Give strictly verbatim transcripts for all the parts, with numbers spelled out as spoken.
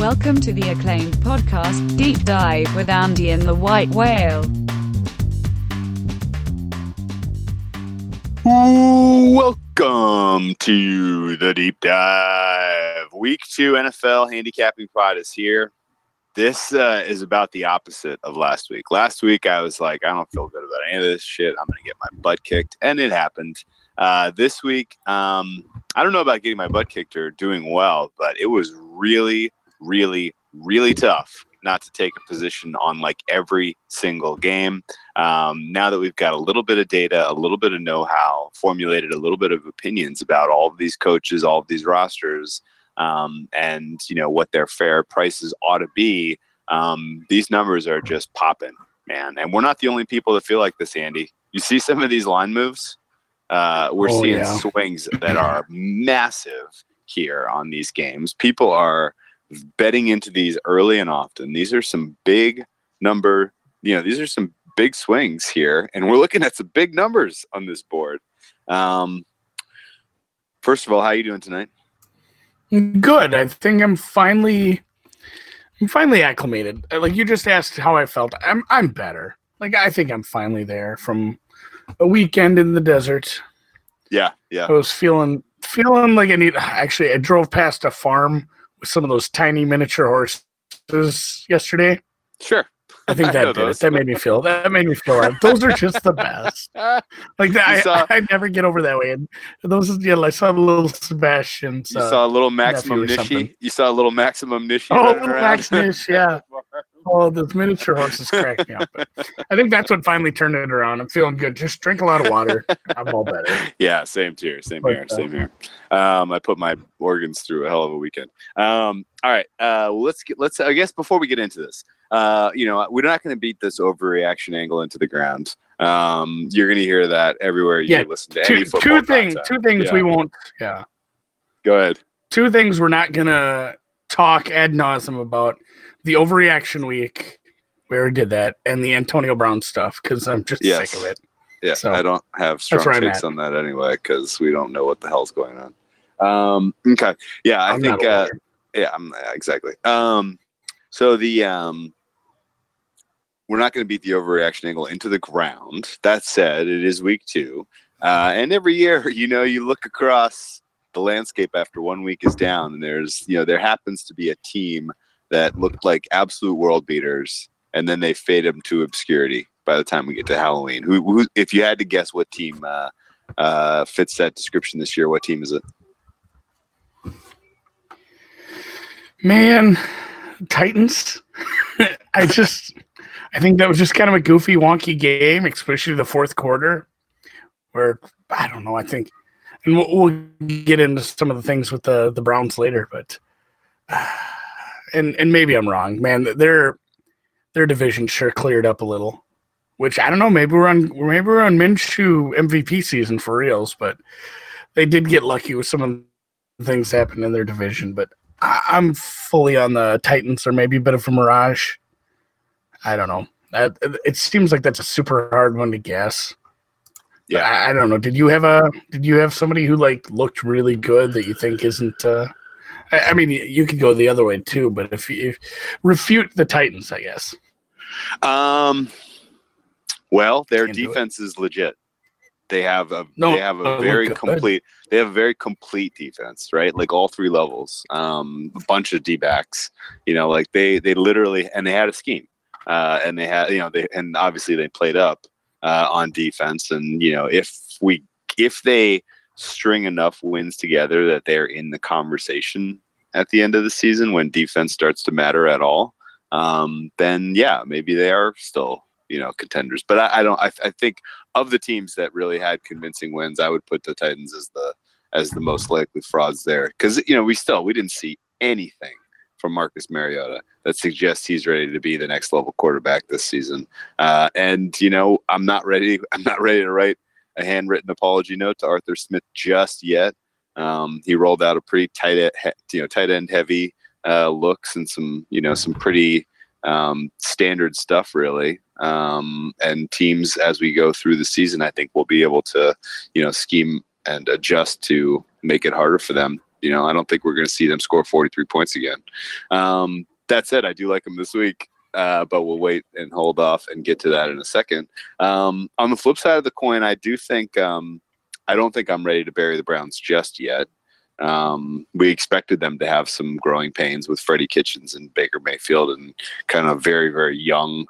Welcome to the acclaimed podcast, Deep Dive with Andy and the White Whale. Welcome to the Deep Dive. Week two N F L handicapping pod is here. This uh, is about the opposite of last week. Last week, I was like, I don't feel good about any of this shit. I'm going to get my butt kicked. And it happened. Uh, this week, um, I don't know about getting my butt kicked or doing well, but it was really, really, really tough not to take a position on like every single game. Um, now that we've got a little bit of data, a little bit of know-how, formulated a little bit of opinions about all of these coaches, all of these rosters, um, and you know what their fair prices ought to be, um, these numbers are just popping, man. And we're not the only people that feel like this, Andy. You see some of these line moves? Uh, we're oh, seeing yeah. swings that are massive here on these games. People are betting into these early and often. These are some big number, you know, these are some big swings here. And we're looking at some big numbers on this board. Um, first of all, how are you doing tonight? Good. I think I'm finally, I'm finally acclimated. Like you just asked how I felt. I'm, I'm better. Like, I think I'm finally there from a weekend in the desert. Yeah, yeah. I was feeling feeling like I need. Actually, I drove past a farm with some of those tiny miniature horses yesterday. Sure, I think that I did it. That made me feel. That made me feel. Right. Those are just the best. Like that, saw, I, I never get over that way. And those, yeah, I saw a little Sebastian. So you saw a little Maximum Nishi. You saw a little Maximum Nishi. Oh, Max Nish, yeah. Oh, those miniature horses crack me up. But I think that's what finally turned it around. I'm feeling good. Just drink a lot of water. I'm all better. Yeah, same here. Same but, here. Same uh, here. Um, I put my organs through a hell of a weekend. Um, all right. Uh, let's get. Let's. I guess before we get into this, uh, you know, we're not going to beat this overreaction angle into the ground. Um, you're going to hear that everywhere you yeah, listen to two, any football two things. Two things yeah. we won't. Yeah. Go ahead. Two things we're not going to talk ad nauseum about. The overreaction week, we already did that, and the Antonio Brown stuff, because I'm just yes. sick of it. Yeah, so, I don't have strong takes on that anyway, because we don't know what the hell's going on. Um, okay, yeah, I I'm think, uh, yeah, I'm, exactly. Um, so the um, we're not going to beat the overreaction angle into the ground. That said, it is week two, uh, and every year, you know, you look across the landscape after one week is down, and there's, you know, there happens to be a team that looked like absolute world beaters, and then they fade them to obscurity by the time we get to Halloween. Who, who if you had to guess what team uh, uh, fits that description this year, what team is it? Man, Titans. I just, I think that was just kind of a goofy, wonky game, especially the fourth quarter, where I don't know. I think, and we'll, we'll get into some of the things with the the Browns later, but. Uh, And and maybe I'm wrong, man. Their their division sure cleared up a little, which I don't know. Maybe we're on maybe we're on Minshew M V P season for reals, but they did get lucky with some of the things that happened in their division. But I, I'm fully on the Titans, or maybe a bit of a mirage. I don't know. I, it seems like that's a super hard one to guess. Yeah, I, I don't know. Did you have a did you have somebody who like looked really good that you think isn't? Uh, I mean, you could go the other way too, but if you if, refute the Titans, I guess. Um, well, their Can't defense is legit. They have a no, they have a very complete they have a very complete defense, right? Like all three levels, um, a bunch of D backs. You know, like they they literally and they had a scheme, uh, and they had you know they and obviously they played up uh, on defense, and you know if we if they. string enough wins together that they're in the conversation at the end of the season when defense starts to matter at all, um, then yeah, maybe they are still, you know, contenders, but I, I don't, I, I think of the teams that really had convincing wins, I would put the Titans as the, as the most likely frauds there. Cause you know, we still, we didn't see anything from Marcus Mariota that suggests he's ready to be the next level quarterback this season. Uh, and you know, I'm not ready. I'm not ready to write a handwritten apology note to Arthur Smith just yet. Um, he rolled out a pretty tight, you know, tight end heavy uh, looks and some, you know, some pretty um, standard stuff really. Um, and teams as we go through the season, I think we'll be able to, you know, scheme and adjust to make it harder for them. you know, I don't think we're going to see them score forty-three points again. Um, that said, I do like them this week, uh, but we'll wait and hold off and get to that in a second. Um, on the flip side of the coin, I do think um, I don't think I'm ready to bury the Browns just yet. Um, we expected them to have some growing pains with Freddie Kitchens and Baker Mayfield and kind of very, very young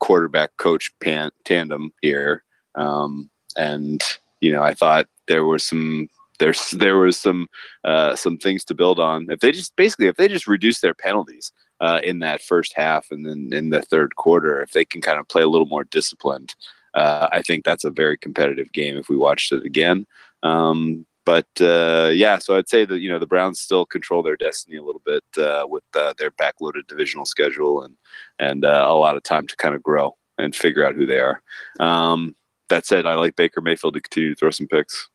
quarterback coach pan- tandem here. Um, and, you know, I thought there were some, there's, there was some, uh, some things to build on. If they just basically, if they just reduce their penalties, uh, in that first half and then in the third quarter, if they can kind of play a little more disciplined, uh, I think that's a very competitive game if we watched it again. Um, But, uh, yeah, so I'd say that, you know, the Browns still control their destiny a little bit uh, with uh, their backloaded divisional schedule and and uh, a lot of time to kind of grow and figure out who they are. Um, that said, I like Baker Mayfield to continue to throw some picks.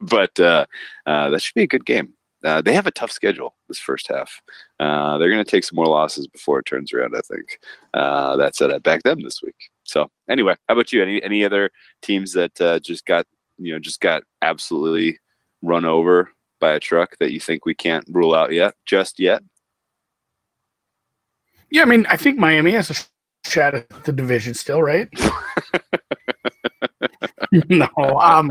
but uh, uh, that should be a good game. Uh, they have a tough schedule this first half. Uh, they're going to take some more losses before it turns around, I think. Uh, that said, I back them this week. So, anyway, how about you? Any any other teams that uh, just got, you know, just got absolutely – run over by a truck that you think we can't rule out yet, just yet? Yeah, I mean, I think Miami has a shot at the division still, right? no, um,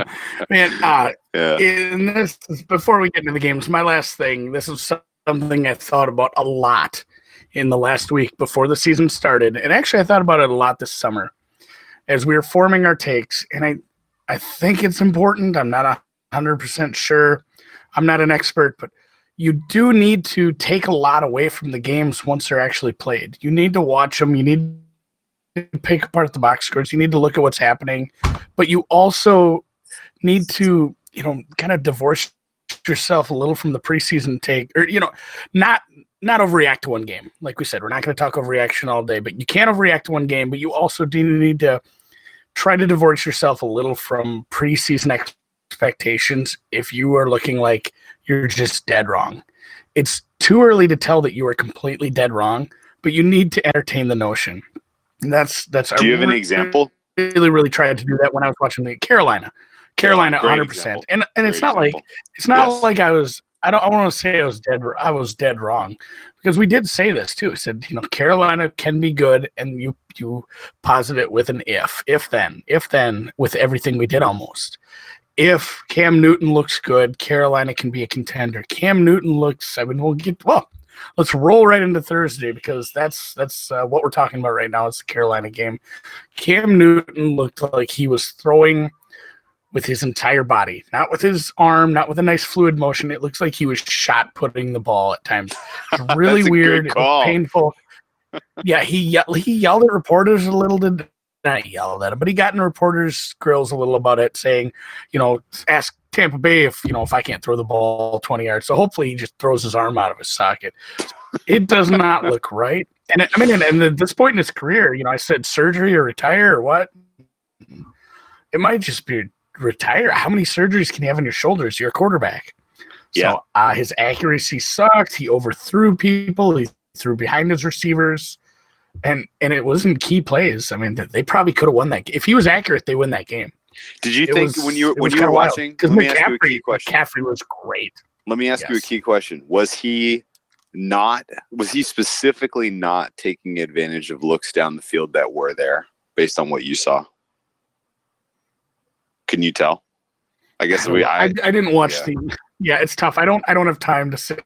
man, uh, yeah. in this, before we get into the games, my last thing, this is something I thought about a lot in the last week before the season started, and actually I thought about it a lot this summer as we were forming our takes, and I, I think it's important. I'm not a one hundred percent sure. I'm not an expert, but you do need to take a lot away from the games once they're actually played. You need to watch them. You need to pick apart the box scores. You need to look at what's happening, but you also need to, you know, kind of divorce yourself a little from the preseason take, or, you know, not, not overreact to one game. Like we said, we're not going to talk overreaction all day, but you can't overreact to one game, but you also do need to try to divorce yourself a little from preseason expectations. expectations if you are looking like you're just dead wrong. It's too early to tell that you are completely dead wrong, but you need to entertain the notion. And that's that's. Do you have really, an example? Really, really tried to do that when I was watching the Carolina, Carolina, yeah, one hundred percent. Example. And and great it's not example. like it's not yes. like I was. I don't. I want to say I was dead. I was dead wrong because we did say this too. We said, you know, Carolina can be good, and you you posit it with an if, if then, if then, with everything we did almost. If Cam Newton looks good, Carolina can be a contender. Cam Newton looks, I mean, we'll get, well, let's roll right into Thursday because that's that's uh, what we're talking about right now. It's the Carolina game. Cam Newton looked like he was throwing with his entire body, not with his arm, not with a nice fluid motion. It looks like he was shot putting the ball at times. It's really that's weird, it was painful. yeah, he, ye- he yelled at reporters a little bit. Not yelled at him, but he got in reporters' grills a little about it, saying, you know, ask Tampa Bay if, you know, if I can't throw the ball twenty yards. So hopefully he just throws his arm out of his socket. It does not look right. And I mean, and at this point in his career, you know, I said surgery or retire or what? It might just be retire. How many surgeries can you have on your shoulders? You're a quarterback. Yeah. So uh, his accuracy sucked. He overthrew people. He threw behind his receivers. And and it wasn't key plays. I mean, they probably could have won that. If he was accurate, they win that game. Did you it think was, when you when you were watching? Because McCaffrey, McCaffrey was great. Let me ask yes. you a key question: Was he not? Was he specifically not taking advantage of looks down the field that were there, based on what you saw? Can you tell? I guess I we. I, I, I didn't watch yeah. the. Yeah, it's tough. I don't. I don't have time to sit.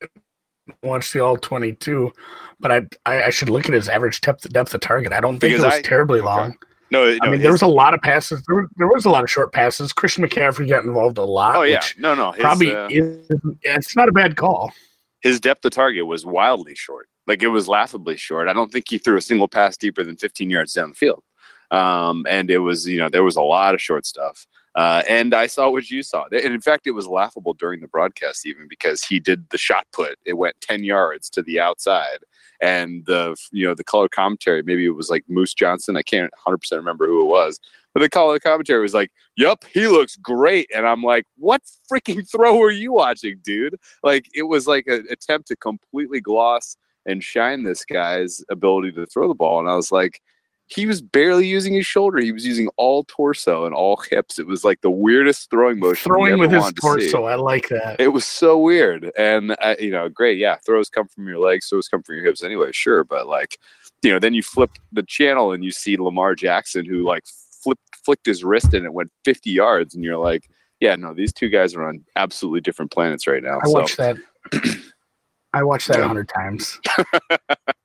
Watch the all twenty-two, but I, I I should look at his average depth depth of target. I don't think because it was I, terribly okay. long. No, no, I mean his, there was a lot of passes. There was, there was a lot of short passes. Christian McCaffrey got involved a lot. Oh yeah, which no, no, his, probably uh, is, it's not a bad call. His depth of target was wildly short. Like it was laughably short. I don't think he threw a single pass deeper than fifteen yards down the field. Um, and it was you know there was a lot of short stuff. Uh, and I saw what you saw. And in fact, it was laughable during the broadcast even because he did the shot put. It went ten yards to the outside. And the you know the color commentary, maybe it was like Moose Johnson. I can't one hundred percent remember who it was. But the color commentary was like, yep, he looks great. And I'm like, what freaking throw were you watching, dude? Like, it was like an attempt to completely gloss and shine this guy's ability to throw the ball. And I was like, he was barely using his shoulder. He was using all torso and all hips. It was like the weirdest throwing motion. Throwing with his torso. I like that. It was so weird. And, uh, you know, great. Yeah. Throws come from your legs. Throws come from your hips anyway. Sure. But, like, you know, then you flip the channel and you see Lamar Jackson, who, like, flipped, flicked his wrist and it went fifty yards. And you're like, yeah, no, these two guys are on absolutely different planets right now. I so. watched that. I watched that a hundred times.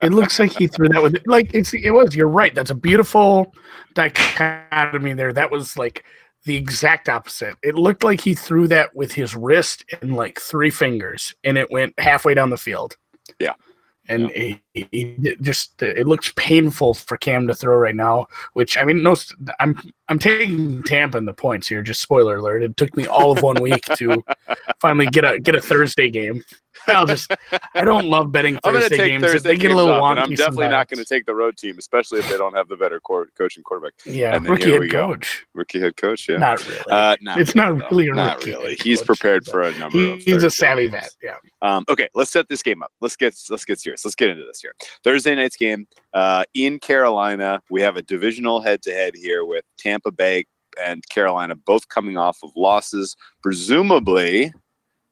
It looks like he threw that with like it's it was. You're right. That's a beautiful dichotomy there. That was like the exact opposite. It looked like he threw that with his wrist and like three fingers, and it went halfway down the field. Yeah, and yeah. He, he just it looks painful for Cam to throw right now. Which I mean, no, I'm I'm taking Tampa in the points here. Just spoiler alert. It took me all of one week to finally get a get a Thursday game. I'll just. I don't love betting Thursday games. Thursday they get games a little wonky. I'm definitely sometimes. not going to take the road team, especially if they don't have the better coach and quarterback. Yeah, and rookie head coach. Go. Rookie head coach. Yeah, not really. Uh, not it's really, not really. A not rookie really. He's coach, prepared for a number. He, of He's a savvy games. vet. Yeah. Um, okay, let's set this game up. Let's get let's get serious. Let's get into this here. Thursday night's game uh, in Carolina. We have a divisional head-to-head here with Tampa Bay and Carolina, both coming off of losses, presumably.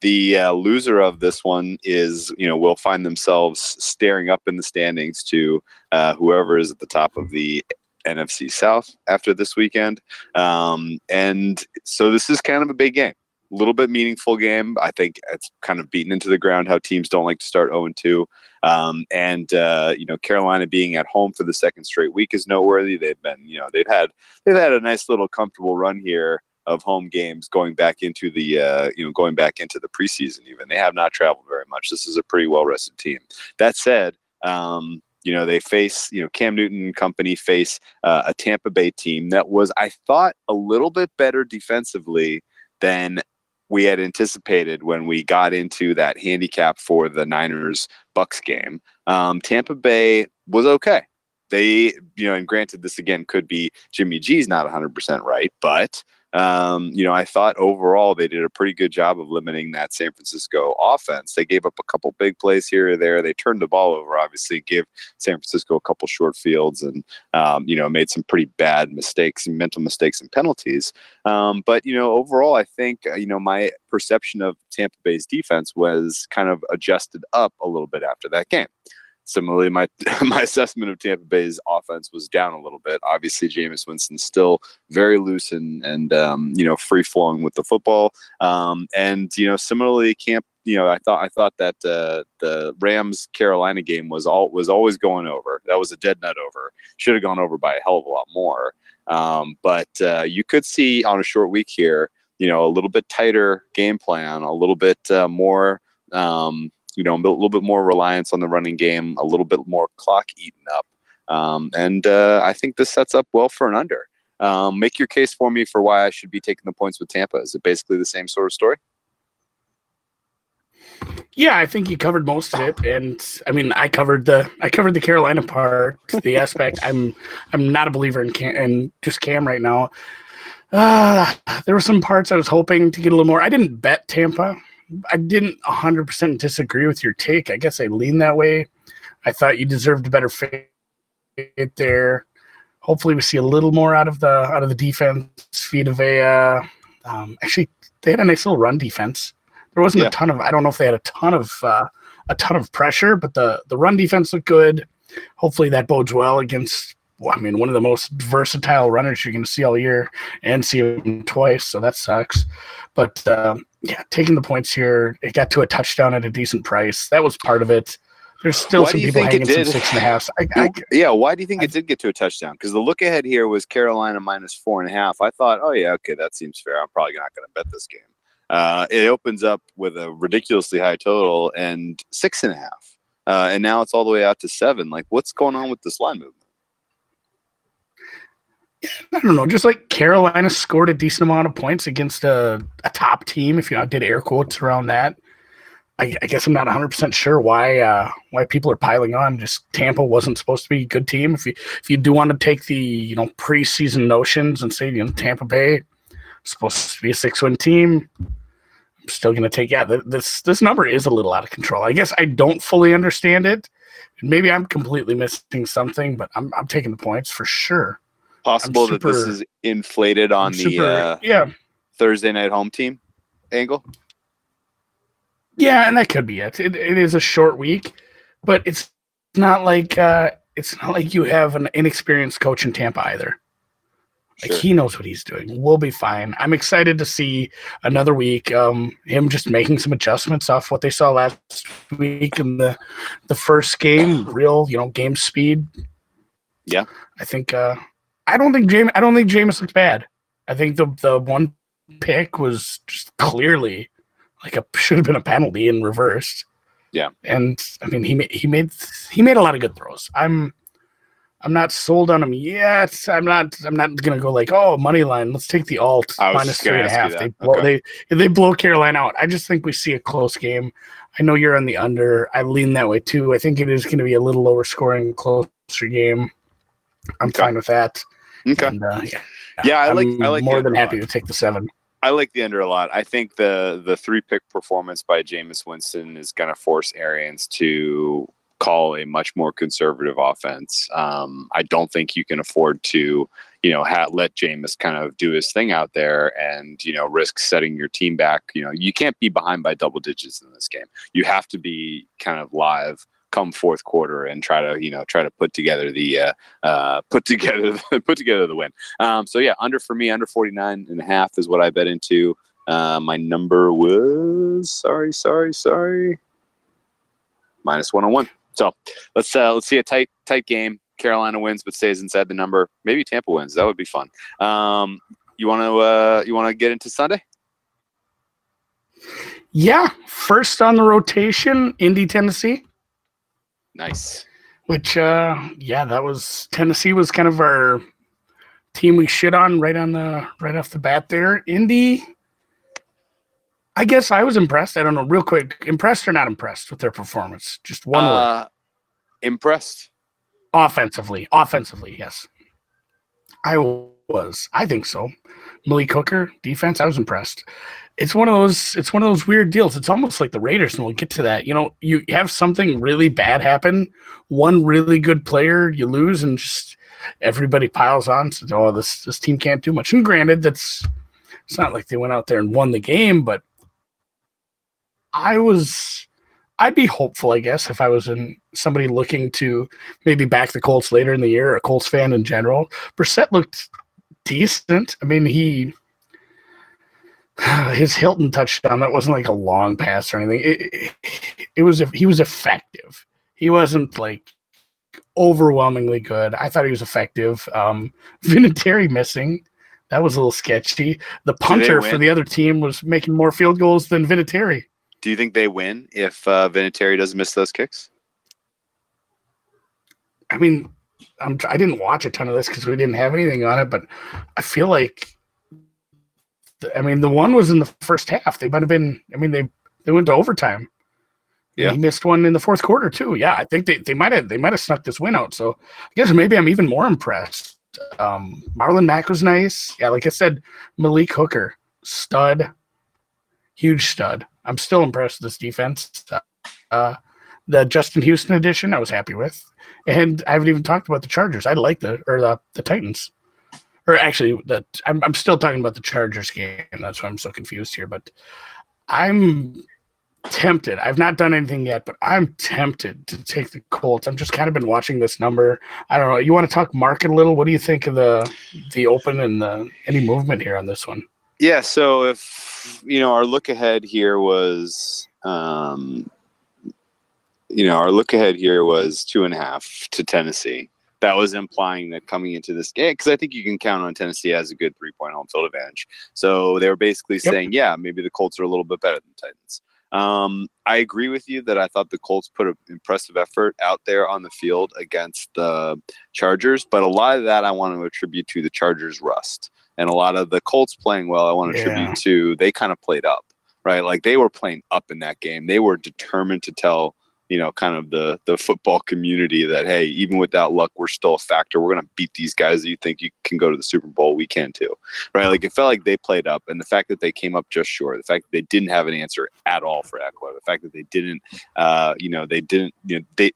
The uh, loser of this one is, you know, will find themselves staring up in the standings to uh, whoever is at the top of the N F C South after this weekend. Um, and so this is kind of a big game, a little bit meaningful game. I think it's kind of beaten into the ground how teams don't like to start oh and two. Um, and, uh, you know, Carolina being at home for the second straight week is noteworthy. They've been, you know, they've had they've had a nice little comfortable run here of home games going back into the uh, you know going back into the preseason even. They have not traveled very much. This is a pretty well-rested team. That said, um, you know they face you know Cam Newton and company face uh, a Tampa Bay team that was, I thought, a little bit better defensively than we had anticipated when we got into that handicap for the Niners-Bucks game. Um, Tampa Bay was okay. They, you know, and granted, this again could be Jimmy G's not one hundred percent right, but Um, you know, I thought overall they did a pretty good job of limiting that San Francisco offense. They gave up a couple big plays here or there. They turned the ball over, obviously, gave San Francisco a couple short fields and, um, you know, made some pretty bad mistakes and mental mistakes and penalties. Um, but, you know, overall, I think, you know, my perception of Tampa Bay's defense was kind of adjusted up a little bit after that game. Similarly, my my assessment of Tampa Bay's offense was down a little bit. Obviously, Jameis Winston's still very loose and and um, you know free flowing with the football. Um, and you know, similarly, Camp. You know, I thought I thought that uh, the Rams Carolina game was all was always going over. That was a dead nut over. Should have gone over by a hell of a lot more. Um, but uh, you could see on a short week here, you know, a little bit tighter game plan, a little bit uh, more. Um, You know, a little bit more reliance on the running game, a little bit more clock eaten up. Um, and uh, I think this sets up well for an under. Um, make your case for me for why I should be taking the points with Tampa. Is it basically the same sort of story? Yeah, I think you covered most of it. And I mean, I covered the I covered the Carolina part, the aspect. I'm I'm not a believer in Cam, in just Cam right now. Uh, there were some parts I was hoping to get a little more. I didn't bet Tampa. I didn't one hundred percent disagree with your take. I guess I lean that way. I thought you deserved a better fit there. Hopefully, we see a little more out of the out of the defense. Vita Vea. Um, actually, they had a nice little run defense. There wasn't yeah. a ton of. I don't know if they had a ton of uh, a ton of pressure, but the the run defense looked good. Hopefully, that bodes well against. Well, I mean, one of the most versatile runners you're going to see all year, and see him twice. So that sucks. But um, yeah, taking the points here, it got to a touchdown at a decent price. That was part of it. There's still why some people hanging some six and a half. I, I, yeah, why do you think I, it did get to a touchdown? Because the look ahead here was Carolina minus four and a half. I thought, oh yeah, okay, that seems fair. I'm probably not going to bet this game. Uh, it opens up with a ridiculously high total and six and a half, uh, and now it's all the way out to seven. Like, what's going on with this line movement? I don't know, just like Carolina scored a decent amount of points against a, a top team, if you know, did air quotes around that. I, I guess I'm not one hundred percent sure why uh, why people are piling on. Just Tampa wasn't supposed to be a good team. If you if you do want to take the you know preseason notions and say you know Tampa Bay supposed to be a six-win team, I'm still going to take yeah. Th- this this number is a little out of control. I guess I don't fully understand it. Maybe I'm completely missing something, but I'm I'm taking the points for sure. Possible super, that this is inflated on super, the uh, yeah. Thursday night home team angle. Yeah, and that could be it. It, it is a short week, but it's not like uh, it's not like you have an inexperienced coach in Tampa either. Sure. Like, he knows what he's doing. We'll be fine. I'm excited to see another week. Um, him just making some adjustments off what they saw last week in the the first game. Real, you know, game speed. Yeah, I think. Uh, I don't think Jameis. I don't think Jameis looks bad. I think the the one pick was just clearly like a should have been a penalty and reversed. Yeah, and I mean he made he made he made a lot of good throws. I'm. I'm not sold on him yet. I'm not. I'm not gonna go like, oh, money line. Let's take the alt minus three and a half. They blow, okay. they they blow Carolina out. I just think we see a close game. I know you're on the under. I lean that way too. I think it is going to be a little lower scoring, closer game. I'm okay. fine with that. Okay. And, uh, yeah, yeah. I like. I'm I like more than happy to take the seven. I like the under a lot. I think the the three pick performance by Jameis Winston is going to force Arians to call a much more conservative offense. Um, I don't think you can afford to, you know, ha- let Jameis kind of do his thing out there and, you know, risk setting your team back. You know, you can't be behind by double digits in this game. You have to be kind of live come fourth quarter and try to, you know, try to put together the, uh, uh, put together, put together the win. Um, so yeah, under for me, under forty-nine and a half is what I bet into. Uh, my number was, sorry, sorry, sorry. minus one oh one. So let's uh, let's see a tight tight game. Carolina wins but stays inside the number. Maybe Tampa wins. That would be fun. Um, you want to uh, you want to get into Sunday? Yeah, first on the rotation, Indy, Tennessee. Nice. Which uh, yeah, that was Tennessee was kind of our team we shit on right on the right off the bat there. Indy. I guess I was impressed. I don't know. Real quick, impressed or not impressed with their performance? Just one uh, word. Impressed. Offensively. Offensively, yes. I was. I think so. Malik Hooker, defense, I was impressed. It's one of those It's one of those weird deals. It's almost like the Raiders, and we'll get to that. You know, you have something really bad happen, one really good player, you lose, and just everybody piles on. So, oh, this, this team can't do much. And granted, that's it's not like they went out there and won the game, but I was, I'd be hopeful, I guess, if I was in somebody looking to maybe back the Colts later in the year, or a Colts fan in general. Brissett looked decent. I mean, he, his Hilton touchdown, that wasn't like a long pass or anything. It, it, it was, he was effective. He wasn't like overwhelmingly good. I thought he was effective. Um, Vinatieri missing. That was a little sketchy. The punter for the other team was making more field goals than Vinatieri. Do you think they win if uh, Vinatieri doesn't miss those kicks? I mean, I'm, I didn't watch a ton of this because we didn't have anything on it, but I feel like, the, I mean, the one was in the first half. They might have been, I mean, they, they went to overtime. Yeah, he missed one in the fourth quarter too. Yeah, I think they, they might have they might have snuck this win out. So I guess maybe I'm even more impressed. Um, Marlon Mack was nice. Yeah, like I said, Malik Hooker, stud, huge stud. I'm still impressed with this defense. Uh, the Justin Houston edition, I was happy with, and I haven't even talked about the Chargers. I like the or the, the Titans, or actually, the I'm I'm still talking about the Chargers game. That's why I'm so confused here. But I'm tempted. I've not done anything yet, but I'm tempted to take the Colts. I've just kind of been watching this number. I don't know. You want to talk market a little? What do you think of the the open and the any movement here on this one? Yeah, so if, you know, our look ahead here was, um, you know, our look ahead here was two and a half to Tennessee. That was implying that coming into this game, because I think you can count on Tennessee as a good three-point home field advantage. So they were basically yep. saying, yeah, maybe the Colts are a little bit better than Titans. Um, I agree with you that I thought the Colts put an impressive effort out there on the field against the Chargers, but a lot of that I want to attribute to the Chargers' rust. And a lot of the Colts playing well, I want to attribute yeah. to they kind of played up, right? Like they were playing up in that game. They were determined to tell, you know, kind of the the football community that, hey, even without luck, we're still a factor. We're going to beat these guys that you think you can go to the Super Bowl. We can too, right? Like it felt like they played up. And the fact that they came up just short, the fact that they didn't have an answer at all for Ekeler, the fact that they didn't, uh, you know, they didn't, you know, they,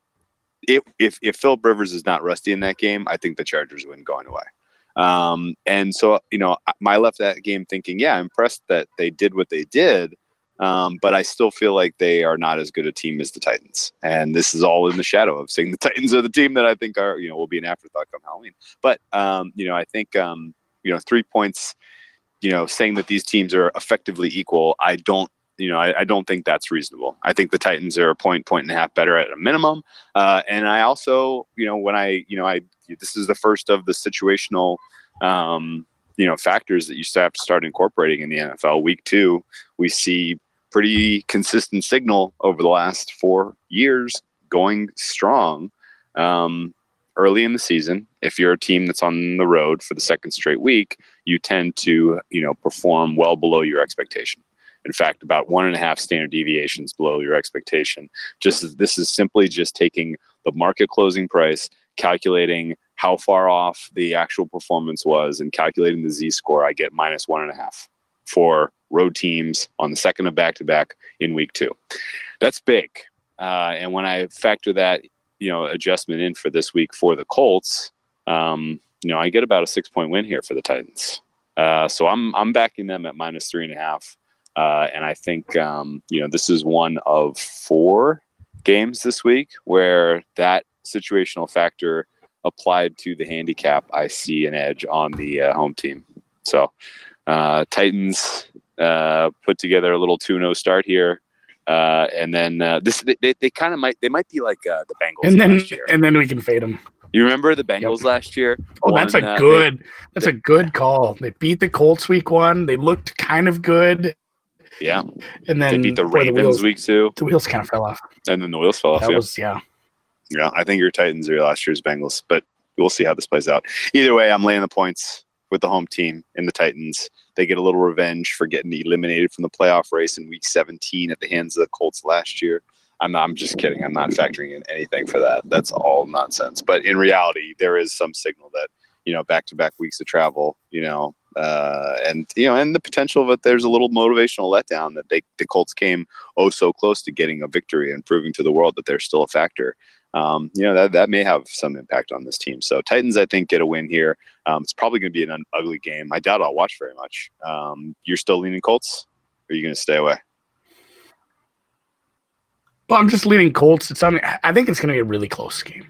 if if, if Philip Rivers is not rusty in that game, I think the Chargers win going away. Um, and so, you know, I left that game thinking, yeah, I'm impressed that they did what they did. Um, but I still feel like they are not as good a team as the Titans. And this is all in the shadow of saying the Titans are the team that I think are, you know, will be an afterthought come Halloween. But, um, you know, I think, um, you know, three points, you know, saying that these teams are effectively equal, I don't, you know, I, I don't think that's reasonable. I think the Titans are a point, point and a half better at a minimum. Uh, and I also, you know, when I, you know, I, this is the first of the situational, um, you know, factors that you start start incorporating in the N F L. Week two, we see pretty consistent signal over the last four years going strong um, early in the season. If you're a team that's on the road for the second straight week, you tend to, you know, perform well below your expectation. In fact, about one and a half standard deviations below your expectation. Just this is simply just taking the market closing price, calculating how far off the actual performance was, and calculating the Z-score. I get minus one and a half for road teams on the second of back-to-back in week two. That's big. Uh, and when I factor that, you know, adjustment in for this week for the Colts, um, you know, I get about a six-point win here for the Titans. Uh, so I'm I'm backing them at minus three and a half. Uh, and I think, um, you know, this is one of four games this week where that situational factor applied to the handicap, I see an edge on the uh, home team. So uh, Titans uh, put together a little two oh start here. Uh, and then uh, this they, they kind of might they might be like uh, the Bengals and then, last year. And then we can fade them. You remember the Bengals yep. last year? Oh, won, that's a uh, good they, that's they, a good call. They beat the Colts week one. They looked kind of good. Yeah. And then they beat the Ravens the wheels, week two. The wheels kind of fell off. And then the wheels fell off. That yeah. was yeah. Yeah, I think your Titans are last year's Bengals, but we'll see how this plays out. Either way, I'm laying the points with the home team and the Titans. They get a little revenge for getting eliminated from the playoff race in week seventeen at the hands of the Colts last year. I'm not, I'm just kidding. I'm not factoring in anything for that. That's all nonsense. But in reality, there is some signal that, you know, back-to-back weeks of travel, you know, uh, and, you know, and the potential that there's a little motivational letdown that they, the Colts came oh so close to getting a victory and proving to the world that they're still a factor. Um, you know, that, that may have some impact on this team. So Titans, I think, get a win here. Um, it's probably going to be an un- ugly game. I doubt I'll watch very much. Um, you're still leaning Colts, or are you going to stay away? Well, I'm just leaning Colts. It's on, I think it's going to be a really close game.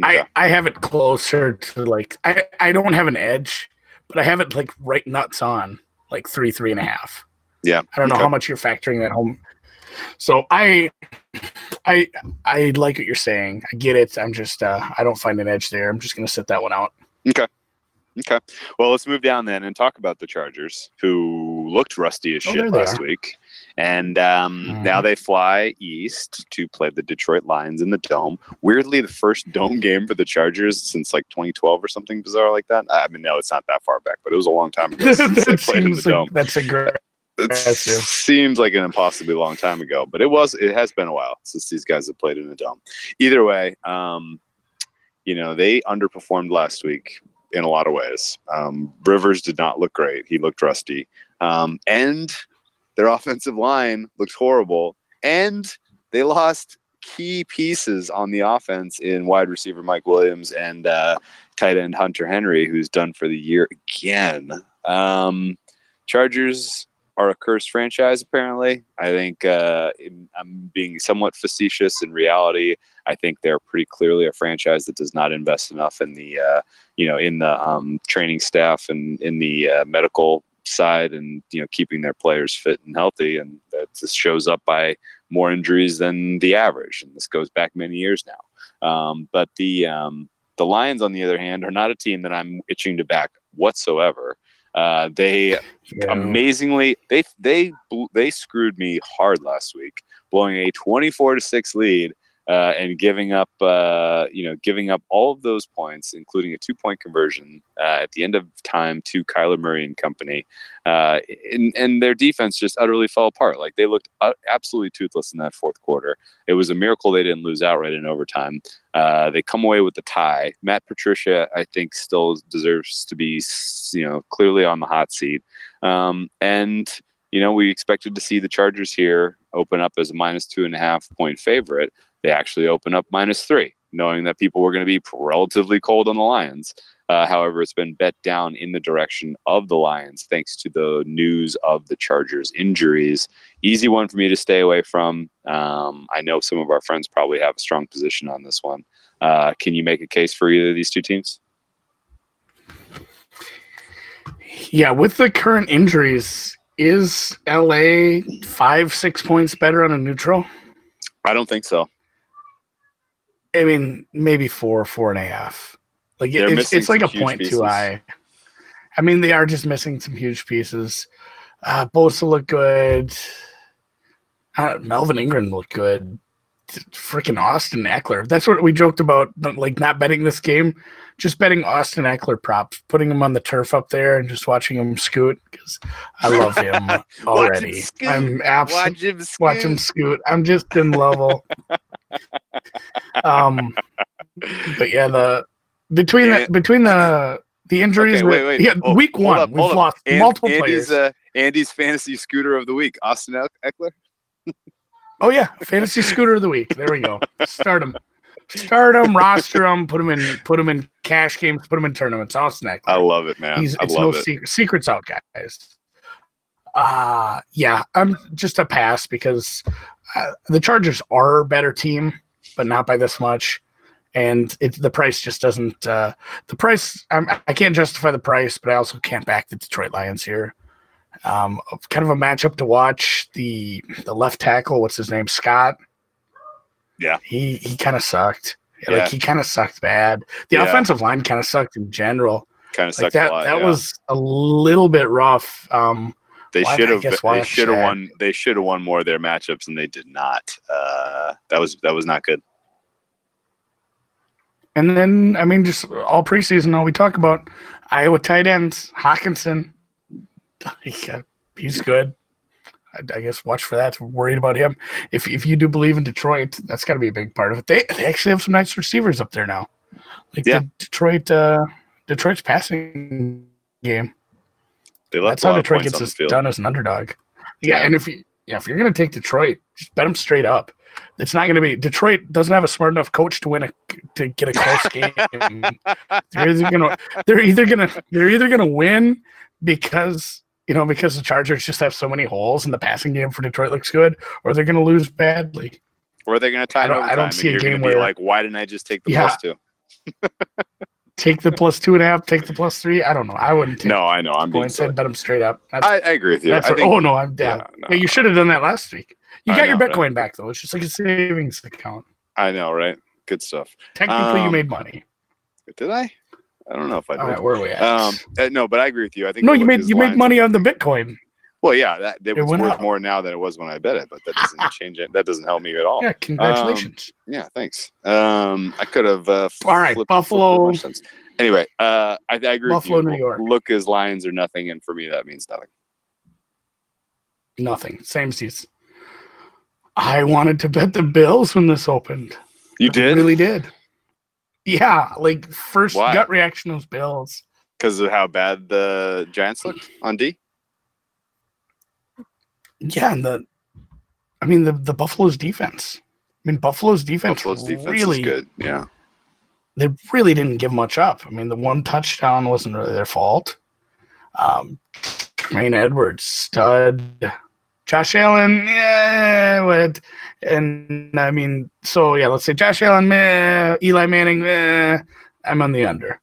Okay. I, I have it closer to, like, I, I don't have an edge, but I have it, like, right nuts on, like, three, three and a half. Yeah. I don't okay. know how much you're factoring that home. So I... I I like what you're saying. I get it. I'm just uh, I don't find an edge there. I'm just going to sit that one out. Okay. Okay. Well, let's move down then and talk about the Chargers, who looked rusty as shit oh, last are. week, and um, mm. now they fly east to play the Detroit Lions in the Dome. Weirdly, the first Dome game for the Chargers since like twenty twelve or something bizarre like that. I mean, no, it's not that far back, but it was a long time ago since they played in the like, Dome. That's a great. It seems like an impossibly long time ago, but it was. It has been a while since these guys have played in the Dome. Either way, um, you know, they underperformed last week in a lot of ways. Um, Rivers did not look great. He looked rusty. Um, and their offensive line looked horrible. And they lost key pieces on the offense in wide receiver Mike Williams and uh, tight end Hunter Henry, who's done for the year again. Um, Chargers... are a cursed franchise, apparently. I think uh, I'm being somewhat facetious. In reality, I think they're pretty clearly a franchise that does not invest enough in the, uh, you know, in the um, training staff and in the uh, medical side, and you know, keeping their players fit and healthy. And that just shows up by more injuries than the average. And this goes back many years now. Um, but the um, the Lions, on the other hand, are not a team that I'm itching to back whatsoever. Uh, they yeah. amazingly they they they screwed me hard last week, blowing a twenty-four to six lead uh, and giving up uh, you know giving up all of those points, including a two point conversion uh, at the end of time to Kyler Murray and company. Uh, and, and their defense just utterly fell apart. Like they looked absolutely toothless in that fourth quarter. It was a miracle they didn't lose outright in overtime. Uh, they come away with the tie. Matt Patricia, I think, still deserves to be, you know, clearly on the hot seat. Um, and, you know, we expected to see the Chargers here open up as a minus two and a half point favorite. They actually open up minus three. knowing that people were going to be relatively cold on the Lions. Uh, however, it's been bet down in the direction of the Lions thanks to the news of the Chargers injuries. Easy one for me to stay away from. Um, I know some of our friends probably have a strong position on this one. Uh, can you make a case for either of these two teams? Yeah, with the current injuries, is L A five, six points better on a neutral? I don't think so. I mean, maybe four, four and a half. Like it, it's, it's like a point too high. I mean, they are just missing some huge pieces. Uh, Bosa looked good. Uh, Melvin Ingram looked good. Freaking Austin Ekeler. That's what we joked about, like not betting this game, just betting Austin Ekeler props, putting him on the turf up there and just watching him scoot because I love him already. I'm absolutely watch him scoot. Watch him scoot. I'm just in level. um, but yeah, the. Between and, the, between the the injuries, okay, wait, wait. Yeah, oh, week one, up, we've lost and, multiple Andy's, players. Uh, Andy's fantasy scooter of the week, Austin Ekeler. Oh, yeah, fantasy scooter of the week. There we go. Start him. Start him, roster him, put him in put him in cash games, put him in tournaments. Austin Ekeler. I love it, man. He's, I it's love no it. Secret. Secret's out, guys. Uh, yeah, I'm just a pass because uh, the Chargers are a better team, but not by this much. And it, the price just doesn't uh, – the price – I can't justify the price, but I also can't back the Detroit Lions here. Um, kind of a matchup to watch. The the left tackle, what's his name, Scott? Yeah. He he kind of sucked. Yeah. Like, he kind of sucked bad. The yeah. offensive line kind of sucked in general. Kind of sucked like that, a lot, That yeah. was a little bit rough. Um, they should have they should have won They should have won more of their matchups, and they did not. Uh, that was That was not good. And then, I mean, just all preseason, all we talk about, Iowa tight ends, Hockenson, he's good. I, I guess watch for that. We're worried about him. If if you do believe in Detroit, that's got to be a big part of it. They, they actually have some nice receivers up there now. Like yeah. the Detroit, uh, Detroit's passing game. They left that's how Detroit gets us done as an underdog. Yeah, yeah. and if you, yeah, if you're going to take Detroit, just bet them straight up. It's not going to be. Detroit doesn't have a smart enough coach to win a to get a close game. They're either going to they're either going to they're either going to win because you know because the Chargers just have so many holes and the passing game for Detroit looks good, or they're going to lose badly, or they're going to tie. I don't, I don't see a game where like why didn't I just take the yeah, plus two? Take the plus two and a half. Take the plus three. I don't know. I wouldn't. Take no, I know. I'm going to bet them straight up. I, I agree with you. I what, think, oh no, I'm down. Yeah, no, yeah, you should have done that last week. You got know, your Bitcoin right? back, though. It's just like a savings account. I know, right? Good stuff. Technically, um, you made money. Did I? I don't know if I did. All right, where are we at? Um, no, but I agree with you. I think no, you made you made money on the Bitcoin. Well, yeah, that it, it was worth up. more now than it was when I bet it, but that doesn't change it. That doesn't help me at all. Yeah, congratulations. Um, yeah, thanks. Um, I could have. Uh, all right, flipped, Buffalo. Flipped anyway, uh, I, I agree. Buffalo, with you. New York. Look as Lions are nothing, and for me, that means nothing. Nothing. Same season. I wanted to bet the Bills when this opened. You did? I really did. Yeah, like first Why? gut reaction was Bills. Because of how bad the Giants looked on D? Yeah, and the I mean the, the Buffalo's defense. I mean Buffalo's defense Buffalo's defense really, is good. Yeah. They really didn't give much up. I mean the one touchdown wasn't really their fault. Um Tremaine Edwards, stud. Josh Allen, yeah, what? And I mean, so yeah, let's say Josh Allen, meh, Eli Manning, meh, I'm on the under.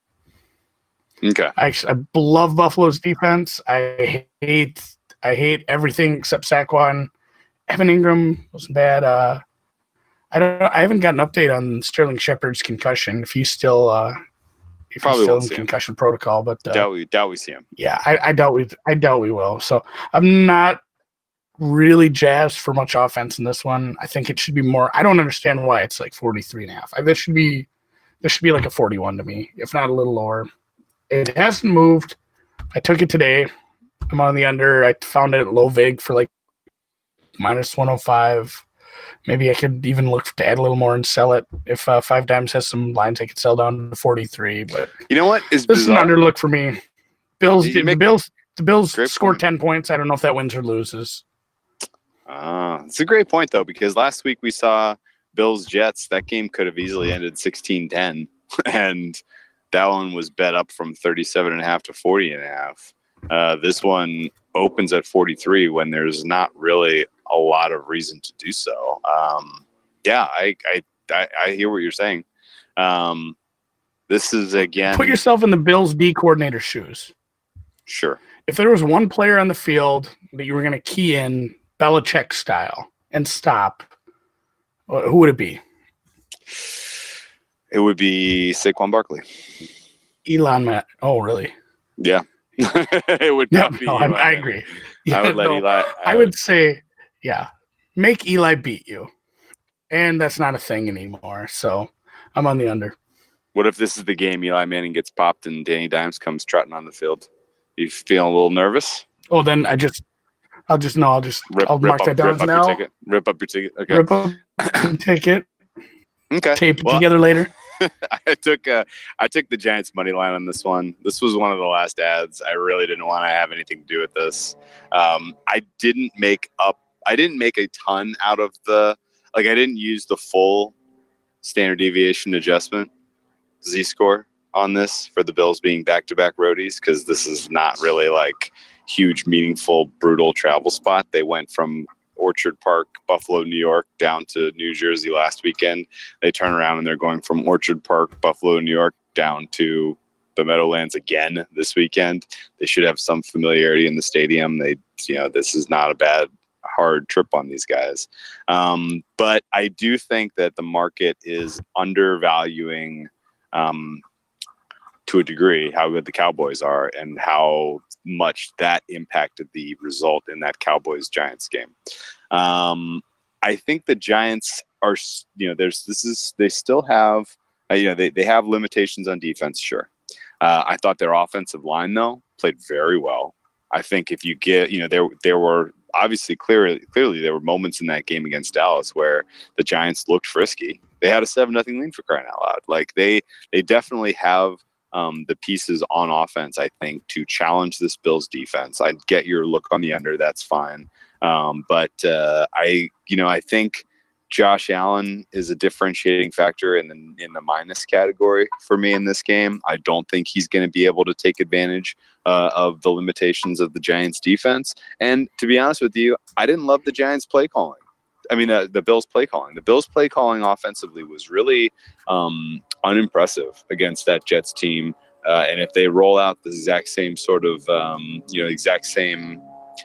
Okay. I, I love Buffalo's defense. I hate, I hate everything except Saquon. Evan Ingram wasn't bad. Uh, I don't. I haven't got an update on Sterling Shepard's concussion. If he's still, uh, if Probably he's still in concussion him. protocol, but uh, doubt we doubt we see him. Yeah, I, I doubt we. I doubt we will. So I'm not really jazzed for much offense in this one. I think it should be more. I don't understand why it's like forty-three and a half. I, this should be this should be like a forty-one to me, if not a little lower. It hasn't moved. I took it today. I'm on the under. I found it at low vig for like minus one oh five. Maybe I could even look to add a little more and sell it. If uh, Five Dimes has some lines, I could sell down to forty-three. But you know what? It's this bizarre. is an under look for me. Bills. Did the Bills. The Bills score point. ten points. I don't know if that wins or loses. Ah, uh, it's a great point, though, because last week we saw Bills Jets, that game could have easily ended sixteen ten, and that one was bet up from thirty-seven and a half to forty and a half. Uh, this one opens at forty-three when there's not really a lot of reason to do so. Um, yeah, I, I I I hear what you're saying. Um, this is again. Put yourself in the Bills D coordinator's shoes. Sure. If there was one player on the field that you were going to key in Belichick style and stop, who would it be? It would be Saquon Barkley. Elon Matt. Oh, really? Yeah. It would not yeah, be. No, I agree. Yeah, I would let no, Eli. I, I would, would say, yeah, make Eli beat you, and that's not a thing anymore. So I'm on the under. What if this is the game Eli Manning gets popped and Danny Dimes comes trotting on the field? You feeling a little nervous? Oh, then I just, I'll just no, I'll just rip, I'll rip mark up, that down rip now. Up rip up your ticket. Okay. Rip up your ticket. Okay. Tape it well. together later. I took uh, I took the Giants money line on this one. This was one of the last ads. I really didn't want to have anything to do with this. Um, I didn't make up. I didn't make a ton out of the. Like I didn't use the full standard deviation adjustment Z score on this for the Bills being back to back roadies, because this is not really like huge, meaningful, brutal travel spot. They went from Orchard Park, Buffalo, New York, down to New Jersey last weekend. They turn around and they're going from Orchard Park, Buffalo, New York, down to the Meadowlands again this weekend. They should have some familiarity in the stadium. They, you know, this is not a bad, hard trip on these guys. Um, but I do think that the market is undervaluing um, to a degree how good the Cowboys are and how much that impacted the result in that Cowboys Giants game. Um, I think the Giants are, you know, there's, this is, they still have, uh, you know, they, they have limitations on defense. Sure. Uh, I thought their offensive line though played very well. I think if you get, you know, there, there were obviously clearly, clearly there were moments in that game against Dallas where the Giants looked frisky. They had a seven, nothing lead, for crying out loud. Like they, they definitely have, Um, the pieces on offense, I think, to challenge this Bills defense. I'd get your look on the under. That's fine. Um, but uh, I, you know, I think Josh Allen is a differentiating factor in the, in the minus category for me in this game. I don't think he's going to be able to take advantage uh, of the limitations of the Giants defense. And to be honest with you, I didn't love the Giants play calling. I mean, uh, the Bills play calling. The Bills play calling offensively was really um, unimpressive against that Jets team. Uh, and if they roll out the exact same sort of, um, you know, exact same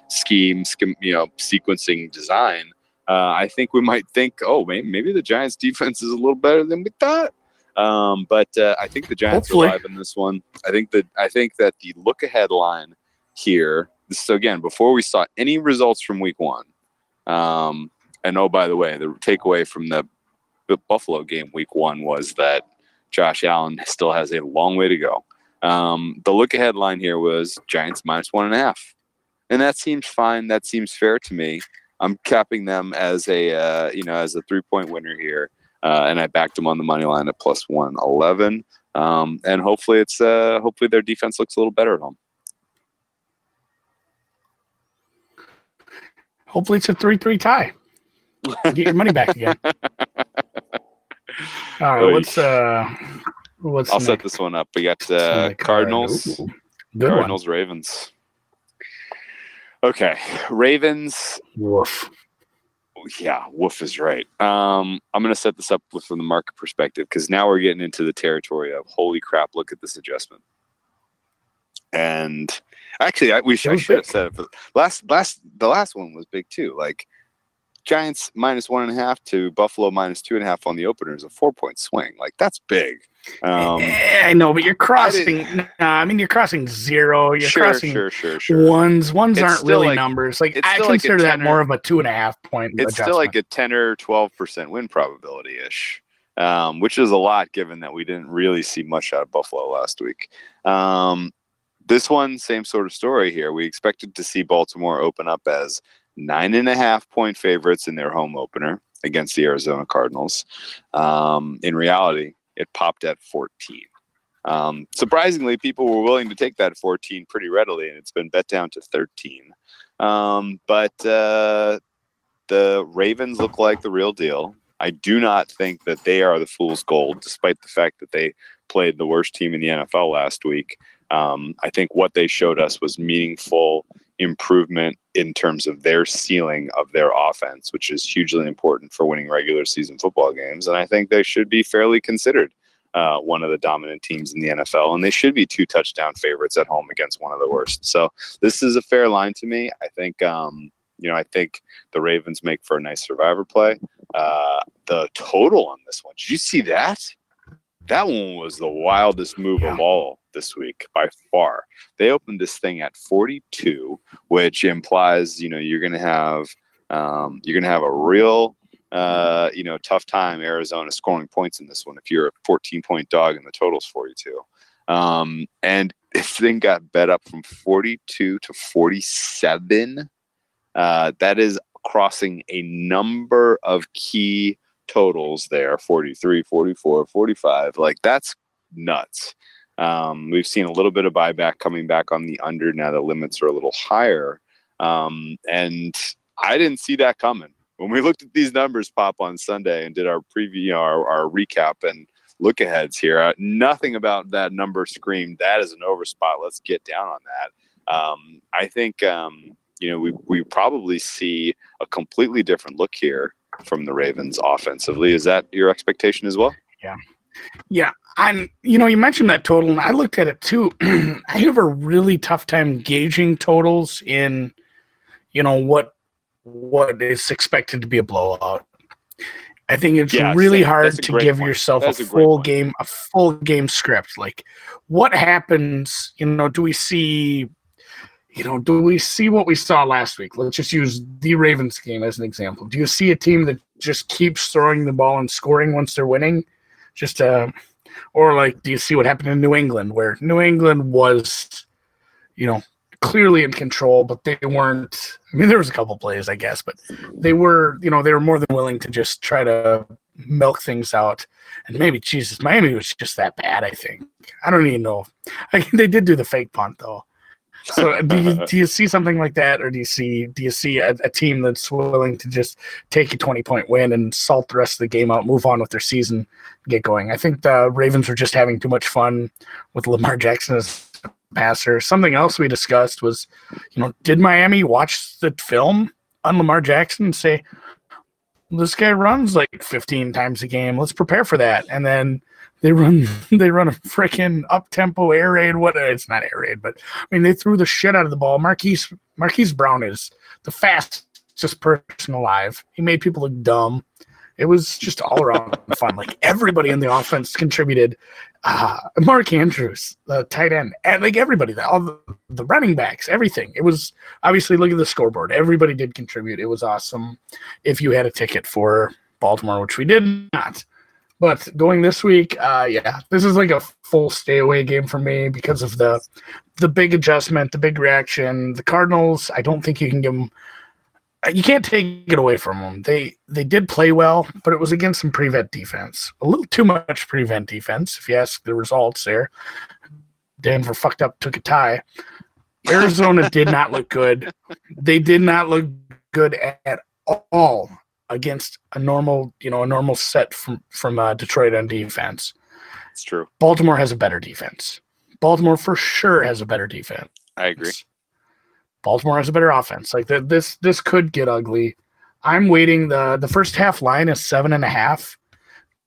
scheme, scheme you know, sequencing design, uh, I think we might think, oh, maybe, maybe the Giants defense is a little better than we thought. Um, but uh, I think the Giants Hopefully. are live in this one. I think that I think that the look ahead line here. So again, before we saw any results from Week One. Um, And oh, by the way, the takeaway from the Buffalo game week one was that Josh Allen still has a long way to go. Um, the look-ahead line here was Giants minus one and a half. And that seems fine. That seems fair to me. I'm capping them as a, uh, you know, as a three-point winner here. Uh, and I backed them on the money line at plus one eleven. Um, and hopefully it's uh, hopefully their defense looks a little better at home. Hopefully it's a three three tie. Get your money back again. All right, what's uh, what's? I'll next? set this one up. We got uh, Cardinals, Cardinals, one. Ravens. Okay, Ravens. Woof. Yeah, woof is right. Um, I'm gonna set this up from the market perspective because now we're getting into the territory of holy crap! Look at this adjustment. And actually, I, we should, I should have said it. For, last, last, the last one was big too. Like. Giants minus one and a half to Buffalo minus two and a half on the opener is a four-point swing. Like, that's big. Um, I know, but you're crossing. I, nah, I mean, you're crossing zero. You're sure, crossing sure, sure, sure. ones. Ones it's aren't really like, numbers. Like, I consider like that more of a two and a half point. It's adjustment. Still like a ten or twelve percent win probability ish, um, which is a lot given that we didn't really see much out of Buffalo last week. Um, this one, same sort of story here. We expected to see Baltimore open up as Nine and a half point favorites in their home opener against the Arizona Cardinals. Um, in reality, it popped at fourteen. Um, surprisingly, people were willing to take that fourteen pretty readily, and it's been bet down to thirteen. Um, but uh, the Ravens look like the real deal. I do not think that they are the fool's gold, despite the fact that they played the worst team in the N F L last week. Um, I think what they showed us was meaningful improvement in terms of their ceiling of their offense, which is hugely important for winning regular season football games. And I think they should be fairly considered uh, one of the dominant teams in the N F L, and they should be two touchdown favorites at home against one of the worst. So this is a fair line to me. I think, um, you know, I think the Ravens make for a nice survivor play. Uh, the total on this one, did you see that? That one was the wildest move yeah. of all this week by far. They opened this thing at forty-two, which implies, you know, you're going to have, um, you're going to have a real, uh, you know, tough time Arizona scoring points in this one. If you're a fourteen point dog and the total's forty-two, um, and this thing got bet up from forty-two to forty-seven. Uh, that is crossing a number of key totals there, forty-three, forty-four, forty-five. Like, that's nuts. Um, we've seen a little bit of buyback coming back on the under now that limits are a little higher. Um, and I didn't see that coming. When we looked at these numbers pop on Sunday and did our preview, our, our recap and look aheads here, uh, nothing about that number screamed, that is an overspot. Let's get down on that. Um, I think, um, you know, we, we probably see a completely different look here from the Ravens offensively. Is that your expectation as well? Yeah. Yeah. I'm, you know, you mentioned that total, and I looked at it too. I have a really tough time gauging totals in, you know, what, what is expected to be a blowout. I think it's yeah, really that, hard to give point. yourself that's a full a game, a full game script. Like, what happens, you know, do we see, you know, do we see what we saw last week? Let's just use the Ravens game as an example. Do you see a team that just keeps throwing the ball and scoring once they're winning? Just uh, or like, do you see what happened in New England, where New England was, you know, clearly in control, but they weren't. I mean, there was a couple plays, I guess, but they were, you know, they were more than willing to just try to milk things out. And maybe, Jesus, Miami was just that bad, I think. I don't even know. I, they did do the fake punt, though. So do you, do you see something like that, or do you see do you see a, a team that's willing to just take a twenty-point win and salt the rest of the game out, move on with their season, get going? I think the Ravens were just having too much fun with Lamar Jackson as a passer. Something else we discussed was, you know, did Miami watch the film on Lamar Jackson and say, this guy runs like fifteen times a game, let's prepare for that? And then They run they run a freaking up-tempo air raid. What, it's not air raid, but, I mean, they threw the shit out of the ball. Marquise, Marquise Brown is the fastest person alive. He made people look dumb. It was just all around fun. Like, everybody in the offense contributed. Uh, Mark Andrews, the tight end, and, like, everybody, all the, the running backs, everything. It was, obviously, look at the scoreboard. Everybody did contribute. It was awesome if you had a ticket for Baltimore, which we did not. But going this week, uh, yeah, this is like a full stay-away game for me because of the the big adjustment, the big reaction. The Cardinals, I don't think you can give them – you can't take it away from them. They they did play well, but it was against some prevent defense. A little too much prevent defense, if you ask the results there. Denver fucked up, took a tie. Arizona did not look good. They did not look good at all against a normal, you know, a normal set from, from uh, Detroit on defense. It's true. Baltimore has a better defense. Baltimore for sure has a better defense. I agree. Baltimore has a better offense. Like, the, this this could get ugly. I'm waiting. The, the first half line is seven and a half.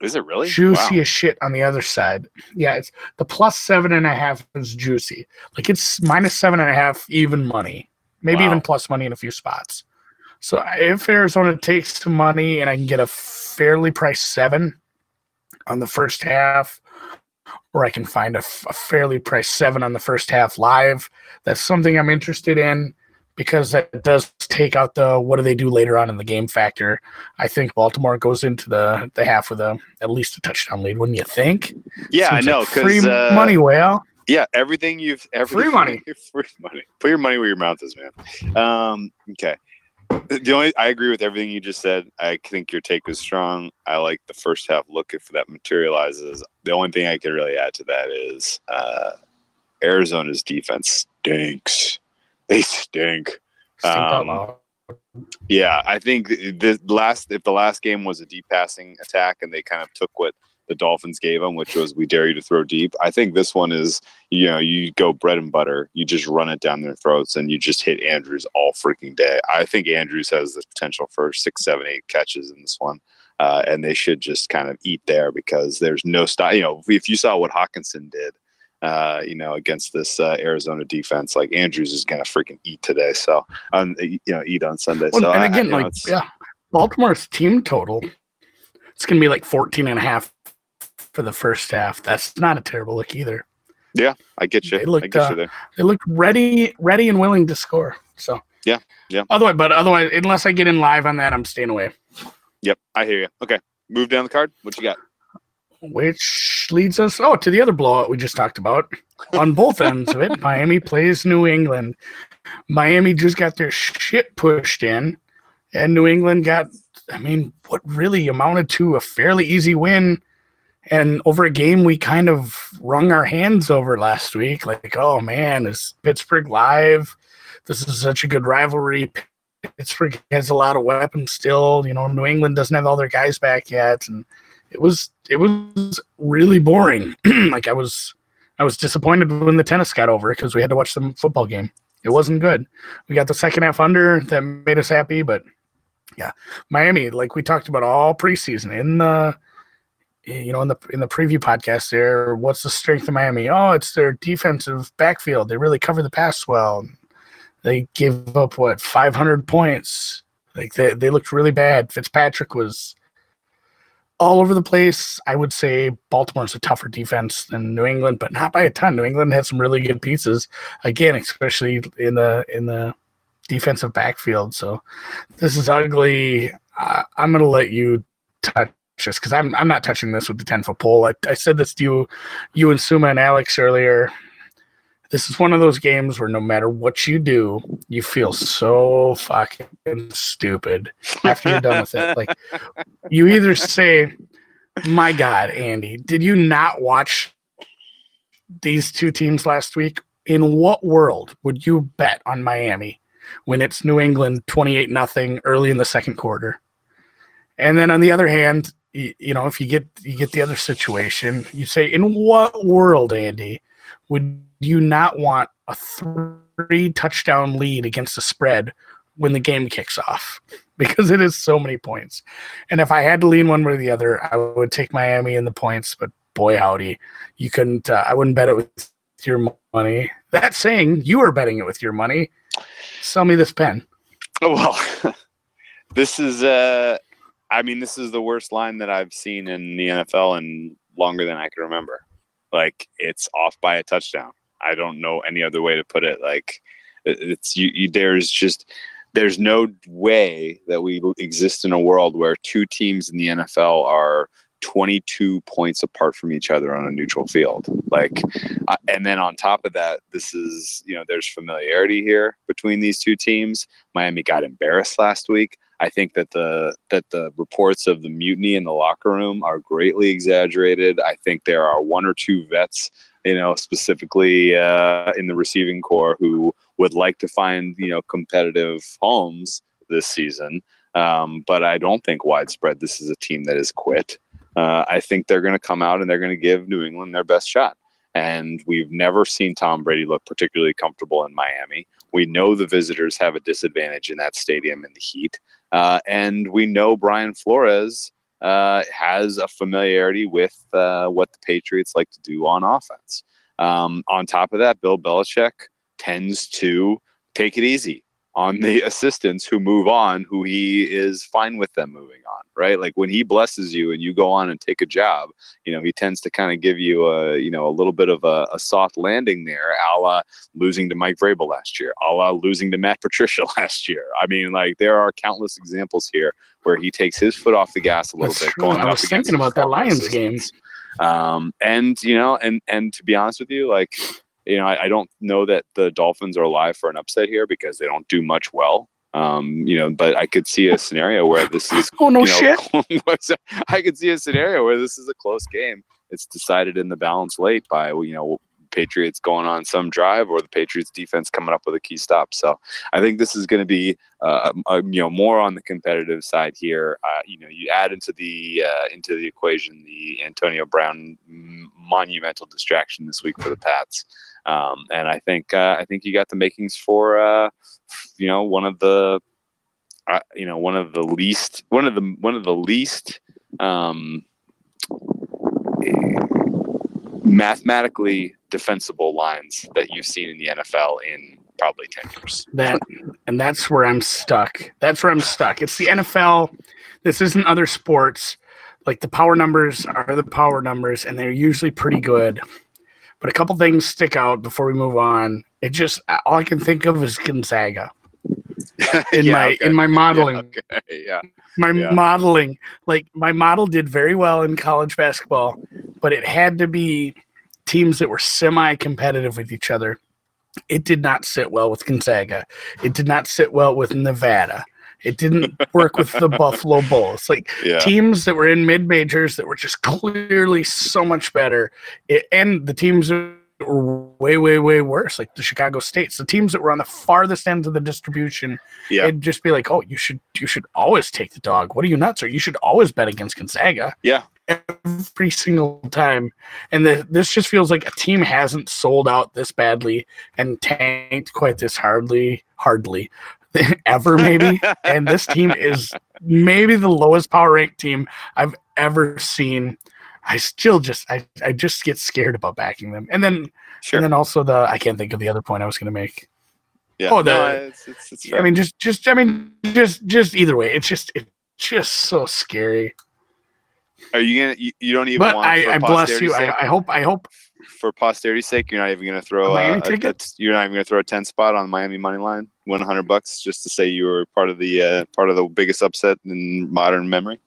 Is it really? Juicy wow. as shit on the other side. Yeah, it's the plus seven and a half is juicy. Like, it's minus seven and a half, even money. Maybe wow. even plus money in a few spots. So if Arizona takes the money and I can get a fairly priced seven on the first half, or I can find a, a fairly priced seven on the first half live, that's something I'm interested in, because that does take out the what do they do later on in the game factor. I think Baltimore goes into the, the half with a at least a touchdown lead, wouldn't you think? Yeah, Seems I know. Like free uh... money, whale. Yeah, everything you've everything, free money. Free money. Put your money where your mouth is, man. Um, okay. The only I agree with everything you just said. I think your take was strong. I like the first half look if that materializes. The only thing I could really add to that is uh, Arizona's defense stinks. They stink. Um, Yeah, I think the last if the last game was a deep passing attack and they kind of took what the Dolphins gave them, which was we dare you to throw deep. I think this one is, you know, you go bread and butter. You just run it down their throats and you just hit Andrews all freaking day. I think Andrews has the potential for six, seven, eight catches in this one. Uh, and they should just kind of eat there because there's no style. You know, if you saw what Hockenson did, uh, you know, against this uh, Arizona defense, like Andrews is going to freaking eat today. So, um, you know, eat on Sunday. Well, so and again, I, like, know, yeah, Baltimore's team total, it's going to be like fourteen and a half for the first half. That's not a terrible look either. Yeah, I get you. They looked, I get uh, you there. They looked ready, ready and willing to score. So yeah, yeah. Otherwise, but otherwise, unless I get in live on that, I'm staying away. Yep, I hear you. Okay, move down the card. What you got? Which leads us, oh, to the other blowout we just talked about. On both ends of it, Miami plays New England. Miami just got their shit pushed in, and New England got, I mean, what really amounted to a fairly easy win, and over a game we kind of wrung our hands over last week. Like, oh, man, is Pittsburgh live? This is such a good rivalry. Pittsburgh has a lot of weapons still. You know, New England doesn't have all their guys back yet, and it was it was really boring. Like I was I was disappointed when the tennis got over because we had to watch the football game. It wasn't good. We got the second half under that made us happy, but yeah, Miami, like we talked about all preseason in the you know in the in the preview podcast there. What's the strength of Miami? Oh, it's their defensive backfield. They really cover the pass well. They gave up, what, five hundred points. Like, they, they looked really bad. Fitzpatrick was all over the place. I would say Baltimore's a tougher defense than New England, but not by a ton. New England had some really good pieces, again, especially in the in the defensive backfield. So this is ugly. I, I'm going to let you touch this because I'm I'm not touching this with the ten-foot pole. I, I said this to you, you and Suma and Alex earlier. This is one of those games where no matter what you do, you feel so fucking stupid after you're done with it. Like, you either say, my God, Andy, did you not watch these two teams last week? In what world would you bet on Miami when it's New England twenty-eight nothing early in the second quarter? And then on the other hand, you, you know, if you get you get the other situation, you say, in what world, Andy, would you not want a three touchdown lead against the spread when the game kicks off? Because it is so many points. And if I had to lean one way or the other, I would take Miami in the points, but boy, howdy, you couldn't, uh, I wouldn't bet it with your money. That saying, you are betting it with your money. Sell me this pen. Oh, well, this is, uh, I mean, this is the worst line that I've seen in the N F L in longer than I can remember. Like, it's off by a touchdown. I don't know any other way to put it. Like, it's you, you, there's just there's no way that we exist in a world where two teams in the N F L are twenty-two points apart from each other on a neutral field. Like, uh, and then on top of that, this is, you know, there's familiarity here between these two teams. Miami got embarrassed last week. I think that the that the reports of the mutiny in the locker room are greatly exaggerated. I think there are one or two vets, you know, specifically uh, in the receiving corps who would like to find, you know, competitive homes this season. Um, but I don't think widespread this is a team that has quit. Uh, I think they're going to come out and they're going to give New England their best shot. And we've never seen Tom Brady look particularly comfortable in Miami. We know the visitors have a disadvantage in that stadium in the heat. Uh, and we know Brian Flores uh, has a familiarity with uh, what the Patriots like to do on offense. Um, on top of that, Bill Belichick tends to take it easy on the assistants who move on, who he is fine with them moving on, right? Like, when he blesses you and you go on and take a job, you know, he tends to kind of give you a, you know, a little bit of a, a soft landing there, a la losing to Mike Vrabel last year, a la losing to Matt Patricia last year. I mean, like, there are countless examples here where he takes his foot off the gas a little That's bit. True. Going I was up thinking about that Lions game. Um, and, you know, and, and to be honest with you, like, You know, I, I don't know that the Dolphins are alive for an upset here because they don't do much well. Um, you know, but I could see a scenario where this is. oh no you know, shit! I could see a scenario where this is a close game. It's decided in the balance late by you know Patriots going on some drive or the Patriots defense coming up with a key stop. So I think this is going to be, uh, a, you know, more on the competitive side here. Uh, you know, you add into the uh, into the equation the Antonio Brown monumental distraction this week for the Pats. Um, and I think uh, I think you got the makings for, uh, you know, one of the, uh, you know, one of the least, one of the, one of the least um, mathematically defensible lines that you've seen in the N F L in probably ten years. That, and that's where I'm stuck. That's where I'm stuck. It's the N F L. This isn't other sports. Like, the power numbers are the power numbers, and they're usually pretty good. But a couple things stick out before we move on. It just, all I can think of is Gonzaga in yeah, my okay. in my modeling. Yeah, okay. yeah. My yeah. modeling, like my model did very well in college basketball, but it had to be teams that were semi-competitive with each other. It did not sit well with Gonzaga. It did not sit well with Nevada. It didn't work with the Buffalo Bulls. Like yeah. teams that were in mid-majors that were just clearly so much better. It, and the teams that were way, way, way worse, like the Chicago States, the teams that were on the farthest end of the distribution, yeah. it'd just be like, oh, you should you should always take the dog. What are you nuts? Or you should always bet against Gonzaga. Yeah. Every single time. And the, this just feels like a team hasn't sold out this badly and tanked quite this hardly, hardly. ever maybe and this team is maybe the lowest power ranked team I've ever seen. I still just I, I just get scared about backing them. And then sure. and then also the I can't think of the other point I was going to make. Yeah. Oh, the, no, it's, it's, it's I mean just just I mean just just either way it's just it's just so scary. Are you going to you, you don't even but want I, I bless you. I, I hope I hope for posterity's sake, you're not even going to throw a, a, a you're not even going to throw a ten spot on Miami money line, win a hundred bucks just to say you were part of the uh, part of the biggest upset in modern memory.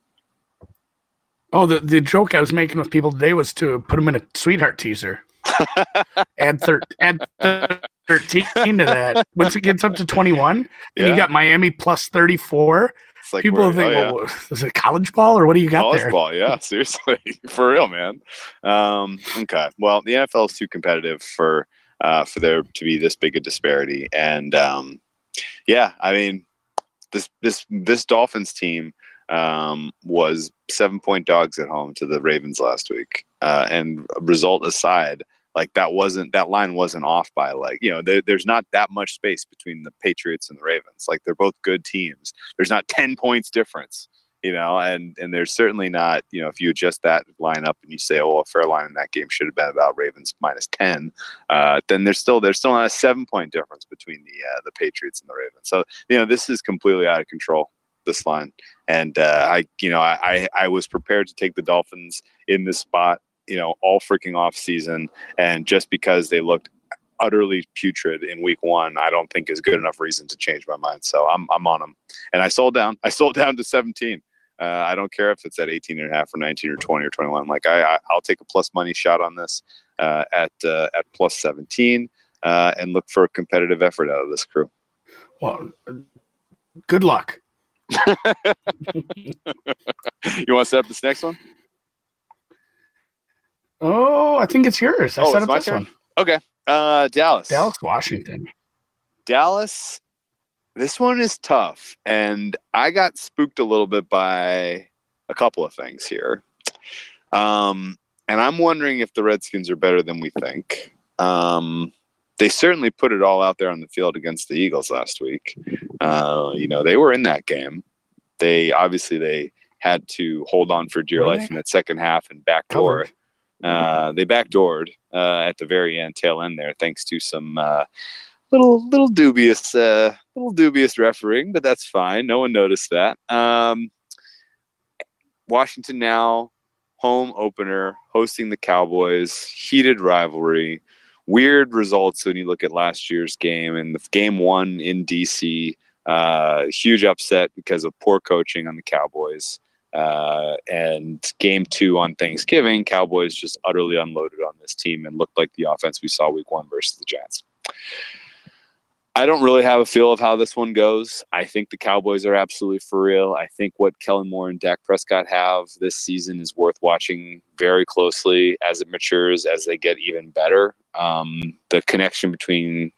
Oh, the the joke I was making with people today was to put them in a sweetheart teaser. add thir- add thir- thirteen to that. Once it gets up to twenty-one, and yeah. you got Miami plus thirty-four. Like people think, oh, yeah. well, is it college ball or what do you got college there? College ball, yeah, seriously, for real, man. Um, okay, well, the N F L is too competitive for uh, for there to be this big a disparity, and um, yeah, I mean, this this this Dolphins team um, was seven point dogs at home to the Ravens last week, uh, and result aside. Like that wasn't that line wasn't off by like, you know, there, there's not that much space between the Patriots and the Ravens. Like they're both good teams. There's not ten points difference, you know, and, and there's certainly not, you know, if you adjust that line up and you say, oh, well, a fair line in that game should have been about Ravens minus ten. Uh, then there's still there's still not a seven point difference between the uh, the Patriots and the Ravens. So, you know, this is completely out of control, this line. And uh, I, you know, I, I, I was prepared to take the Dolphins in this spot, you know, all freaking off season. And just because they looked utterly putrid in week one, I don't think is good enough reason to change my mind. So I'm, I'm on them. And I sold down, I sold down to seventeen. Uh, I don't care if it's at eighteen and a half or nineteen or twenty or twenty-one. Like I, I I'll take a plus money shot on this uh, at, uh, at plus seventeen uh, and look for a competitive effort out of this crew. Well, good luck. You want to set up this next one? Oh, I think it's yours. I oh, set up this turn? one. Okay. Uh, Dallas. Dallas, Washington. Dallas, this one is tough. And I got spooked a little bit by a couple of things here. Um, and I'm wondering if the Redskins are better than we think. Um, they certainly put it all out there on the field against the Eagles last week. Uh, you know, they were in that game. They obviously they had to hold on for dear life in that second half and backdoor it. Uh, they backdoored uh, at the very end, tail end there, thanks to some uh, little little dubious uh, little dubious refereeing, but that's fine. No one noticed that. Um, Washington now, home opener, hosting the Cowboys, heated rivalry, weird results when you look at last year's game and the game one in D C, uh, huge upset because of poor coaching on the Cowboys. Uh, and game two on Thanksgiving, Cowboys just utterly unloaded on this team and looked like the offense we saw week one versus the Giants. I don't really have a feel of how this one goes. I think the Cowboys are absolutely for real. I think what Kellen Moore and Dak Prescott have this season is worth watching very closely as it matures, as they get even better. Um, the connection between,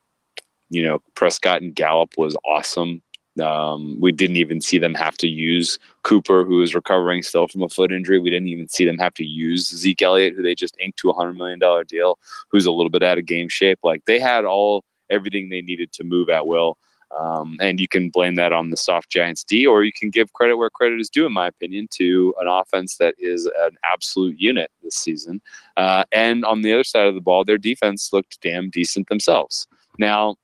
you know, Prescott and Gallup was awesome. Um, we didn't even see them have to use Cooper, who is recovering still from a foot injury. We didn't even see them have to use Zeke Elliott, who they just inked to a one hundred million dollars deal, who's a little bit out of game shape. Like, they had all everything they needed to move at will. Um, and you can blame that on the soft Giants D, or you can give credit where credit is due, in my opinion, to an offense that is an absolute unit this season. Uh, and on the other side of the ball, their defense looked damn decent themselves. Now,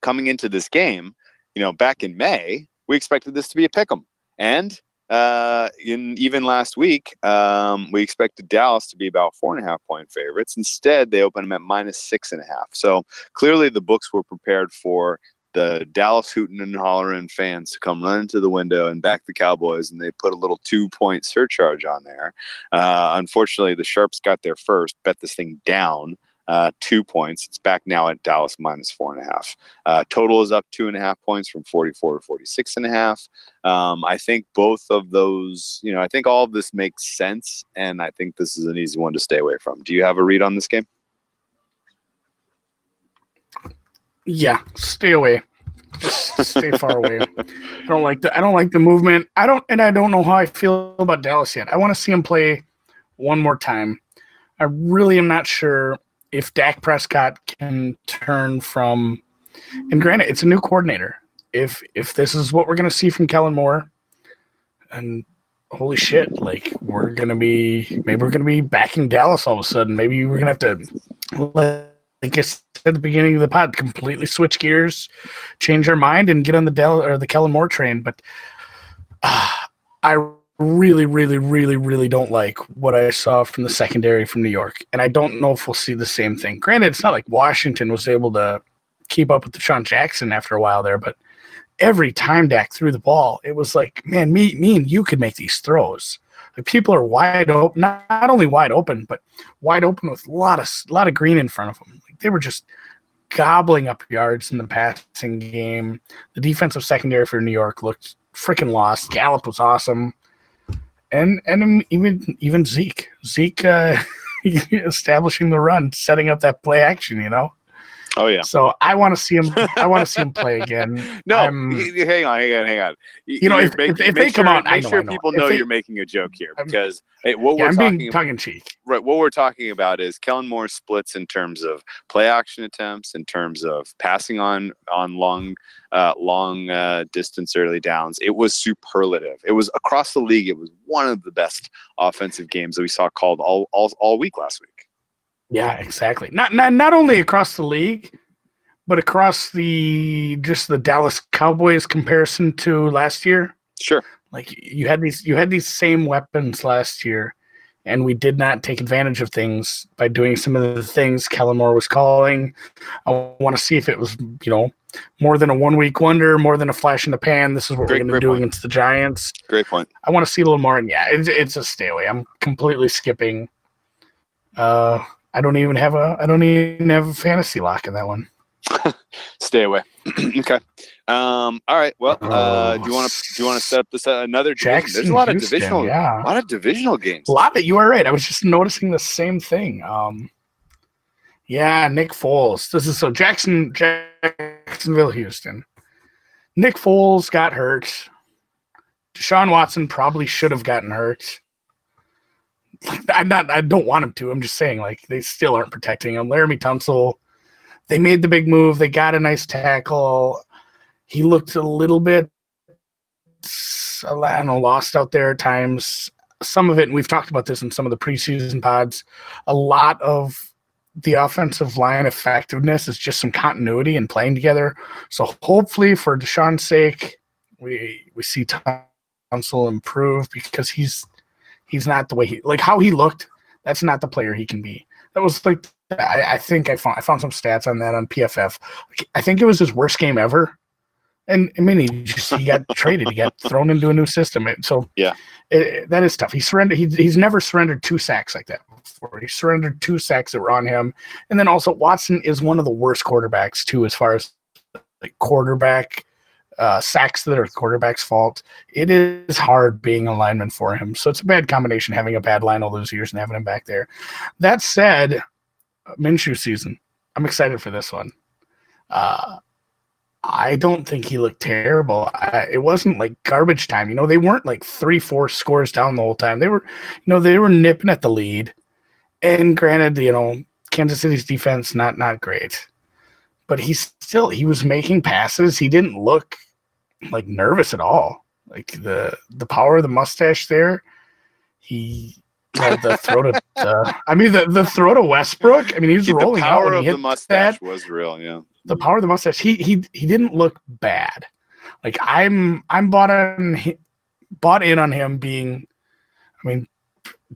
coming into this game, you know, back in May, we expected this to be a pick'em. And uh, in even last week, um, we expected Dallas to be about four and a half point favorites. Instead, they opened them at minus six and a half. So clearly the books were prepared for the Dallas hooting and hollering fans to come running to the window and back the Cowboys, and they put a little two-point surcharge on there. Uh, unfortunately, the Sharps got there first, bet this thing down. Uh, two points. It's back now at Dallas minus four and a half. Uh, total is up two and a half points from forty-four to forty-six and a half. Um, I think both of those, you know, I think all of this makes sense, and I think this is an easy one to stay away from. Do you have a read on this game? Yeah, stay away. Just stay far away. I don't like the. I don't like the movement. I don't, and I don't know how I feel about Dallas yet. I want to see him play one more time. I really am not sure if Dak Prescott can turn from, and granted, it's a new coordinator. If if this is what we're going to see from Kellen Moore, and holy shit, like we're going to be, maybe we're going to be backing Dallas all of a sudden. Maybe we're going to have to, like I said at the beginning of the pod, completely switch gears, change our mind, and get on the Del or the Kellen Moore train. But uh, I Really, really, really, really don't like what I saw from the secondary from New York. And I don't know if we'll see the same thing. Granted, it's not like Washington was able to keep up with Deshaun Jackson after a while there, but every time Dak threw the ball, it was like, man, me, me and you could make these throws. Like, people are wide open, not, not only wide open, but wide open with a lot of, a lot of green in front of them. Like, they were just gobbling up yards in the passing game. The defensive secondary for New York looked freaking lost. Gallup was awesome. And and even even Zeke, Zeke uh, establishing the run, setting up that play action, you know. Oh yeah. So I want to see him. I want to see him play again. No, I'm, hang on, hang on, hang on. You, you know, if, make, if, if make they sure, come out, make I know, sure I know. people if know they, you're making a joke here, because I'm, hey, what yeah, we're I'm talking being tongue in cheek. Right, what we're talking about is Kellen Moore splits in terms of play action attempts, in terms of passing on on long, uh, long uh, distance early downs. It was superlative. It was across the league. It was one of the best offensive games that we saw called all all all week last week. Yeah, exactly. Not not not only across the league, but across the just the Dallas Cowboys comparison to last year. Sure. Like you had these you had these same weapons last year, and we did not take advantage of things by doing some of the things Kellen Moore was calling. I want to see if it was, you know, more than a one week wonder, more than a flash in the pan. This is what great, we're going to do point. against the Giants. Great point. I want to see a little more, and yeah, it's it's a stay away. I'm completely skipping. Uh. I don't even have a I don't even have a fantasy lock in that one. Stay away. Okay. Um, all right. Well, uh, do you want to do you want to set up this uh, another division? There's a lot Houston, of divisional, yeah. a lot of divisional games. A lot that you are right. I was just noticing the same thing. Um, yeah, Nick Foles. This is so Jackson Jacksonville Houston. Nick Foles got hurt. Deshaun Watson probably should have gotten hurt. I'm not, I don't want him to. I'm just saying, like, they still aren't protecting him. Laramie Tunsil, they made the big move. They got a nice tackle. He looked a little bit, I don't know, lost out there at times. Some of it, and we've talked about this in some of the preseason pods, a lot of the offensive line effectiveness is just some continuity and playing together. So hopefully, for Deshaun's sake, we we see Tunsil improve, because he's He's not the way he, like how he looked. That's not the player he can be. That was like, I, I think I found I found some stats on that on P F F. I think it was his worst game ever. And I mean, he just he got traded. He got thrown into a new system. And so yeah, it, that is tough. He surrendered. He, he's never surrendered two sacks like that before. He surrendered two sacks that were on him. And then also Watson is one of the worst quarterbacks too, as far as the quarterback uh, sacks that are the quarterback's fault. It is hard being a lineman for him. So it's a bad combination, having a bad line all those years and having him back there. That said, Minshew season, I'm excited for this one. Uh, I don't think he looked terrible. I, it wasn't like garbage time. You know, they weren't like three, four scores down the whole time. They were, you know, they were nipping at the lead. And granted, you know, Kansas City's defense, not not great. But he still, he was making passes. He didn't look like nervous at all. Like the the power of the mustache there. He, well, the throw to, uh, I mean, the, the throw to Westbrook. I mean, he was rolling out. The power out of the mustache that. was real, yeah. The power of the mustache. He he he didn't look bad. Like I'm I'm bought on bought in on him being, I mean,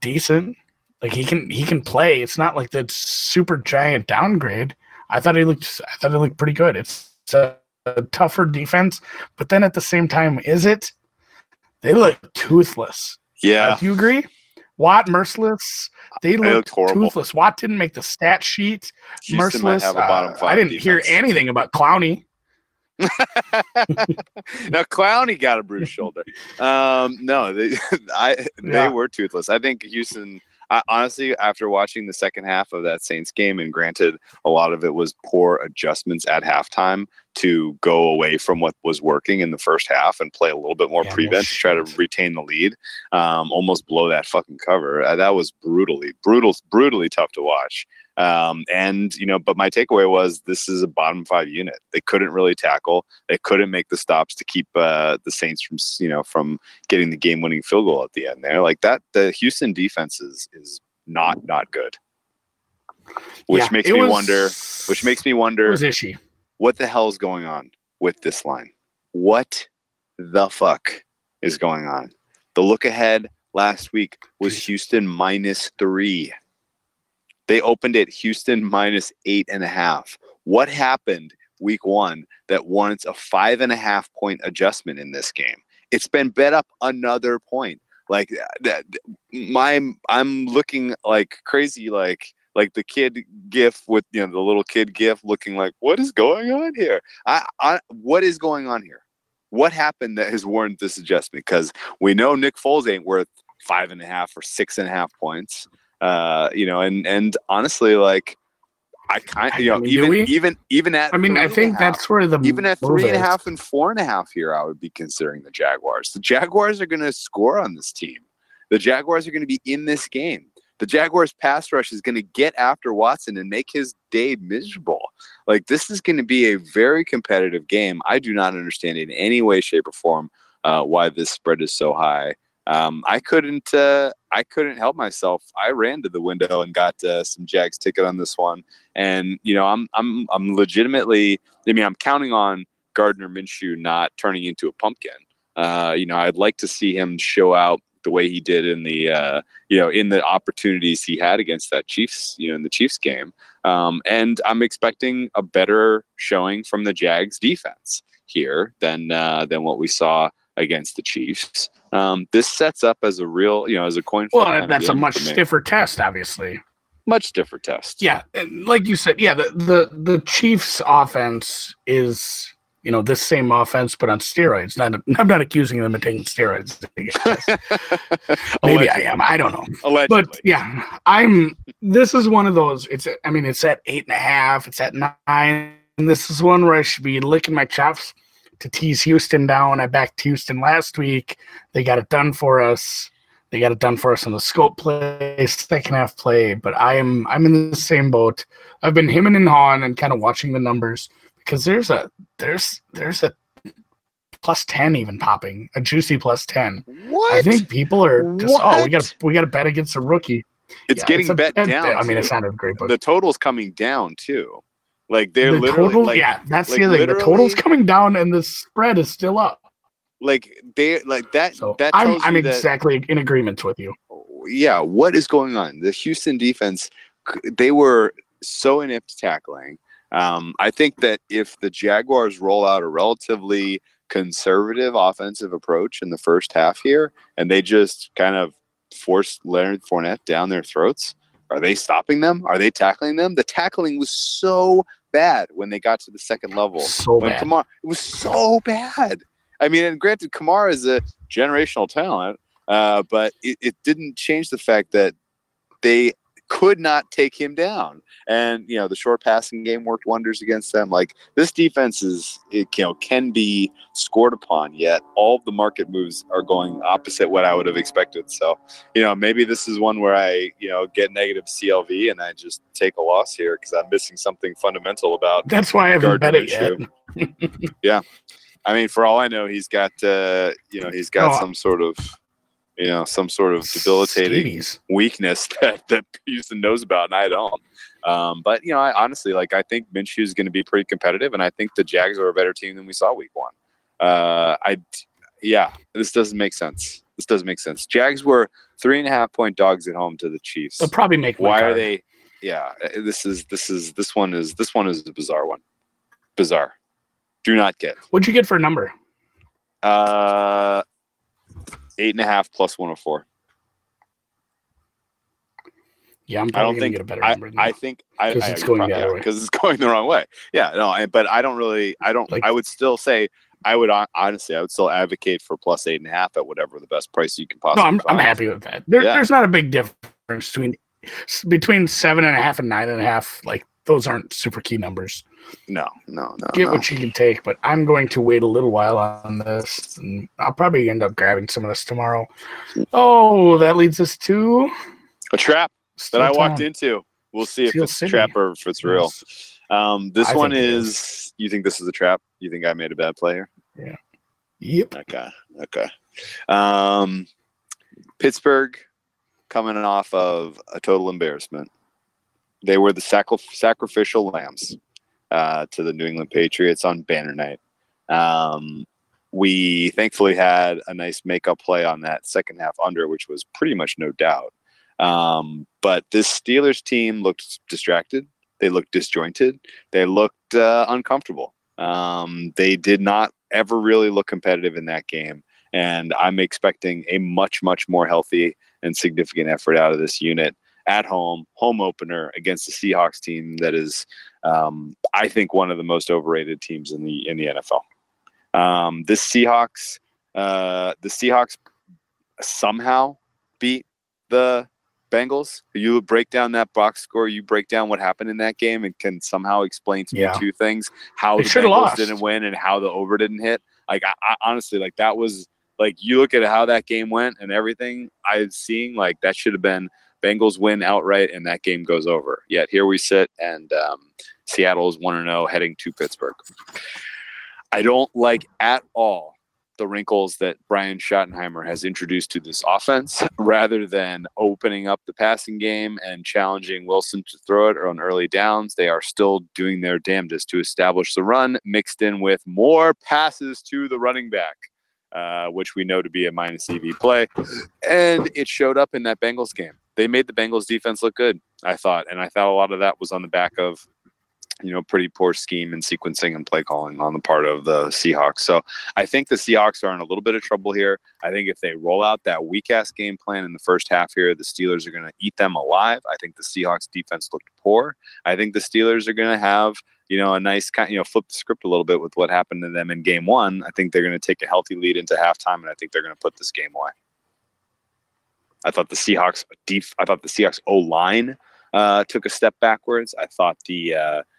decent. Like he can he can play. It's not like that super giant downgrade. I thought he looked I thought he looked pretty good. It's, it's a, a tougher defense, but then at the same time, is it? They look toothless. Yeah, uh, do you agree? Watt merciless. They looked, looked toothless. Watt didn't make the stat sheet. Houston merciless. Have a bottom five uh, I didn't defense. hear anything about Clowney. Now Clowney got a bruised shoulder. Um, no, they I they yeah. were toothless. I think Houston. I, honestly, after watching the second half of that Saints game, and granted, a lot of it was poor adjustments at halftime to go away from what was working in the first half and play a little bit more yeah, prevent to try to retain the lead, um, almost blow that fucking cover. Uh, that was brutally, brutal, brutally tough to watch. Um, and, you know, but my takeaway was this is a bottom five unit. They couldn't really tackle. They couldn't make the stops to keep uh, the Saints from, you know, from getting the game winning field goal at the end there. Like that, the Houston defense is, is not, not good, which yeah, makes me was, wonder, which makes me wonder what the hell is going on with this line? What the fuck is going on? The look ahead last week was Houston minus three. They opened it Houston minus eight and a half. What happened week one that warrants a five and a half point adjustment in this game? It's been bet up another point. Like that, my I'm looking like crazy, like like the kid gif with you know the little kid gif looking like what is going on here? I, I what is going on here? What happened that has warranted this adjustment? Because we know Nick Foles ain't worth five and a half or six and a half points. Uh, you know, and, and honestly, like I kind of, you know, I mean, even, even, even at, I mean, I think that's where the, even at three and a half and four and a half here, I would be considering the Jaguars. The Jaguars are going to score on this team. The Jaguars are going to be in this game. The Jaguars pass rush is going to get after Watson and make his day miserable. Like this is going to be a very competitive game. I do not understand in any way, shape or form, uh, why this spread is so high. Um, I couldn't, uh, I couldn't help myself. I ran to the window and got uh, some Jags ticket on this one. And, you know, I'm, I'm, I'm legitimately, I mean, I'm counting on Gardner Minshew not turning into a pumpkin. Uh, you know, I'd like to see him show out the way he did in the, uh, you know, in the opportunities he had against that Chiefs, you know, in the Chiefs game. Um, and I'm expecting a better showing from the Jags defense here than, uh, than what we saw against the Chiefs. Um, this sets up as a real, you know, as a coin flip. Well, that's a much stiffer test, obviously. Much stiffer test. Yeah, and like you said, yeah, the, the the Chiefs' offense is, you know, this same offense, but on steroids. Not, I'm not accusing them of taking steroids. Maybe I am. I don't know. Allegedly. But yeah, I'm. This is one of those. It's. I mean, it's at eight and a half. It's at nine. And this is one where I should be licking my chops to tease Houston down. I backed Houston last week. They got it done for us. They got it done for us on the scope play, second half play. But I am I'm in the same boat. I've been hemming and hawing and kind of watching the numbers because there's a there's there's a plus ten even popping, a juicy plus ten. What? I think people are just what? oh we got we got to bet against a rookie. It's yeah, getting it's bet, bet down. Bet. I mean, it's not a great book. The total's coming down too. Like they're the literally, total, like, yeah, that's like the other thing. The total's coming down, and the spread is still up. Like they, like that. So that tells I'm, I'm you that, exactly in agreement with you. Yeah, what is going on? The Houston defense, they were so inept tackling. Um, I think that if the Jaguars roll out a relatively conservative offensive approach in the first half here, and they just kind of force Leonard Fournette down their throats. Are they stopping them? Are they tackling them? The tackling was so bad when they got to the second level. So when bad. Kamara, it was so bad. I mean, and granted, Kamara is a generational talent, uh, but it, it didn't change the fact that they could not take him down. And, you know, the short passing game worked wonders against them. Like, this defense is, it, you know, can be scored upon, yet all of the market moves are going opposite what I would have expected. So, you know, maybe this is one where I, you know, get negative C L V and I just take a loss here because I'm missing something fundamental about. That's why I haven't bet it yet. Yeah. I mean, for all I know, he's got, uh, you know, he's got oh. some sort of. You know, some sort of debilitating Jeez. weakness that, that Houston knows about, and I don't. Um, but, you know, I honestly, like, I think Minshew is going to be pretty competitive, and I think the Jags are a better team than we saw week one. Uh, I, yeah, this doesn't make sense. This doesn't make sense. Jags were three-and-a-half-point dogs at home to the Chiefs. They'll probably make one. Why are they – yeah, this is – this is this one is this one is a bizarre one. Bizarre. Do not get. What'd you get for a number? Uh – Eight and a half plus one oh four. Yeah, I'm probably going to get a better number. I, I think I, I it's going probably, the because yeah, it's going the wrong way. Yeah, no, I, but I don't really. I don't. Like, I would still say I would honestly. I would still advocate for plus eight and a half at whatever the best price you can possibly. No, I'm find. I'm happy with that. There, yeah. There's not a big difference between between seven and a half and nine and a half. Like those aren't super key numbers. No, no, no. Get no. what you can take, but I'm going to wait a little while on this, and I'll probably end up grabbing some of this tomorrow. Oh, that leads us to a trap Still that I walked time. into. We'll see Steel if it's City. a trap or if it's real. Um, this I one is, is. You think this is a trap? You think I made a bad play here? Yeah. Yep. Okay. Okay. Um, Pittsburgh coming off of a total embarrassment. They were the sacri- sacrificial lambs. Uh, to the New England Patriots on Banner Night. Um, we thankfully had a nice makeup play on that second half under, which was pretty much no doubt. Um, but this Steelers team looked distracted. They looked disjointed. They looked uh, uncomfortable. Um, they did not ever really look competitive in that game. And I'm expecting a much, much more healthy and significant effort out of this unit at home, home opener against the Seahawks team that is, um, I think, one of the most overrated teams in the in the N F L. Um, this Seahawks, uh, the Seahawks somehow beat the Bengals. You break down that box score, you break down what happened in that game, and can somehow explain to yeah. me two things: how they the Bengals lost. didn't win and how the over didn't hit. Like, I, I honestly, like that was like you look at how that game went and everything. I'm seeing like that should have been. Bengals win outright, and that game goes over. Yet here we sit, and um, Seattle is one and oh heading to Pittsburgh. I don't like at all the wrinkles that Brian Schottenheimer has introduced to this offense rather than opening up the passing game and challenging Wilson to throw it on early downs. They are still doing their damnedest to establish the run mixed in with more passes to the running back. Uh, which we know to be a minus E V play. And it showed up in that Bengals game. They made the Bengals defense look good, I thought. And I thought a lot of that was on the back of, you know, pretty poor scheme and sequencing and play calling on the part of the Seahawks. So I think the Seahawks are in a little bit of trouble here. I think if they roll out that weak-ass game plan in the first half here, the Steelers are going to eat them alive. I think the Seahawks defense looked poor. I think the Steelers are going to have... You know, a nice kind, you know, flip the script a little bit with what happened to them in game one. I think they're going to take a healthy lead into halftime, and I think they're going to put this game away. I thought the Seahawks deep. I thought the Seahawks O line uh, took a step backwards. I thought the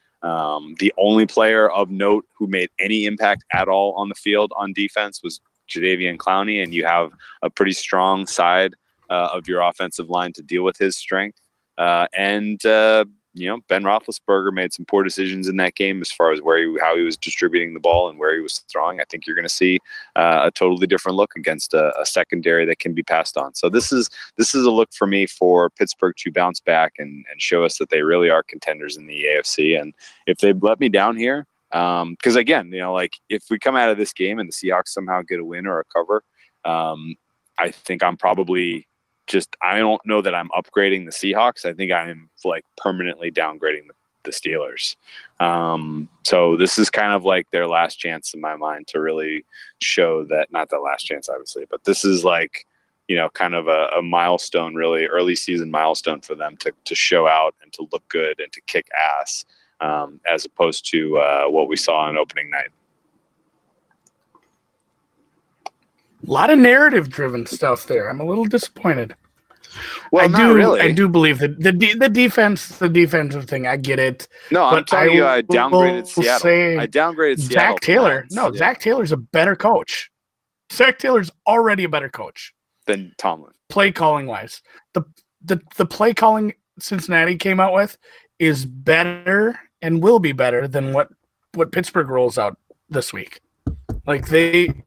uh, um, the only player of note who made any impact at all on the field on defense was Jadeveon Clowney, and you have a pretty strong side uh, of your offensive line to deal with his strength uh, and. Uh, You know, Ben Roethlisberger made some poor decisions in that game as far as where he, how he was distributing the ball and where he was throwing. I think you're going to see uh, a totally different look against a, a secondary that can be passed on. So this is this is a look for me for Pittsburgh to bounce back and, and show us that they really are contenders in the A F C. And if they let me down here, because um, again, you know, like if we come out of this game and the Seahawks somehow get a win or a cover, um, I think I'm probably. Just, I don't know that I'm upgrading the Seahawks. I think I'm like permanently downgrading the, the Steelers. Um, so this is kind of like their last chance in my mind to really show that, not the last chance, obviously, but this is like, you know, kind of a, a milestone, really early season milestone for them to to show out and to look good and to kick ass, um, as opposed to uh, what we saw on opening night. A lot of narrative-driven stuff there. I'm a little disappointed. Well, I not do, really. I do believe that the de- the defense, the defensive thing, I get it. No, I'm telling I you, I downgraded Seattle. I downgraded Seattle. Zach Taylor. No, yeah. Zach Taylor's a better coach. Zach Taylor's already a better coach than Tomlin. Play calling wise, the the the play calling Cincinnati came out with is better and will be better than what, what Pittsburgh rolls out this week. Like they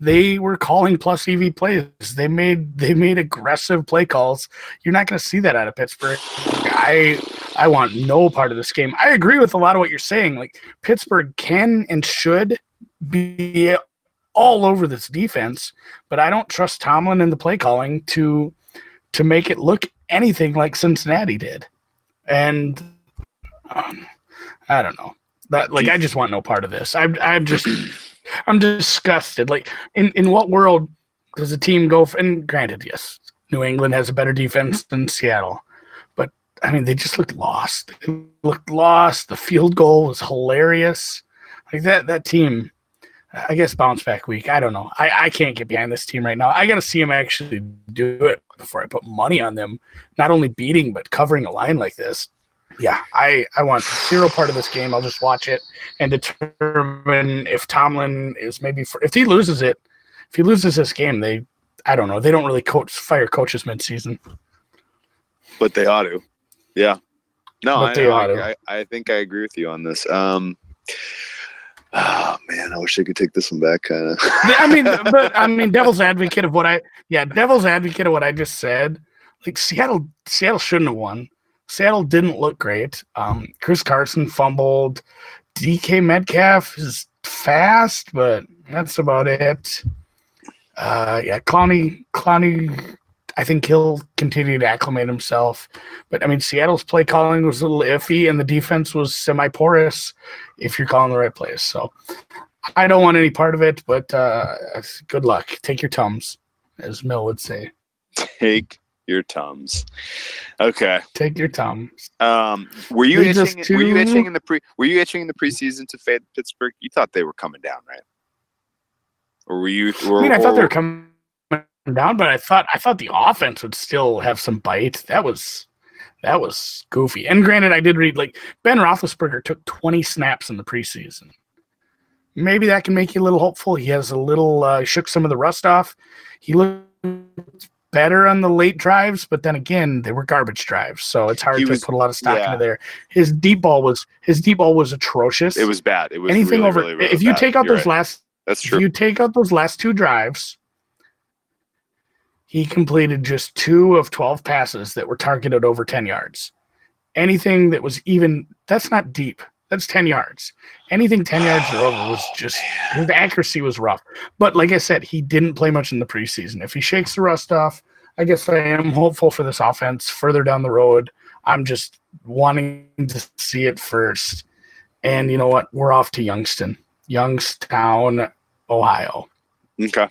they were calling plus E V plays. They made they made aggressive play calls. You're not going to see that out of Pittsburgh. I I want no part of this game. I agree with a lot of what you're saying. Like Pittsburgh can and should be all over this defense, but I don't trust Tomlin in the play calling to to make it look anything like Cincinnati did. And um, I don't know. That like I just want no part of this. I I'm just I'm disgusted. Like, in, in what world does a team go for, and granted, yes, New England has a better defense than Seattle. But, I mean, they just looked lost. They looked lost. The field goal was hilarious. Like, that that team, I guess bounce back week. I don't know. I, I can't get behind this team right now. I got to see them actually do it before I put money on them, not only beating but covering a line like this. Yeah, I, I want zero part of this game. I'll just watch it and determine if Tomlin is maybe – if he loses it, if he loses this game, they – I don't know. They don't really coach fire coaches midseason. But they ought to. Yeah. No, I, they ought I, to. I, I think I agree with you on this. Um, oh, man, I wish I could take this one back kind of. I mean, but I mean, devil's advocate of what I – yeah, devil's advocate of what I just said. Like Seattle, Seattle shouldn't have won. Seattle didn't look great. Um, Chris Carson fumbled. D K Metcalf is fast, but that's about it. Uh, yeah, Clowney, Clowney, I think he'll continue to acclimate himself. But, I mean, Seattle's play calling was a little iffy, and the defense was semi-porous if you're calling the right plays. So I don't want any part of it, but uh, good luck. Take your Tums, as Mill would say. Take your Tums. Okay. Take your Tums. Um, were you itching, too... were you itching in the pre were you itching in the preseason to fade Pittsburgh? You thought they were coming down, right? Or were you or, I mean I or, thought they were coming down, but I thought I thought the offense would still have some bite. That was that was goofy. And granted, I did read like Ben Roethlisberger took twenty snaps in the preseason. Maybe that can make you a little hopeful. He has a little uh, shook some of the rust off. He looked better on the late drives, but then again, they were garbage drives, so it's hard he to was, put a lot of stock yeah. into there. His deep ball was his deep ball was atrocious. It was bad. It was anything really, over really, really if you bad. Take out You're those right. last. That's true. If you take out those last two drives, he completed just two of twelve passes that were targeted over ten yards. Anything that was even that's not deep. That's ten yards. Anything ten yards or over was just – the accuracy was rough. But like I said, he didn't play much in the preseason. If he shakes the rust off, I guess I am hopeful for this offense further down the road. I'm just wanting to see it first. And you know what? We're off to Youngstown, Youngstown, Ohio. Okay.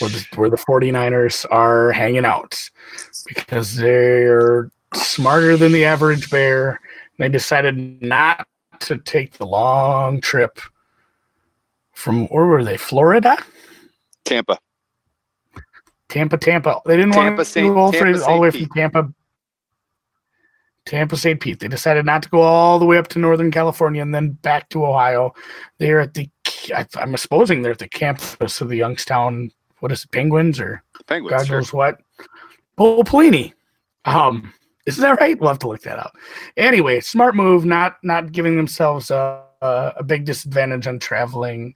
Where the, where the 49ers are hanging out because they're smarter than the average bear. They decided not – to take the long trip from where were they? Florida, Tampa, Tampa, Tampa. They didn't Tampa want to Saint, go Tampa, all the way from Tampa, Tampa, Saint Pete. They decided not to go all the way up to Northern California and then back to Ohio. They're at the. I'm supposing they're at the campus of the Youngstown. What is it? Penguins or Penguins? God knows sure. what. Bo Pelini. Um. Is that right? We'll have to look that up. Anyway, smart move, not not giving themselves a, a big disadvantage on traveling.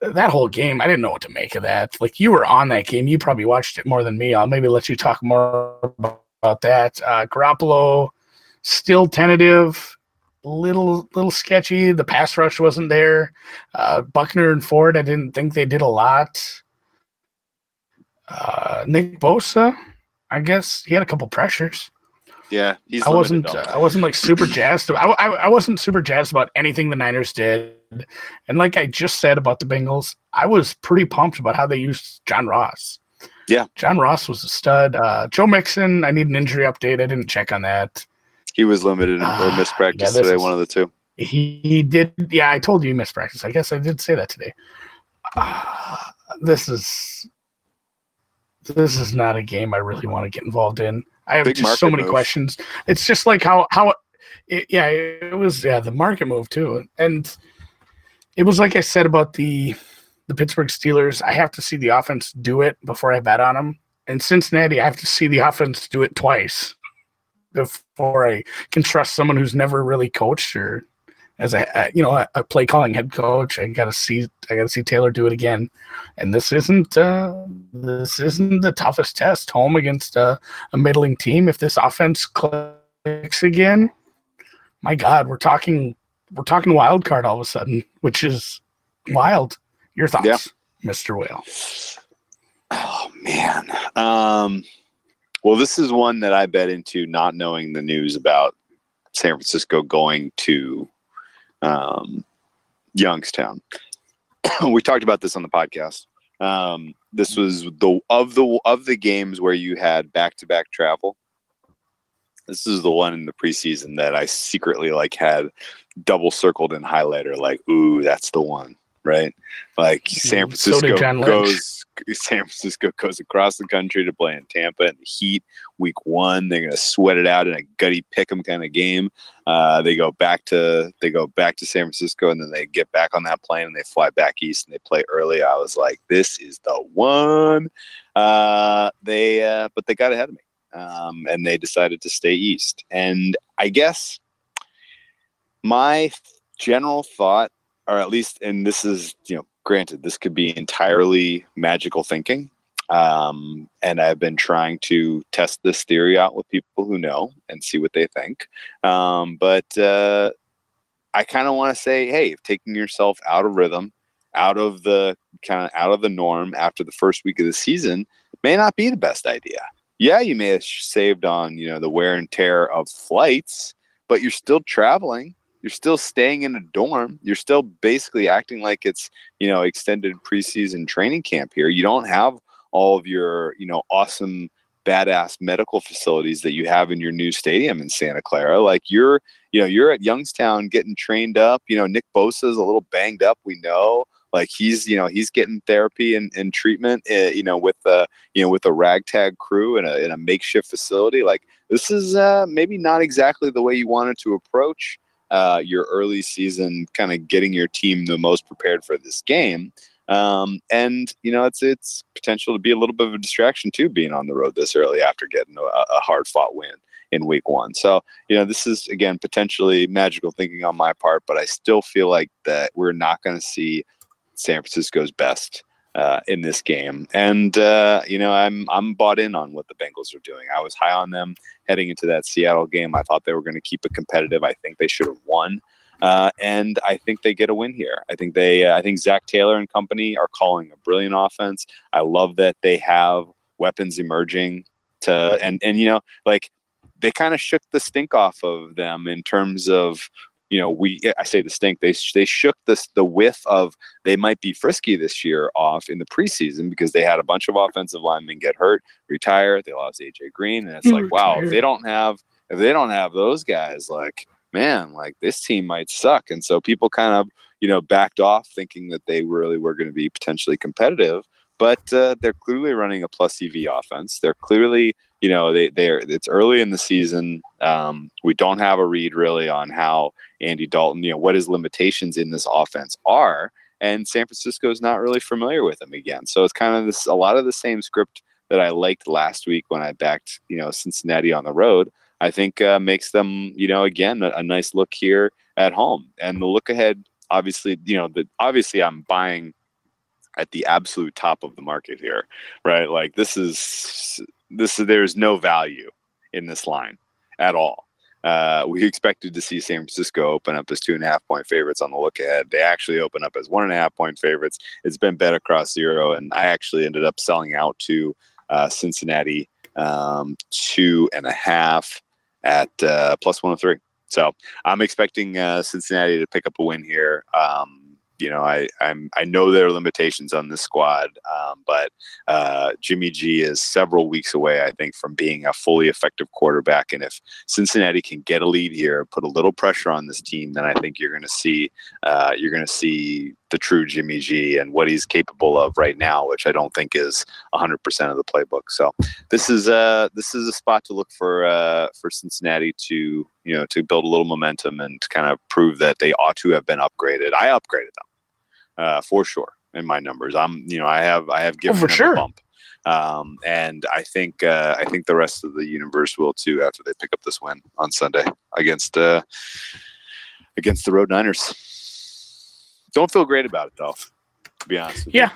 That whole game, I didn't know what to make of that. Like, you were on that game. You probably watched it more than me. I'll maybe let you talk more about that. Uh, Garoppolo, still tentative, little little sketchy. The pass rush wasn't there. Uh, Buckner and Ford, I didn't think they did a lot. Uh, Nick Bosa, I guess he had a couple pressures. Yeah, he's I wasn't. Uh, I wasn't like super jazzed. I, I I wasn't super jazzed about anything the Niners did, and like I just said about the Bengals, I was pretty pumped about how they used John Ross. Yeah. John Ross was a stud. Uh, Joe Mixon, I need an injury update. I didn't check on that. He was limited uh, or missed practice yeah, today, is, one of the two. He, he did. Yeah, I told you he missed practice. I guess I did say that today. Uh, this is this is not a game I really want to get involved in. I have Big just so many move. questions. It's just like how how it, yeah, it was yeah, the market move too. And it was like I said about the the Pittsburgh Steelers. I have to see the offense do it before I bet on them. And Cincinnati, I have to see the offense do it twice before I can trust someone who's never really coached or as a you know a play calling head coach. I gotta see I gotta see Taylor do it again. And this isn't uh, this isn't the toughest test, home against uh, a middling team. If this offense clicks again, my God, we're talking. We're talking wild card all of a sudden, which is wild. Your thoughts, yeah. Mister Whale? Oh, man. Um, well, this is one that I bet into not knowing the news about San Francisco going to um, Youngstown. We talked about this on the podcast. Um, this was the of the of the games where you had back-to-back travel. This is the one in the preseason that I secretly like had double circled in highlighter. Like, ooh, that's the one, right? Like San Francisco so goes, San Francisco goes across the country to play in Tampa in the Heat week one. They're going to sweat it out in a gutty pick 'em kind of game. Uh, they go back to, they go back to San Francisco and then they get back on that plane and they fly back east and they play early. I was like, this is the one. Uh, they, uh, but they got ahead of me. Um, and they decided to stay east. And I guess my general thought, or at least, and this is, you know, granted, this could be entirely magical thinking. Um, and I've been trying to test this theory out with people who know and see what they think. Um, but uh, I kind of want to say, hey, if taking yourself out of rhythm, out of the kind of out of the norm after the first week of the season may not be the best idea. Yeah, you may have saved on, you know, the wear and tear of flights, but you're still traveling. You're still staying in a dorm. You're still basically acting like it's, you know, extended preseason training camp here. You don't have all of your, you know, awesome, badass medical facilities that you have in your new stadium in Santa Clara. Like you're, you know, you're at Youngstown getting trained up. You know, Nick Bosa's a little banged up, we know. Like he's, you know, he's getting therapy and, and treatment, uh, you know, with, uh, you know, with a ragtag crew in a, in a makeshift facility. Like this is uh, maybe not exactly the way you wanted to approach uh, your early season, kind of getting your team the most prepared for this game. Um, and, you know, it's it's potential to be a little bit of a distraction, too, being on the road this early after getting a, a hard fought win in week one. So, you know, this is, again, potentially magical thinking on my part, but I still feel like that we're not going to see San Francisco's best uh, in this game. And, uh, you know, I'm I'm bought in on what the Bengals are doing. I was high on them heading into that Seattle game. I thought they were going to keep it competitive. I think they should have won. Uh, and I think they get a win here. I think they, uh, I think Zach Taylor and company are calling a brilliant offense. I love that they have weapons emerging to, and, and you know, like they kind of shook the stink off of them in terms of, you know, we, I say the stink, they, they shook this, the whiff of they might be frisky this year off in the preseason because they had a bunch of offensive linemen get hurt, retire. They lost A J Green. And it's like, wow, if they don't have, if they don't have those guys, like, man, like this team might suck. And so people kind of, you know, backed off thinking that they really were going to be potentially competitive, but uh, they're clearly running a plus E V offense. They're clearly, you know, they, they're, it's early in the season. Um, we don't have a read really on how Andy Dalton, you know, what his limitations in this offense are, and San Francisco is not really familiar with him again. So it's kind of this, a lot of the same script that I liked last week when I backed, you know, Cincinnati on the road, I think uh, makes them, you know, again, a, a nice look here at home. And the look ahead, obviously, you know, the, obviously I'm buying at the absolute top of the market here, right? Like this is, this is, there's no value in this line at all. Uh, we expected to see San Francisco open up as two and a half point favorites on the look ahead. They actually open up as one and a half point favorites. It's been bet across zero, and I actually ended up selling out to uh, Cincinnati um, two and a half at uh, plus one oh three. So I'm expecting uh, Cincinnati to pick up a win here. Um, you know, I I'm, I know there are limitations on this squad, um, but uh, Jimmy G is several weeks away, I think, from being a fully effective quarterback. And if Cincinnati can get a lead here, put a little pressure on this team, then I think you're going to see uh, you're going to see the true Jimmy G and what he's capable of right now, which I don't think is one hundred percent of the playbook. So this is uh this is a spot to look for uh, for Cincinnati to, you know, to build a little momentum and to kind of prove that they ought to have been upgraded. I upgraded them uh, for sure in my numbers. I'm, you know, I have I have given oh, for them sure. a bump, um, and I think uh, I think the rest of the universe will too after they pick up this win on Sunday against uh, against the Road Niners. Don't feel great about it though, to be honest with yeah.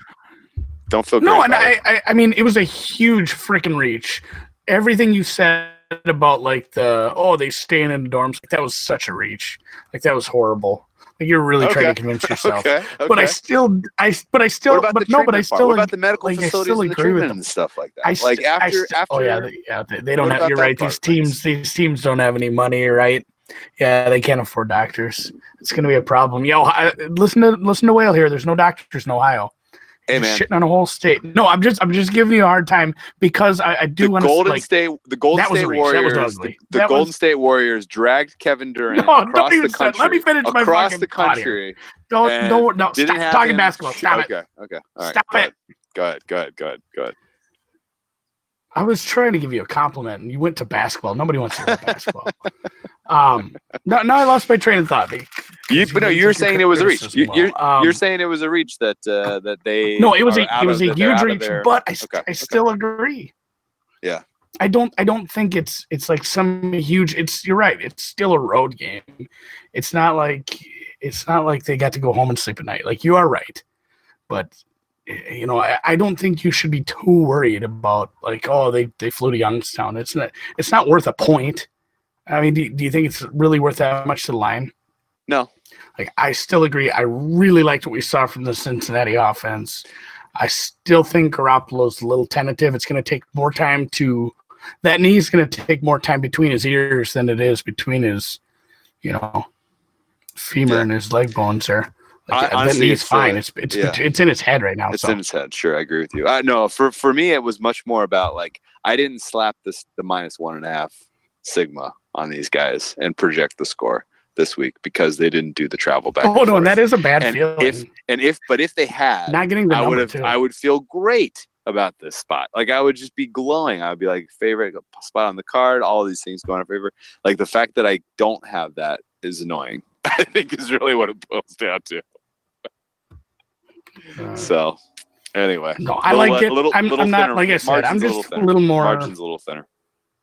you. Don't feel no, great. No, and about I, it. I I mean it was a huge freaking reach. Everything you said about like the oh they stand in the dorms, like that was such a reach, like that was horrible. Like you're really okay. trying to convince yourself. okay, okay. But I still, I but I still, what about but the no, but I still. What about the medical like, facilities and the treatment and stuff like that? I st- like after, I st- after, oh yeah, they, yeah, they, they don't have. You're right. Part, these teams, please? these teams don't have any money, right? Yeah, they can't afford doctors. It's going to be a problem. Yo, I, listen to listen to Whale here. There's no doctors in Ohio. Hey, man. Shitting on a whole state. No, I'm just I'm just giving you a hard time because I, I do want to. Golden like, State, the Golden State Warriors, the, the Golden was, State Warriors dragged Kevin Durant no, across the country. Let me finish my across the country. Don't don't no. Stop talking him. basketball. Stop okay, it. Okay. Okay. All right. Stop go it. Go ahead. Go ahead. Go ahead. Go ahead. I was trying to give you a compliment, and you went to basketball. Nobody wants to go to basketball. Um, no, now I lost my train of thought. You, but no, you're saying it was a reach. You, you're, um, you're saying it was a reach that uh, that they. No, it was a it was a huge reach, but I, okay, I okay. still agree. Yeah, I don't I don't think it's it's like some huge. It's you're right. It's still a road game. It's not like it's not like they got to go home and sleep at night. Like you are right, but. You know, I, I don't think you should be too worried about like, oh, they, they flew to Youngstown. It's not it's not worth a point. I mean, do, do you think it's really worth that much to the line? No. Like, I still agree. I really liked what we saw from the Cincinnati offense. I still think Garoppolo's a little tentative. It's going to take more time to – that knee's going to take more time between his ears than it is between his, you know, femur yeah. and his leg bones there. Like, honestly, it's fine. It's it's, yeah. it's in his head right now. It's so. in his head. Sure, I agree with you. I, no, for for me, it was much more about like I didn't slap this the minus one and a half sigma on these guys and project the score this week because they didn't do the travel back. Oh no, and that is a bad and feeling. If, and if but if they had, not getting the I would have. I would feel great about this spot. Like I would just be glowing. I would be like favorite spot on the card. All of these things going in favor. Like the fact that I don't have that is annoying. I think is really what it boils down to. Uh, so, anyway, no, I little, like it. Little, I'm, little I'm not like I said. Margin's I'm just a little, a little more. Margin's a little thinner.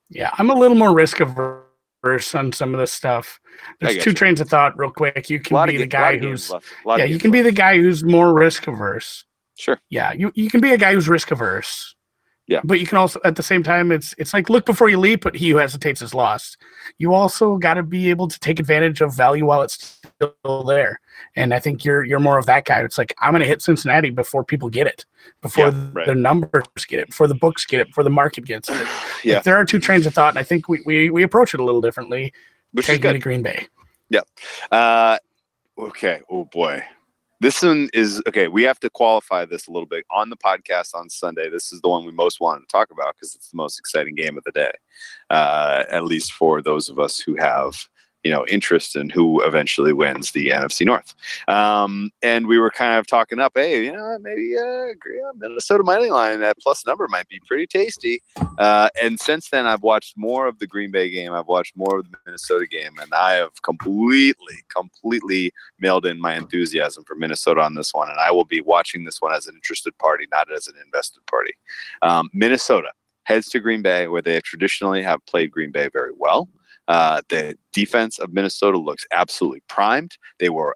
Yeah, I'm a little more risk averse on some of this stuff. There's two you. trains of thought, real quick. You can be games, the guy who's yeah. You can left. be the guy who's more risk averse. Sure. Yeah, you you can be a guy who's risk averse. Yeah. But you can also at the same time it's it's like look before you leap, but he who hesitates is lost. You also gotta be able to take advantage of value while it's still there. And I think you're you're more of that guy. It's like I'm gonna hit Cincinnati before people get it, before yeah, right. the numbers get it, before the books get it, before the market gets it. yeah. Like, there are two trains of thought, and I think we we, we approach it a little differently. Take me to Green Bay. Yeah. Uh, okay. Oh boy. This one is okay. We have to qualify this a little bit on the podcast on Sunday. This is the one we most wanted to talk about because it's the most exciting game of the day, uh, at least for those of us who have, you know, interest in who eventually wins the N F C North. Um, and we were kind of talking up, hey, you know, maybe uh, Minnesota money line that plus number might be pretty tasty. Uh, and since then, I've watched more of the Green Bay game. I've watched more of the Minnesota game, and I have completely, completely mailed in my enthusiasm for Minnesota on this one. And I will be watching this one as an interested party, not as an invested party. Um, Minnesota heads to Green Bay, where they traditionally have played Green Bay very well. Uh, the defense of Minnesota looks absolutely primed. They were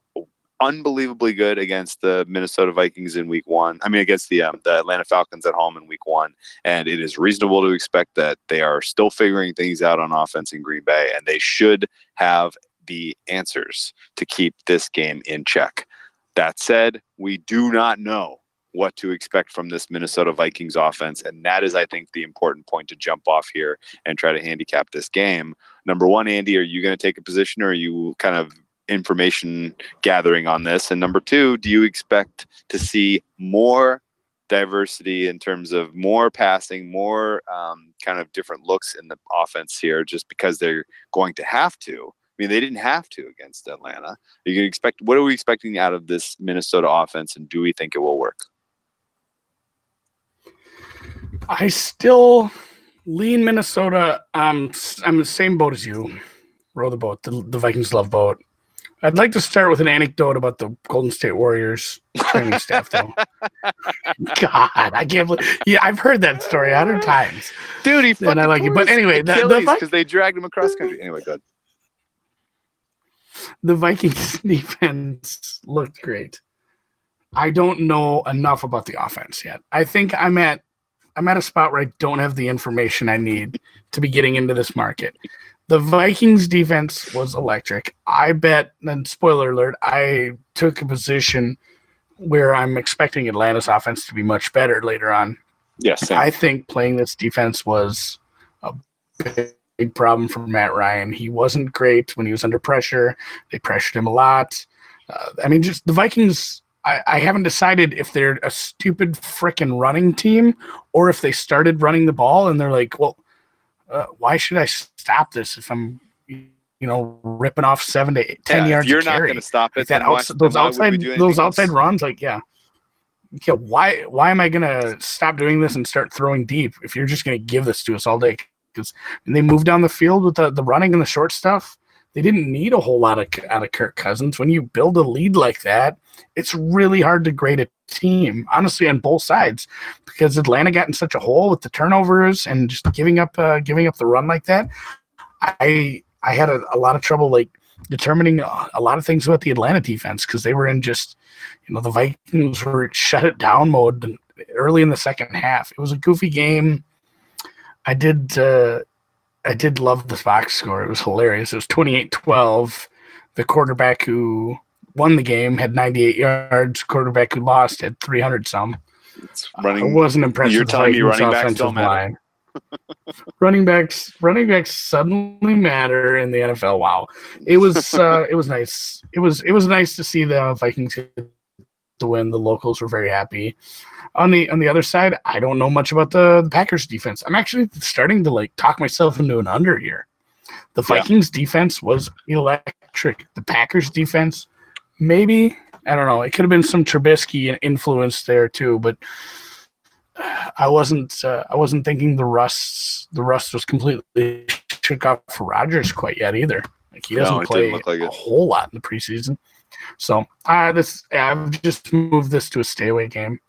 unbelievably good against the Minnesota Vikings in week one. I mean, against the, um, the Atlanta Falcons at home in week one. And it is reasonable to expect that they are still figuring things out on offense in Green Bay, and they should have the answers to keep this game in check. That said, we do not know what to expect from this Minnesota Vikings offense. And that is, I think, the important point to jump off here and try to handicap this game. Number one, Andy, are you going to take a position, or are you kind of information gathering on this? And number two, do you expect to see more diversity in terms of more passing, more um, kind of different looks in the offense here, just because they're going to have to? I mean, they didn't have to against Atlanta. Are you going to expect, what are we expecting out of this Minnesota offense, and do we think it will work? I still lean Minnesota. Um, I'm the same boat as you. Row the boat, the, the Vikings love boat. I'd like to start with an anecdote about the Golden State Warriors training staff, though. God, I can't believe. Yeah, I've heard that story a hundred times. Dude, he fucking. And I like it, but anyway, the, the because they dragged him across country. Anyway, go ahead. The Vikings defense looked great. I don't know enough about the offense yet. I think I'm at I'm at a spot where I don't have the information I need to be getting into this market. The Vikings defense was electric. I bet, and spoiler alert, I took a position where I'm expecting Atlanta's offense to be much better later on. Yes. Same. I think playing this defense was a big Big problem for Matt Ryan. He wasn't great when he was under pressure. They pressured him a lot. Uh, I mean, just the Vikings, I, I haven't decided if they're a stupid frickin' running team or if they started running the ball and they're like, well, uh, why should I stop this if I'm, you know, ripping off seven to eight, ten yeah, yards? You're not going to stop it. Like that outs- those outside, those outside runs, like, yeah. yeah. Why, why am I going to stop doing this and start throwing deep if you're just going to give this to us all day? Because they moved down the field with the, the running and the short stuff. They didn't need a whole lot of, out of Kirk Cousins. When you build a lead like that, it's really hard to grade a team, honestly, on both sides, because Atlanta got in such a hole with the turnovers and just giving up uh, giving up the run like that. I I had a, a lot of trouble like determining a lot of things about the Atlanta defense because they were in just, you know, the Vikings were shut it down mode early in the second half. It was a goofy game. I did uh, I did love the box score. It was hilarious. It was twenty-eight twelve. The quarterback who won the game had ninety-eight yards. Quarterback who lost had three hundred some. It's running, uh, I wasn't impressed with the Vikings running backs offensive line. running backs running backs suddenly matter in the N F L. Wow. It was uh, it was nice. It was it was nice to see the Vikings to win. The locals were very happy. On the on the other side, I don't know much about the, the Packers defense. I'm actually starting to like talk myself into an under here. The Vikings yeah. defense was electric. The Packers defense, maybe, I don't know. It could have been some Trubisky influence there too, but I wasn't uh, I wasn't thinking the rust the rust was completely shook off for Rodgers quite yet either. Like he doesn't no, play like a it. whole lot in the preseason. So uh, this I've just moved this to a stay away game.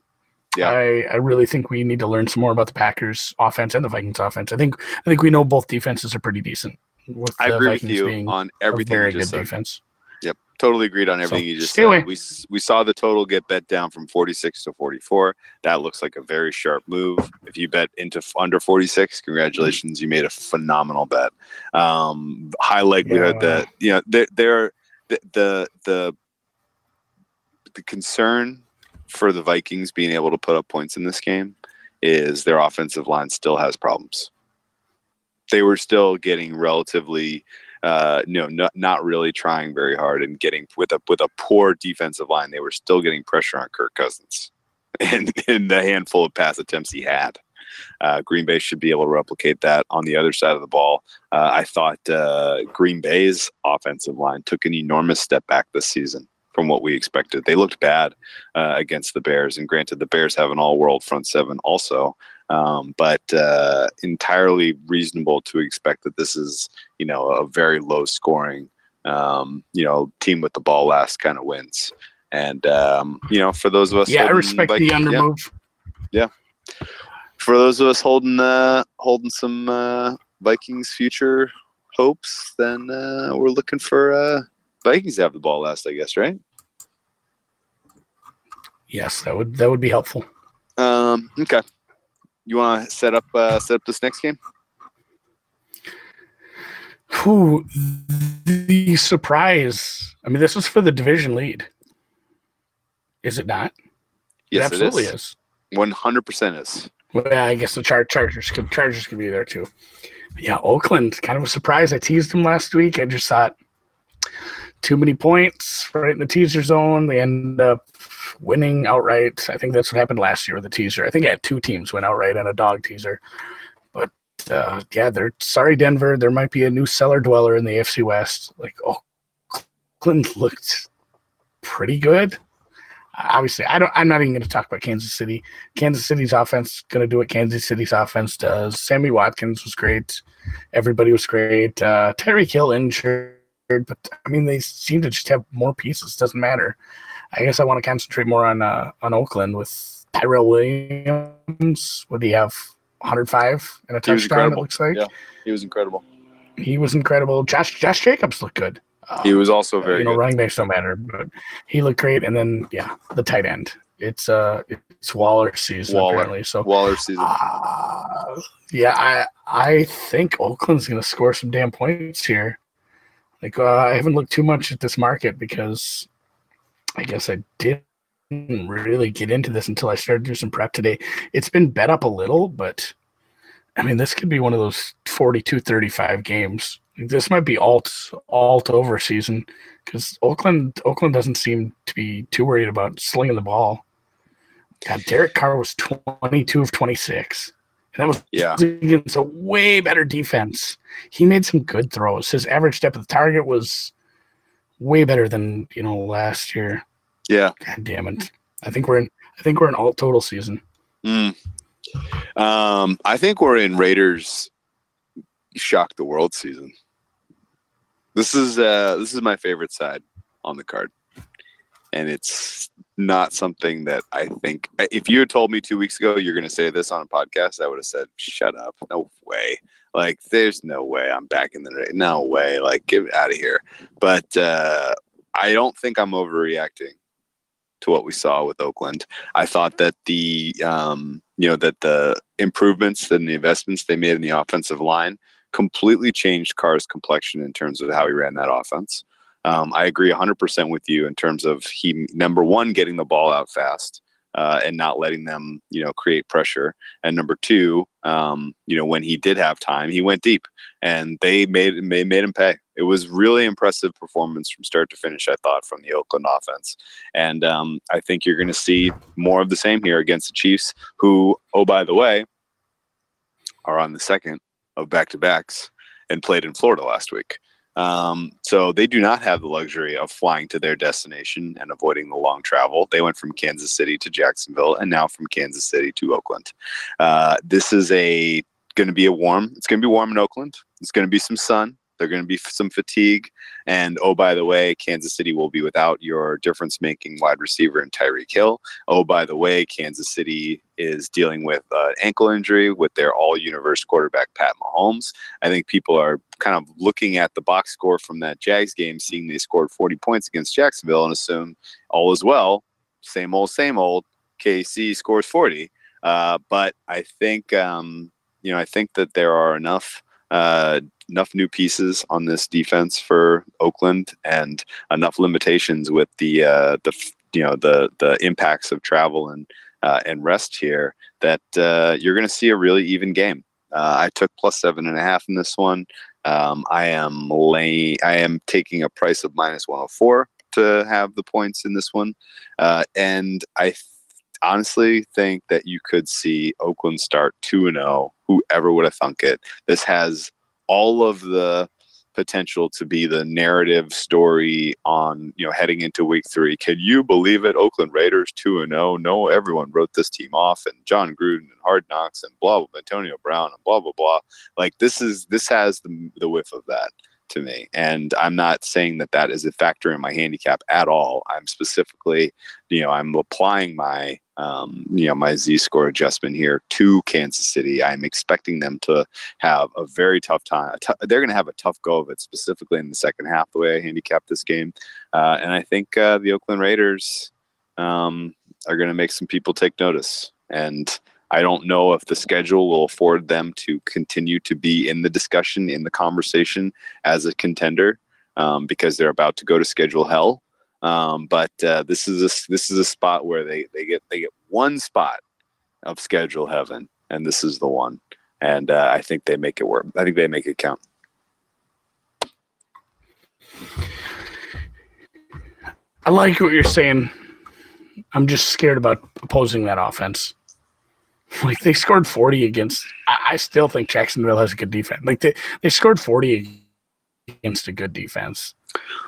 Yeah, I, I really think we need to learn some more about the Packers offense and the Vikings offense. I think I think we know both defenses are pretty decent. With I agree Vikings with you being on everything. A very you just good said. defense. Yep, totally agreed on everything so, you just said. Away. We we saw the total get bet down from forty-six to forty-four. That looks like a very sharp move. If you bet into under forty-six, congratulations, you made a phenomenal bet. Um, high likelihood yeah. that you know there there the the the, the concern for the Vikings being able to put up points in this game is their offensive line still has problems. They were still getting relatively, uh, you know, not, not really trying very hard and getting with a with a poor defensive line. They were still getting pressure on Kirk Cousins and in the handful of pass attempts he had. Uh, Green Bay should be able to replicate that on the other side of the ball. Uh, I thought uh, Green Bay's offensive line took an enormous step back this season from what we expected. They looked bad uh, against the Bears, and granted the Bears have an all-world front seven also, um, but uh, entirely reasonable to expect that this is, you know, a very low-scoring, um, you know, team with the ball last kind of wins. And, um, you know, for those of us... Yeah, I respect Vikings, the undermove. Yeah. yeah. For those of us holding, uh, holding some uh, Vikings future hopes, then uh, we're looking for... Uh, Vikings have the ball last, I guess, right? Yes, that would that would be helpful. Um, okay, you want to set up uh, set up this next game? Who the surprise? I mean, this was for the division lead. Is it not? Yes, it absolutely it is. One hundred percent is. Well, I guess the char- Chargers could Chargers could be there too. But yeah, Oakland. Kind of a surprise. I teased them last week. I just thought. too many points right in the teaser zone. They end up winning outright. I think that's what happened last year with the teaser. I think I had two teams win outright on a dog teaser. But, uh, yeah, they're sorry, Denver. There might be a new cellar dweller in the A F C West. Like, oh, Clinton looked pretty good. Obviously, I don't, I'm not even going to talk about Kansas City. Kansas City's offense going to do what Kansas City's offense does. Sammy Watkins was great. Everybody was great. Uh, Tyreek Hill injured, but, I mean, they seem to just have more pieces. Doesn't matter. I guess I want to concentrate more on uh, on Oakland with Tyrell Williams. What did he have? one hundred five and a touchdown, it looks like. Yeah, he was incredible. He was incredible. Josh Josh Jacobs looked good. Um, he was also very you know, good. Running backs don't matter, but he looked great. And then, yeah, the tight end. It's uh, it's Waller season, Waller. apparently. So, Waller season. Uh, yeah, I I think Oakland's going to score some damn points here. Like, uh, I haven't looked too much at this market because I guess I didn't really get into this until I started doing some prep today. It's been bet up a little, but, I mean, this could be one of those forty-two thirty-five games. This might be alt alt over season because Oakland Oakland doesn't seem to be too worried about slinging the ball. God, Derek Carr was twenty-two of twenty-six. And that was yeah. against a way better defense. He made some good throws. His average depth of the target was way better than, you know, last year. Yeah. God damn it. I think we're in I think we're in alt total season. Mm. Um, I think we're in Raiders shock the world season. This is uh, this is my favorite side on the card, and it's not something that I think. If you had told me two weeks ago you're going to say this on a podcast, I would have said, "Shut up! No way! Like, there's no way I'm back in the no way! Like, get out of here!" But uh, I don't think I'm overreacting to what we saw with Oakland. I thought that the um, you know that the improvements and the investments they made in the offensive line completely changed Carr's complexion in terms of how he ran that offense. Um, I agree one hundred percent with you in terms of he, number one, getting the ball out fast uh, and not letting them, you know, create pressure. And number two, um, you know, when he did have time, he went deep and they made, they made him pay. It was really impressive performance from start to finish, I thought, from the Oakland offense. And um, I think you're going to see more of the same here against the Chiefs, who, oh, by the way, are on the second of back-to-backs and played in Florida last week. Um, so they do not have the luxury of flying to their destination and avoiding the long travel. They went from Kansas City to Jacksonville and now from Kansas City to Oakland. Uh, this is a going to be a warm. It's going to be warm in Oakland. It's going to be some sun. There's going to be some fatigue. And, oh, by the way, Kansas City will be without your difference-making wide receiver in Tyreek Hill. Oh, by the way, Kansas City is dealing with an uh, ankle injury with their all-universe quarterback, Pat Mahomes. I think people are kind of looking at the box score from that Jags game, seeing they scored forty points against Jacksonville and assume all is well. Same old, same old. K C scores forty. Uh, but I think, um, you know, I think that there are enough uh, enough new pieces on this defense for Oakland and enough limitations with the, uh, the, you know, the, the impacts of travel and, uh, and rest here that, uh, you're going to see a really even game. Uh, I took plus seven and a half in this one. Um, I am lay, I am taking a price of minus one oh four to have the points in this one. Uh, and I th- honestly think that you could see Oakland start two and oh, whoever would have thunk it. This has all of the potential to be the narrative story on, you know, heading into week three. Can you believe it? Oakland Raiders two and oh. No, everyone wrote this team off, and John Gruden and Hard Knocks and blah, blah, Antonio Brown and blah, blah, blah. Like, this is, this has the, the whiff of that to me. And I'm not saying that that is a factor in my handicap at all. I'm specifically, you know, I'm applying my, um, you know, my Z score adjustment here to Kansas City. I'm expecting them to have a very tough time. T- they're going to have a tough go of it, specifically in the second half, the way I handicapped this game. Uh, and I think uh, the Oakland Raiders um, are going to make some people take notice. And I don't know if the schedule will afford them to continue to be in the discussion, in the conversation as a contender, um, because they're about to go to schedule hell. Um, but uh, this is a, this is a spot where they, they get they get one spot of schedule heaven, and this is the one. And uh, I think they make it work. I think they make it count. I like what you're saying. I'm just scared about opposing that offense. Like, they scored forty against – I still think Jacksonville has a good defense. Like, they, they scored forty against a good defense.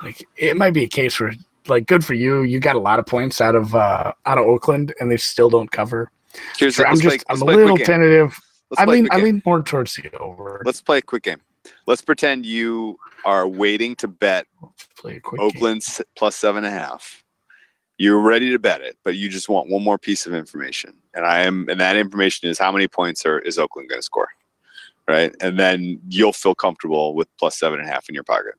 Like, it might be a case where, like, good for you. You got a lot of points out of uh, out of Oakland, and they still don't cover. Here's so I'm just – I'm a little tentative. I lean, I lean more towards the over. Let's play a quick game. Let's pretend you are waiting to bet Oakland's plus seven and a half. You're ready to bet it, but you just want one more piece of information. And I am, and that information is how many points are is Oakland going to score, right? And then you'll feel comfortable with plus seven and a half in your pocket,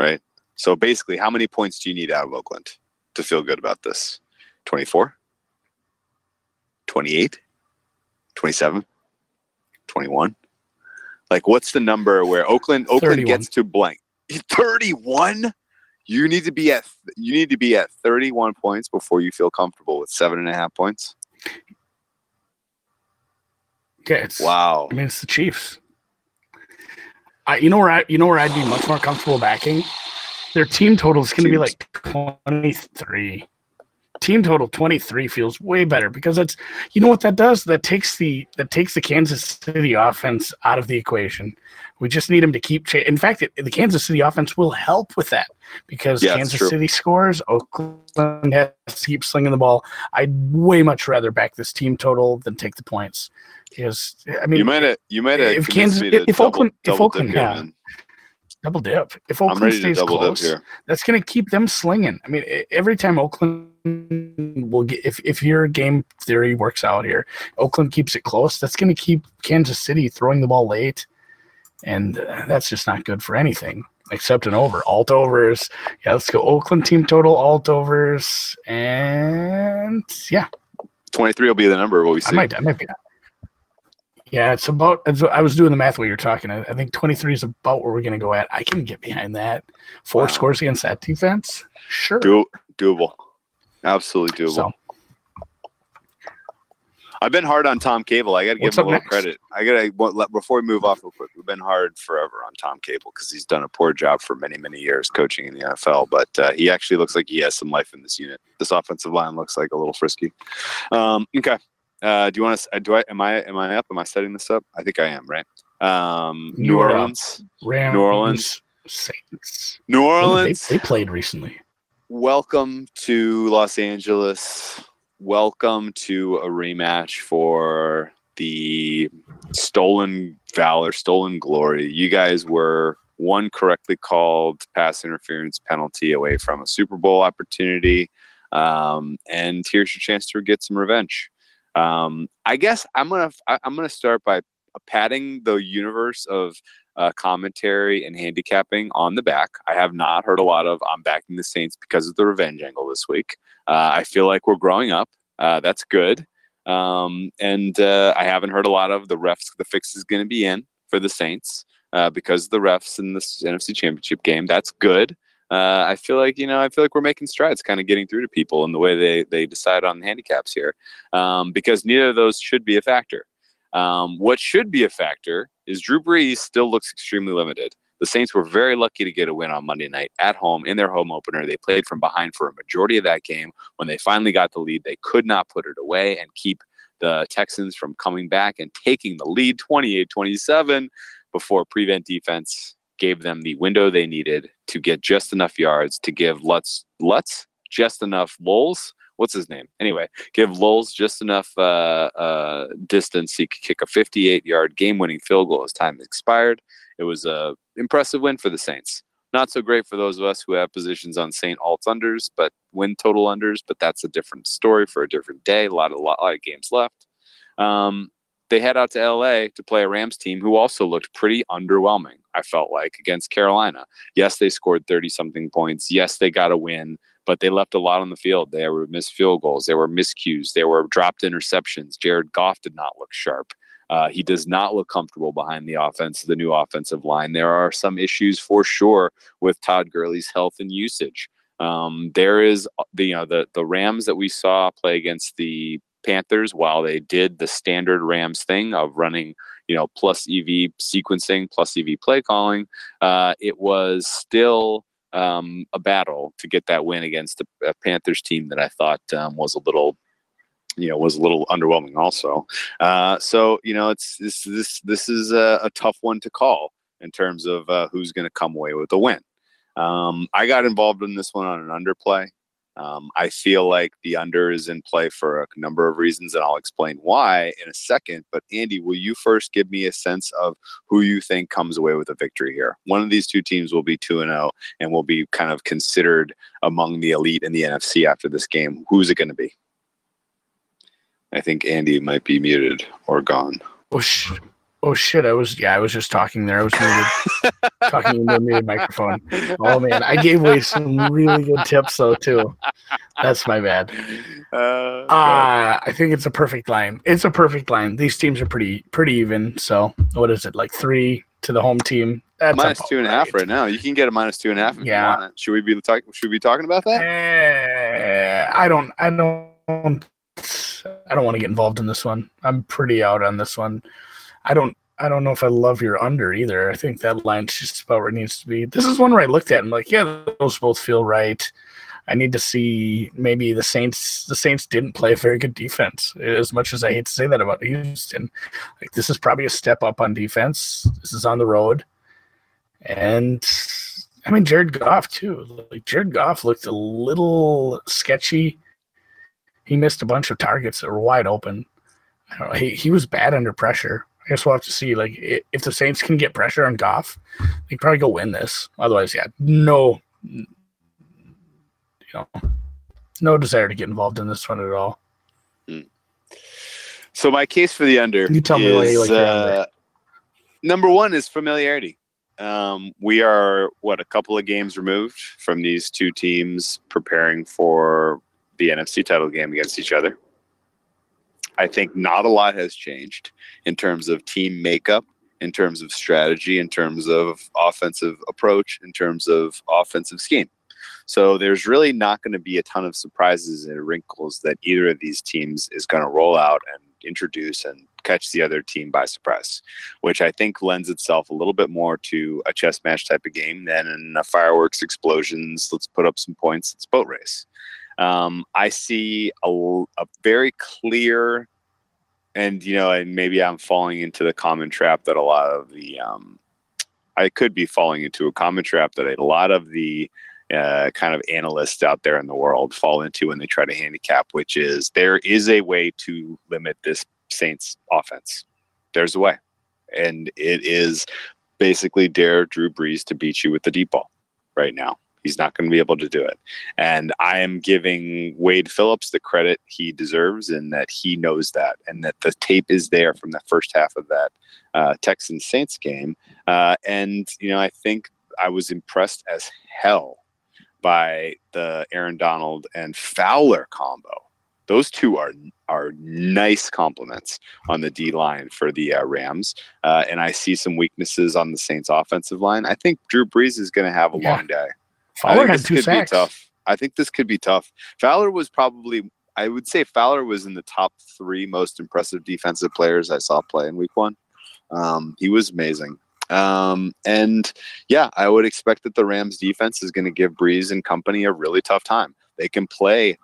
right? So basically, how many points do you need out of Oakland to feel good about this? twenty-four? twenty-eight? twenty-seven? twenty-one? Like, what's the number where Oakland Oakland thirty-one. Gets to blank? thirty-one? You need to be at you need to be at thirty-one points before you feel comfortable with seven and a half points. Yeah, it's, wow. I mean, it's the Chiefs. I you know where I you know where I'd be much more comfortable backing? Their team total is going to be like twenty-three. Team total twenty-three feels way better because that's you know what that does? That takes the that takes the Kansas City offense out of the equation. We just need them to keep cha- – in fact, it, the Kansas City offense will help with that because yeah, Kansas City scores, Oakland has to keep slinging the ball. I'd way much rather back this team total than take the points. Because, I mean, you might have you might if Kansas if double, Oakland double if Oakland here, yeah, double dip. If Oakland stays close, that's going to keep them slinging. I mean, every time Oakland will get if if your game theory works out here, Oakland keeps it close. That's going to keep Kansas City throwing the ball late. And uh, that's just not good for anything except an over. Alt overs. Yeah, let's go. Oakland team total, alt overs. And yeah. twenty-three will be the number. What we see. I might, I might be. Yeah, it's about. It's, I was doing the math while you were talking. I, I think twenty-three is about where we're going to go at. I can get behind that. Four wow. scores against that defense. Sure. Do, doable. Absolutely doable. So. I've been hard on Tom Cable. I got to give What's him a little next? Credit. I got to before we move off real quick. We've been hard forever on Tom Cable because he's done a poor job for many, many years coaching in the N F L. But uh, he actually looks like he has some life in this unit. This offensive line looks like a little frisky. Um, okay. Uh, do you want to? Do I? Am I? Am I up? Am I setting this up? I think I am. Right. Um, New, New Orleans. Rams, New Orleans. Saints. New Orleans. They, they played recently. Welcome to Los Angeles. Welcome to a rematch for the stolen valor, stolen glory. You guys were one correctly called pass interference penalty away from a Super Bowl opportunity. Um, and here's your chance to get some revenge. Um, I guess I'm going to, I'm going to start by patting the universe of uh, commentary and handicapping on the back. I have not heard a lot of, I'm backing the Saints because of the revenge angle this week. Uh, I feel like we're growing up. Uh, that's good. Um, and uh, I haven't heard a lot of the refs. The fix is going to be in for the Saints uh, because of the refs in this N F C Championship game. That's good. Uh, I feel like, you know, I feel like we're making strides kind of getting through to people in the way they, they decide on the handicaps here um, because neither of those should be a factor. Um, what should be a factor is Drew Brees still looks extremely limited. The Saints were very lucky to get a win on Monday night at home in their home opener. They played from behind for a majority of that game. When they finally got the lead, they could not put it away and keep the Texans from coming back and taking the lead twenty-eight twenty-seven before prevent defense gave them the window they needed to get just enough yards to give Lutz, Lutz just enough lulls. What's his name? Anyway, give Lulz just enough uh, uh, distance. He could kick a fifty-eight-yard game-winning field goal as time expired. It was a impressive win for the Saints. Not so great for those of us who have positions on Saint Alt unders, but win total unders. But that's a different story for a different day. A lot of, lot, lot of games left. Um, they head out to L A to play a Rams team who also looked pretty underwhelming, I felt like, against Carolina. Yes, they scored thirty-something points. Yes, they got a win. But they left a lot on the field. They were missed field goals. There were miscues. There were dropped interceptions. Jared Goff did not look sharp. Uh, he does not look comfortable behind the offense, the new offensive line. There are some issues for sure with Todd Gurley's health and usage. Um, there is the, you know, the, the Rams that we saw play against the Panthers, while they did the standard Rams thing of running, you know, plus E V sequencing, plus E V play calling, uh, it was still um, a battle to get that win against the Panthers team that I thought um, was a little, you know, was a little underwhelming also. Uh, so, you know, it's this, this, this is a, a tough one to call in terms of uh, who's going to come away with the win. Um, I got involved in this one on an underplay. Um, I feel like the under is in play for a number of reasons, and I'll explain why in a second. But Andy, will you first give me a sense of who you think comes away with a victory here? One of these two teams will be two and oh and will be kind of considered among the elite in the N F C after this game. Who's it going to be? I think Andy might be muted or gone. Oh, sh- oh shit. I was, yeah, I was just talking there. I was muted, talking into a muted microphone. Oh man. I gave away some really good tips though, too. That's my bad. Uh, uh, I think it's a perfect line. It's a perfect line. These teams are pretty, pretty even. So what is it? Like three to the home team. That's minus two and a half right now. You can get a minus two and a half. If yeah. You want it. Should we be talking, should we be talking about that? Uh, I don't, I don't, I don't want to get involved in this one. I'm pretty out on this one. I don't I don't know if I love your under either. I think that line's just about where it needs to be. This is one where I looked at and I'm like, yeah, those both feel right. I need to see maybe the Saints the Saints didn't play very good defense. As much as I hate to say that about Houston. Like this is probably a step up on defense. This is on the road. And I mean Jared Goff too. Like Jared Goff looked a little sketchy. He missed a bunch of targets that were wide open. I don't know. He, he was bad under pressure. I guess we'll have to see. Like if the Saints can get pressure on Goff, they probably go win this. Otherwise, yeah, no, you know, no desire to get involved in this one at all. So my case for the under. You tell is, me why you like uh, your under. Number one is familiarity. Um, we are what a couple of games removed from these two teams preparing for the N F C title game against each other. I think not a lot has changed in terms of team makeup, in terms of strategy, in terms of offensive approach, in terms of offensive scheme. So there's really not going to be a ton of surprises and wrinkles that either of these teams is going to roll out and introduce and catch the other team by surprise, which I think lends itself a little bit more to a chess match type of game than a fireworks, explosions, let's put up some points, let's boat race. Um, I see a, a very clear, and you know, and maybe I'm falling into the common trap that a lot of the, um, I could be falling into a common trap that a lot of the uh, kind of analysts out there in the world fall into when they try to handicap, which is there is a way to limit this Saints offense. There's a way, and it is basically dare Drew Brees to beat you with the deep ball right now. He's not going to be able to do it. And I am giving Wade Phillips the credit he deserves and that he knows that and that the tape is there from the first half of that uh, Texans Saints game. Uh, and, you know, I think I was impressed as hell by the Aaron Donald and Fowler combo. Those two are are nice compliments on the D line for the uh, Rams, uh, and I see some weaknesses on the Saints offensive line. I think Drew Brees is going to have a yeah. long day. Fowler had two sacks. Tough. I think this could be tough. Fowler was probably, I would say Fowler was in the top three most impressive defensive players I saw play in week one. Um, he was amazing. Um, and yeah, I would expect that the Rams defense is going to give Breeze and company a really tough time. They can play,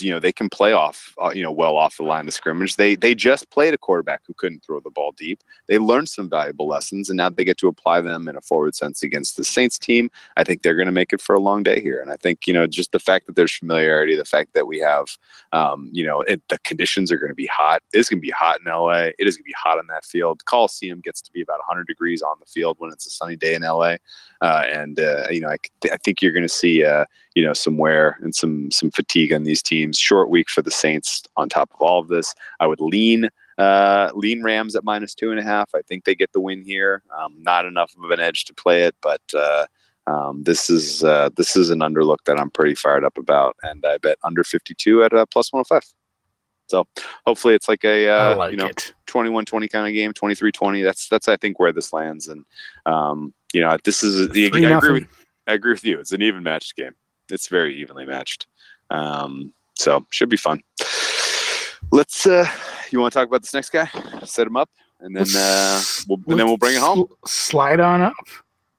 you know, they can play off, you know, well off the line of scrimmage. They, they just played a quarterback who couldn't throw the ball deep. They learned some valuable lessons, and now they get to apply them in a forward sense against the Saints team. I think they're going to make it for a long day here. And I think, you know, just the fact that there's familiarity, the fact that we have, um, you know, it, the conditions are going to be hot. It's going to be hot in L A. It is going to be hot on that field. The Coliseum gets to be about one hundred degrees on the field when it's a sunny day in L A. Uh, and, uh, you know, I, I think you're going to see, uh, you know, some wear and some some fatigue on these teams. Short week for the Saints on top of all of this. I would lean uh, lean Rams at minus two and a half. I think they get the win here. Um, not enough of an edge to play it, but uh, um, this is uh, this is an underlook that I'm pretty fired up about, and I bet under fifty-two at uh, plus one oh five. So hopefully it's like a uh, like you know it. twenty-one twenty kind of game, twenty-three twenty. That's that's I think where this lands, and um, you know this is the, I agree with I agree with you. It's an even matched game. It's very evenly matched. Um, so should be fun. Let's, uh, you want to talk about this next guy, set him up and then, uh, we'll, and then we'll bring it home. Slide on up.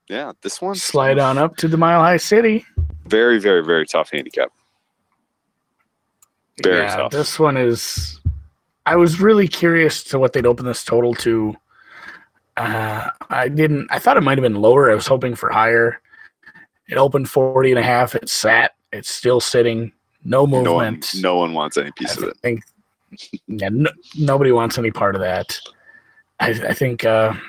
yeah, this one. Slide on up to the Mile High City. Very, very, very tough handicap. Very yeah, tough. This one is – I was really curious to what they'd open this total to. Uh, I didn't – I thought it might have been lower. I was hoping for higher. It opened forty and a half. It sat. It's still sitting. No movement. No one, no one wants any piece I of think, it. Yeah, no, nobody wants any part of that. I, I think uh, –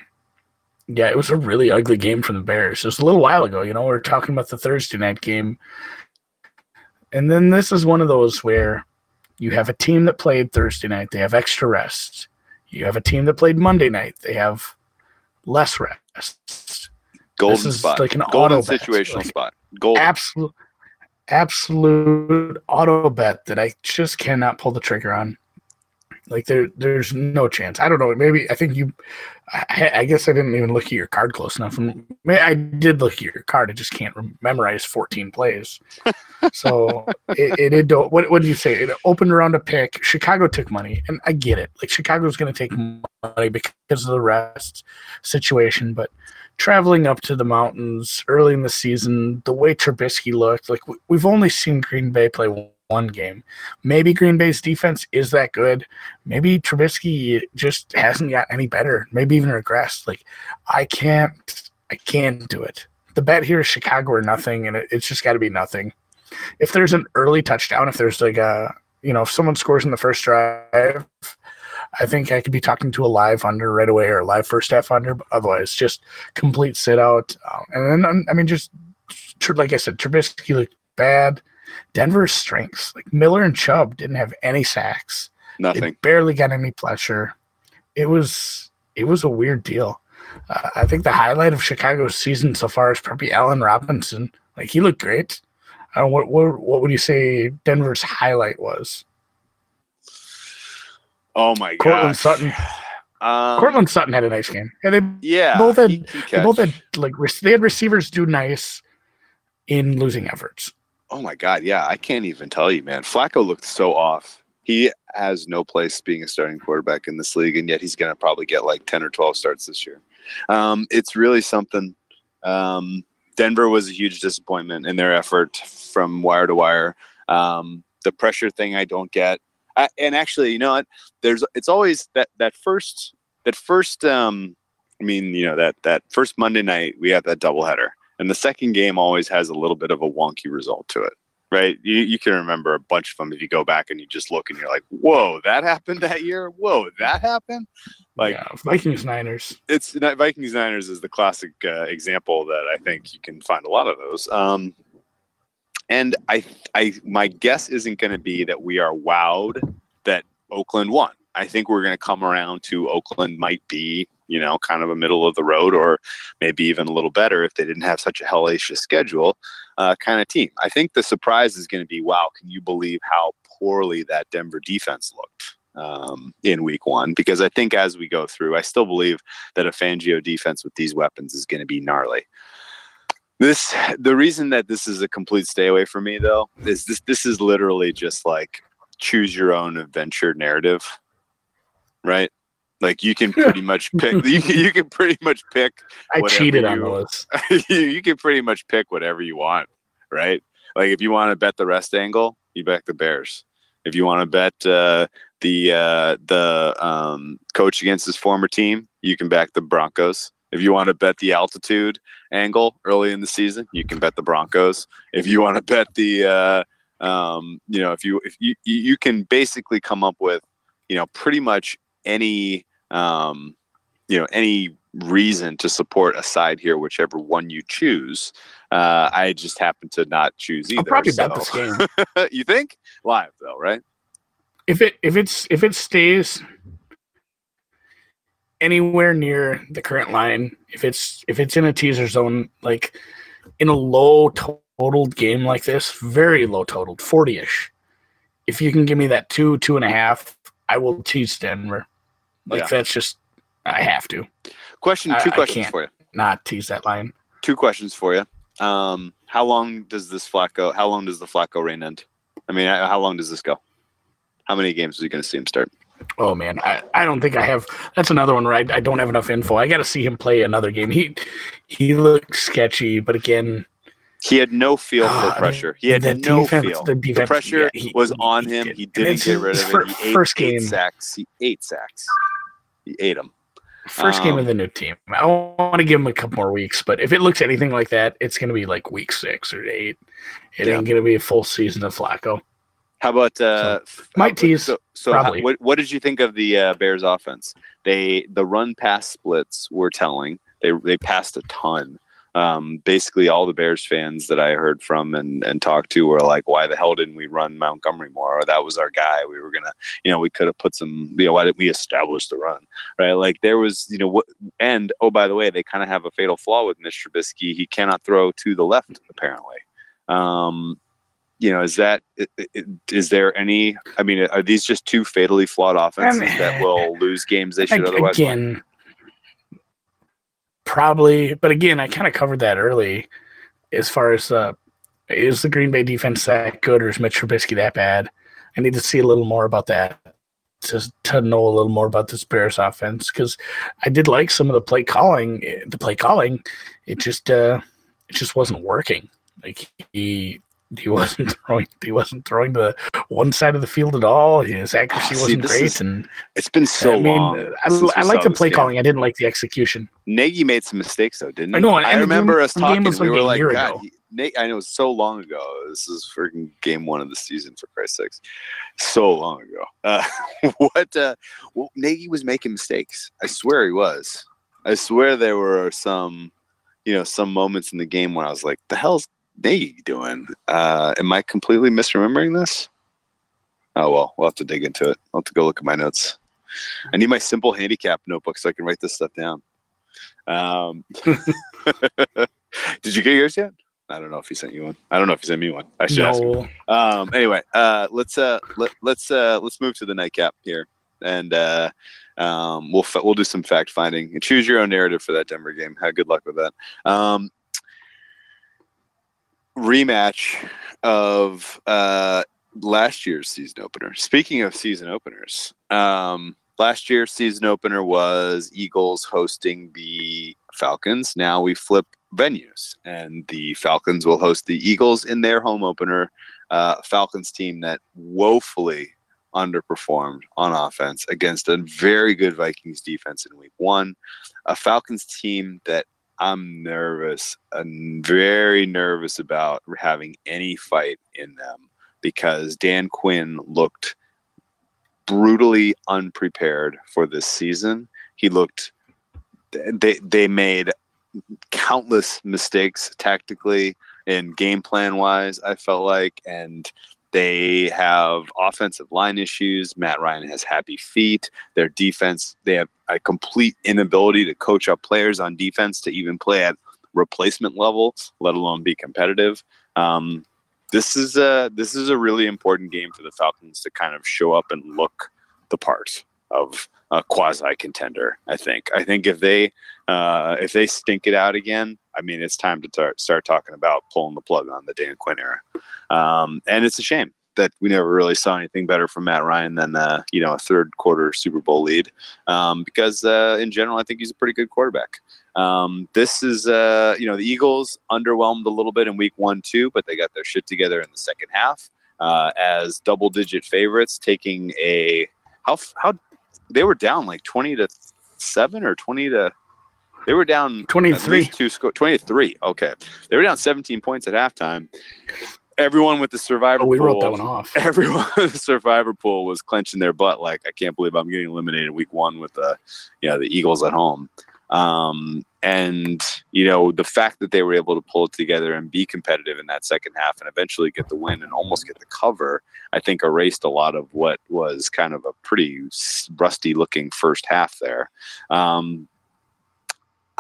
yeah, it was a really ugly game for the Bears. It was a little while ago, you know, we were talking about the Thursday night game. And then this is one of those where you have a team that played Thursday night. They have extra rest. You have a team that played Monday night. They have less rest. Golden this is spot. Like an Golden auto situational bet. spot. Golden. Absolute, absolute auto bet that I just cannot pull the trigger on. Like, there, there's no chance. I don't know. Maybe I think you – I guess I didn't even look at your card close enough. I did look at your card. I just can't memorize fourteen plays. So, it, it, it – what, what did you say? It opened around a pick. Chicago took money, and I get it. Like, Chicago's going to take money because of the rest situation. But traveling up to the mountains early in the season, the way Trubisky looked, like, we've only seen Green Bay play one. One game. Maybe Green Bay's defense is that good. Maybe Trubisky just hasn't got any better. Maybe even regressed. Like, I can't, I can't do it. The bet here is Chicago or nothing, and it, it's just got to be nothing. If there's an early touchdown, if there's like a, you know, if someone scores in the first drive, I think I could be talking to a live under right away or a live first half under. But otherwise, just complete sit out. Um, and then, I mean, just like I said, Trubisky looked bad. Denver's strengths, like Miller and Chubb didn't have any sacks. Nothing. They barely got any pressure. It was it was a weird deal. Uh, I think the highlight of Chicago's season so far is probably Allen Robinson. Like, he looked great. Uh, what, what what would you say Denver's highlight was? Oh my god, Courtland Sutton. Um, Courtland Sutton had a nice game. Yeah, they yeah, both had. They both had like they had receivers do nice in losing efforts. Oh, my God. Yeah, I can't even tell you, man. Flacco looked so off. He has no place being a starting quarterback in this league, and yet he's going to probably get like ten or twelve starts this year. Um, it's really something. Um, Denver was a huge disappointment in their effort from wire to wire. Um, the pressure thing I don't get. I, and actually, you know what? There's, it's always that, that first – that first. Um, I mean, you know, that, that first Monday night we have that doubleheader. And the second game always has a little bit of a wonky result to it, right? You, you can remember a bunch of them if you go back and you just look and you're like, whoa, that happened that year? Whoa, that happened? Like, yeah, Vikings-Niners. It's Vikings-Niners is the classic uh, example that I think you can find a lot of those. Um, and I, I, my guess isn't going to be that we are wowed that Oakland won. I think we're going to come around to Oakland might be, you know, kind of a middle of the road or maybe even a little better if they didn't have such a hellacious schedule uh, kind of team. I think the surprise is going to be, wow, can you believe how poorly that Denver defense looked um, in week one? Because I think as we go through, I still believe that a Fangio defense with these weapons is going to be gnarly. This, the reason that this is a complete stay away for me, though, is this, this is literally just like choose your own adventure narrative, right? Like, you can pretty much pick. You can, you can pretty much pick. I cheated you, on those. you, you can pretty much pick whatever you want, right? Like, if you want to bet the rest angle, you bet the Bears. If you want to bet uh, the uh, the um, coach against his former team, you can back the Broncos. If you want to bet the altitude angle early in the season, you can bet the Broncos. If you want to bet the, uh, um, you know, if you if you you can basically come up with, you know, pretty much any. Um, you know, any reason to support a side here, whichever one you choose. Uh, I just happen to not choose either. I'll probably so. bet this game. You think? Live though, right? If it if it's if it stays anywhere near the current line, if it's if it's in a teaser zone, like in a low totaled game like this, very low totaled, forty-ish. If you can give me that two, two and a half, I will tease Denver. Like, yeah. That's just, I have to. Question, two I, questions I for you. Not tease that line. Two questions for you. Um, how long does this Flacco, how long does the Flacco reign end? I mean, how long does this go? How many games are you going to see him start? Oh, man, I, I don't think I have – that's another one where I, I don't have enough info. I got to see him play another game. He he looked sketchy, but again – He had no feel uh, for pressure. He had no defense, feel. The, defense, the pressure yeah, he, was on he him. Did. He didn't get rid of it. He first ate, game. Eight sacks. He ate sacks. He ate them. First um, game of the new team. I want to give him a couple more weeks, but if it looks anything like that, it's going to be like week six or eight. It yeah. ain't going to be a full season of Flacco. How about uh, so, my tease? So, so how, what, what did you think of the uh, Bears' offense? They the run pass splits were telling. They they passed a ton. Um, basically, all the Bears fans that I heard from and, and talked to were like, "Why the hell didn't we run Montgomery more? That was our guy. We were gonna, you know, we could have put some. You know, why didn't we establish the run? Right? Like there was, you know, what? And oh, by the way, they kind of have a fatal flaw with Mitch Trubisky. He cannot throw to the left, apparently." Um, You know, is that is there any? I mean, are these just two fatally flawed offenses I mean, that will lose games they should otherwise win? Probably, but again, I kind of covered that early. As far as uh, is the Green Bay defense that good, or is Mitch Trubisky that bad? I need to see a little more about that, just to know a little more about this Bears offense, because I did like some of the play calling. The play calling, it just uh, it just wasn't working. Like he. He wasn't throwing. He wasn't throwing the one side of the field at all. His accuracy See, wasn't great, is, and it's been so I mean, long. I, I like the play calling. I didn't like the execution. Nagy made some mistakes, though, didn't he? I know. I remember game, us talking. Like we were like, "God, he, Nagy, I know it was so long ago. This is freaking game one of the season, for Christ's sakes. So long ago. Uh, what? Uh, well, Nagy was making mistakes. I swear he was. I swear there were some, you know, some moments in the game when I was like, "The hell's." They doing? Uh, am I completely misremembering this? Oh, well, we'll have to dig into it. I'll have to go look at my notes. I need my simple handicap notebook so I can write this stuff down. Um, did you get yours yet? I don't know if he sent you one. I don't know if he sent me one. I should no. ask him. Um, anyway, uh, let's uh, let, let's uh, let's move to the nightcap here, and uh, um, we'll fa- we'll do some fact finding and choose your own narrative for that Denver game. Have good luck with that. Um, Rematch of uh, last year's season opener. Speaking of season openers, um, last year's season opener was Eagles hosting the Falcons. Now we flip venues, and the Falcons will host the Eagles in their home opener. Uh, Falcons team that woefully underperformed on offense against a very good Vikings defense in week one. A Falcons team that I'm nervous, I'm very nervous about having any fight in them because Dan Quinn looked brutally unprepared for this season. He looked, they they made countless mistakes tactically and game plan wise, I felt like, and they have offensive line issues. Matt Ryan has happy feet. Their defense, they have a complete inability to coach up players on defense to even play at replacement level, let alone be competitive. Um, this is a this is a really important game for the Falcons to kind of show up and look the part of a quasi contender. I think. I think if they uh, if they stink it out again. I mean, it's time to tar- start talking about pulling the plug on the Dan Quinn era. Um, and it's a shame that we never really saw anything better from Matt Ryan than, uh, you know, a third quarter Super Bowl lead. Um, because uh, in general, I think he's a pretty good quarterback. Um, this is, uh, you know, the Eagles underwhelmed a little bit in week one, too, but they got their shit together in the second half uh, as double digit favorites, taking a how how they were down like twenty to seven or twenty to. They were down twenty-three. Sco- twenty-three. Okay. They were down seventeen points at halftime. Everyone with the survivor oh, we pool. We wrote that one off. Everyone with the survivor pool was clenching their butt like, I can't believe I'm getting eliminated week one with the, you know, the Eagles at home. Um, and, you know, the fact that they were able to pull it together and be competitive in that second half and eventually get the win and almost get the cover, I think erased a lot of what was kind of a pretty rusty looking first half there. Um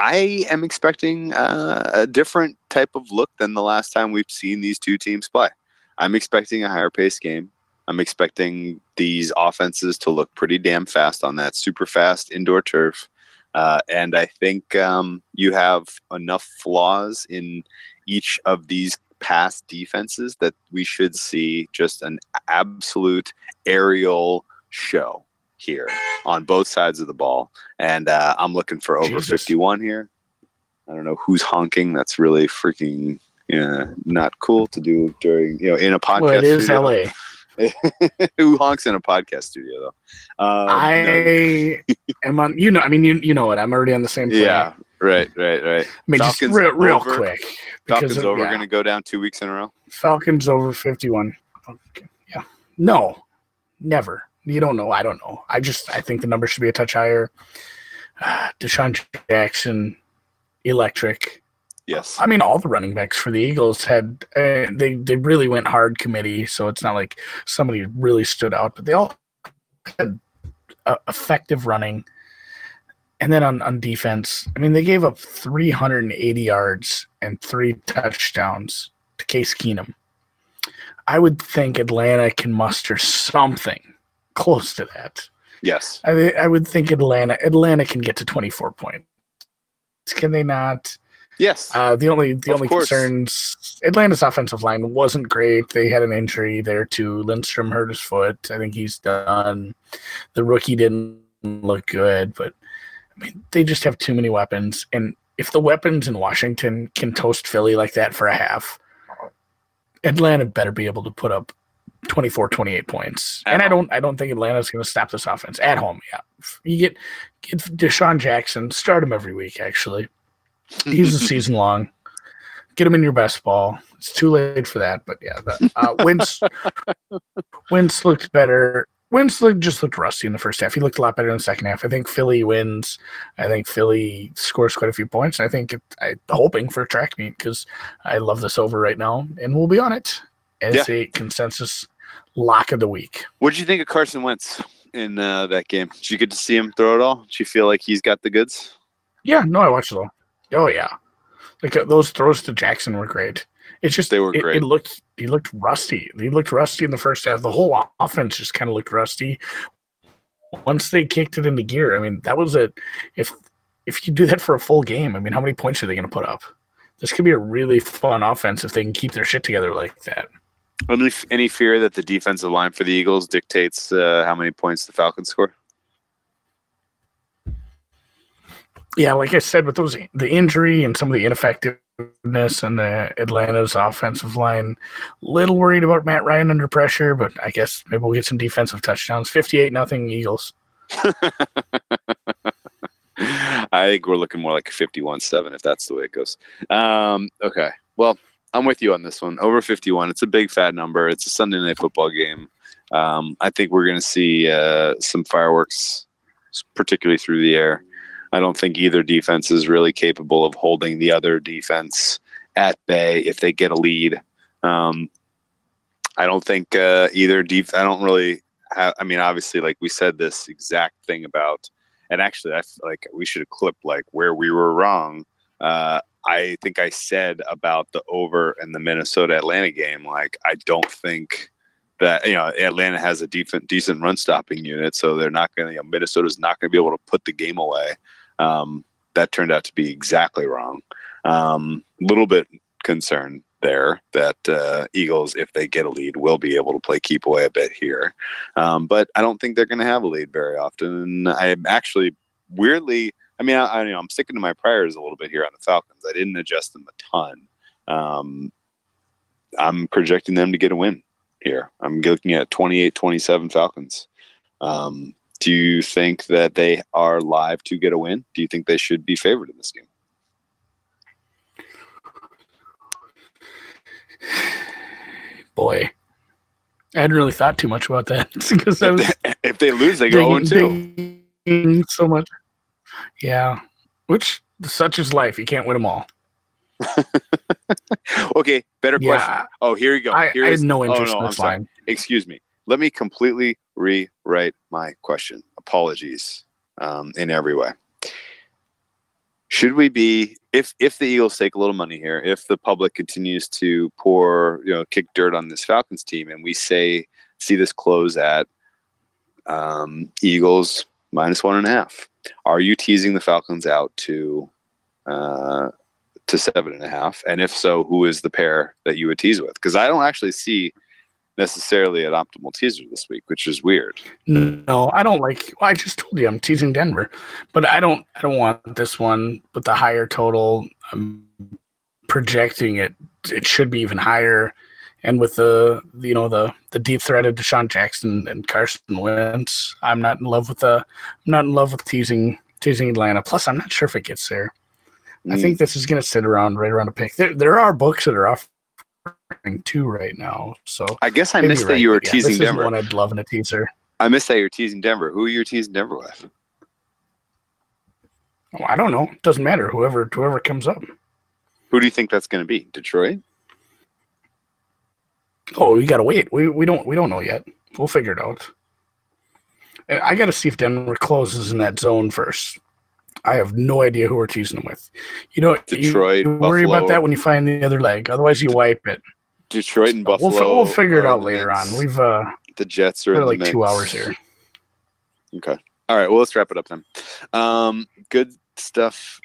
I am expecting uh, a different type of look than the last time we've seen these two teams play. I'm expecting a higher pace game. I'm expecting these offenses to look pretty damn fast on that super fast indoor turf. Uh, and I think um, you have enough flaws in each of these past defenses that we should see just an absolute aerial show. here on both sides of the ball. And uh, I'm looking for over Jesus. fifty-one here. I don't know who's honking. That's really freaking uh, not cool to do during, you know, in a podcast. Well, it is studio. L A. Who honks in a podcast studio, though? Um, I no. am on, you know, I mean, you you know what, I'm already on the same plane. Yeah, right, right, right. I mean, Falcons just real, real over, quick. Falcons of, over yeah. going to go down two weeks in a row? Falcons over fifty-one. Okay. Yeah. No, never. You don't know. I don't know. I just, I think the number should be a touch higher. Uh, Deshaun Jackson, electric. Yes. I mean, all the running backs for the Eagles had uh, they they really went hard committee, so it's not like somebody really stood out, but they all had uh, effective running. And then on, on defense, I mean, they gave up three hundred eighty yards and three touchdowns to Case Keenum. I would think Atlanta can muster something close to that. Yes. I, I would think Atlanta Atlanta can get to twenty-four points. Can they not? Yes. Uh, the only the only concerns, Atlanta's offensive line wasn't great. They had an injury there too. Lindstrom hurt his foot. I think he's done. The rookie didn't look good, but I mean, they just have too many weapons. And if the weapons in Washington can toast Philly like that for a half, Atlanta better be able to put up twenty-four, twenty-eight points. At and home. I don't I don't think Atlanta's going to stop this offense at home. Yeah. You get, get Deshaun Jackson, start him every week, actually. He's a season long. Get him in your best ball. It's too late for that, but yeah. The, uh, Wentz, Wentz looked better. Wentz looked, just looked rusty in the first half. He looked a lot better in the second half. I think Philly wins. I think Philly scores quite a few points. I think it, I'm hoping for a track meet because I love this over right now, and we'll be on it as yeah. a consensus lock of the week. What did you think of Carson Wentz in uh, that game? Did you get to see him throw it all? Did you feel like he's got the goods? Yeah, no, I watched it all. Oh yeah, like uh, those throws to Jackson were great. It's just they were it, great. It looked he looked rusty. He looked rusty in the first half. The whole offense just kind of looked rusty. Once they kicked it into gear, I mean that was it. If if you do that for a full game, I mean how many points are they going to put up? This could be a really fun offense if they can keep their shit together like that. Any any fear that the defensive line for the Eagles dictates uh, how many points the Falcons score? Yeah, like I said, with those the injury and some of the ineffectiveness and the Atlanta's offensive line, little worried about Matt Ryan under pressure, but I guess maybe we'll get some defensive touchdowns. fifty-eight nothing Eagles. I think we're looking more like fifty-one seven if that's the way it goes. Um, okay, well, I'm with you on this one. Over fifty-one, it's a big fat number. It's a Sunday night football game. Um, I think we're going to see uh, some fireworks, particularly through the air. I don't think either defense is really capable of holding the other defense at bay if they get a lead. Um, I don't think uh, either def- – I don't really ha- – I mean, obviously, like we said this exact thing about – and actually, I feel like we should have clipped like where we were wrong. Uh, I think I said about the over and the Minnesota-Atlanta game, like I don't think – that you know, Atlanta has a decent, decent run-stopping unit, so they're not going to. You know, Minnesota's not going to be able to put the game away. Um, that turned out to be exactly wrong. A um, little bit concerned there that uh, Eagles, if they get a lead, will be able to play keep away a bit here. Um, but I don't think they're going to have a lead very often. I'm actually weirdly. I mean, I, I you know, I'm sticking to my priors a little bit here on the Falcons. I didn't adjust them a ton. Um, I'm projecting them to get a win. Here, I'm looking at twenty-eight twenty-seven Falcons. Um, do you think that they are live to get a win? Do you think they should be favored in this game? Boy, I hadn't really thought too much about that. Because I was if, they, if they lose, they go oh and two. So much. Yeah, which such is life. You can't win them all. Okay, better yeah. question. Oh, here you go. I, I had no interest oh, no, in this line. Excuse me. Let me completely rewrite my question. Apologies um, in every way. Should we be, if if the Eagles take a little money here, if the public continues to pour, you know, kick dirt on this Falcons team, and we say see this close at um, Eagles minus one and a half, are you teasing the Falcons out to? Uh, to seven and a half, and if so, who is the pair that you would tease with? Because I don't actually see necessarily an optimal teaser this week, which is weird. No, I don't like. Well, I just told you I'm teasing Denver, but I don't. I don't want this one with the higher total. I'm projecting it. It should be even higher. And with the, you know, the, the deep threat of Deshaun Jackson and Carson Wentz, I'm not in love with the. I'm not in love with teasing teasing Atlanta. Plus, I'm not sure if it gets there. Mm. I think this is going to sit around right around a pick. There, there are books that are offering two right now. So I guess I missed that right. You were yeah, teasing this Denver. This is one I'd love in a teaser. I missed that you were teasing Denver. Who are you teasing Denver with? Oh, I don't know. It doesn't matter. Whoever whoever comes up. Who do you think that's going to be? Detroit? Oh, you got to wait. We we don't we don't know yet. We'll figure it out. I got to see if Denver closes in that zone first. I have no idea who we're teasing them with. You know, Detroit, you worry Buffalo. About that when you find the other leg. Otherwise, you wipe it. Detroit and Buffalo. We'll, we'll figure it out later on. We've uh, the Jets are in like the two hours here. Okay. All right. Well, let's wrap it up then. Um, good stuff.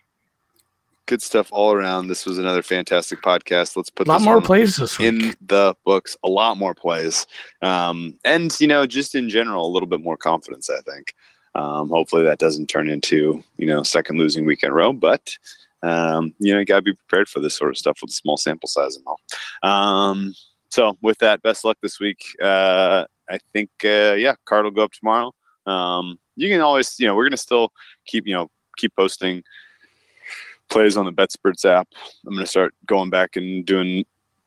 Good stuff all around. This was another fantastic podcast. Let's put a lot this more plays this week. In the books. A lot more plays, um, and you know, just in general, a little bit more confidence. I think. Um, hopefully that doesn't turn into, you know, second losing week in a row, but, um, you know, you gotta be prepared for this sort of stuff with a small sample size and all. Um, so with that, best luck this week. Uh, I think, uh, yeah, card will go up tomorrow. Um, you can always, you know, we're going to still keep, you know, keep posting plays on the BetSports app. I'm going to start going back and doing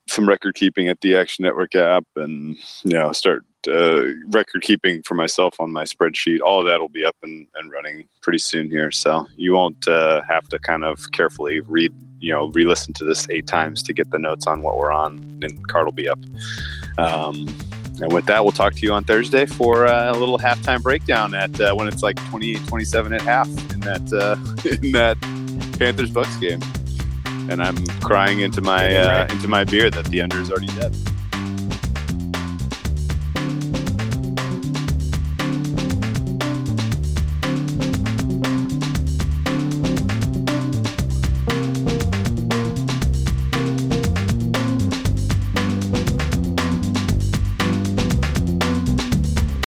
some record keeping at the Action Network app and, you know, start uh, record keeping for myself on my spreadsheet. All of that will be up and, and running pretty soon here. So you won't uh, have to kind of carefully read, you know, re-listen to this eight times to get the notes on what we're on, and card will be up. Um, and with that, we'll talk to you on Thursday for uh, a little halftime breakdown at uh, when it's like twenty-eight twenty-seven at half in that, uh, in that Panthers Bucks game. And I'm crying into my uh, into my beer that the under is already dead.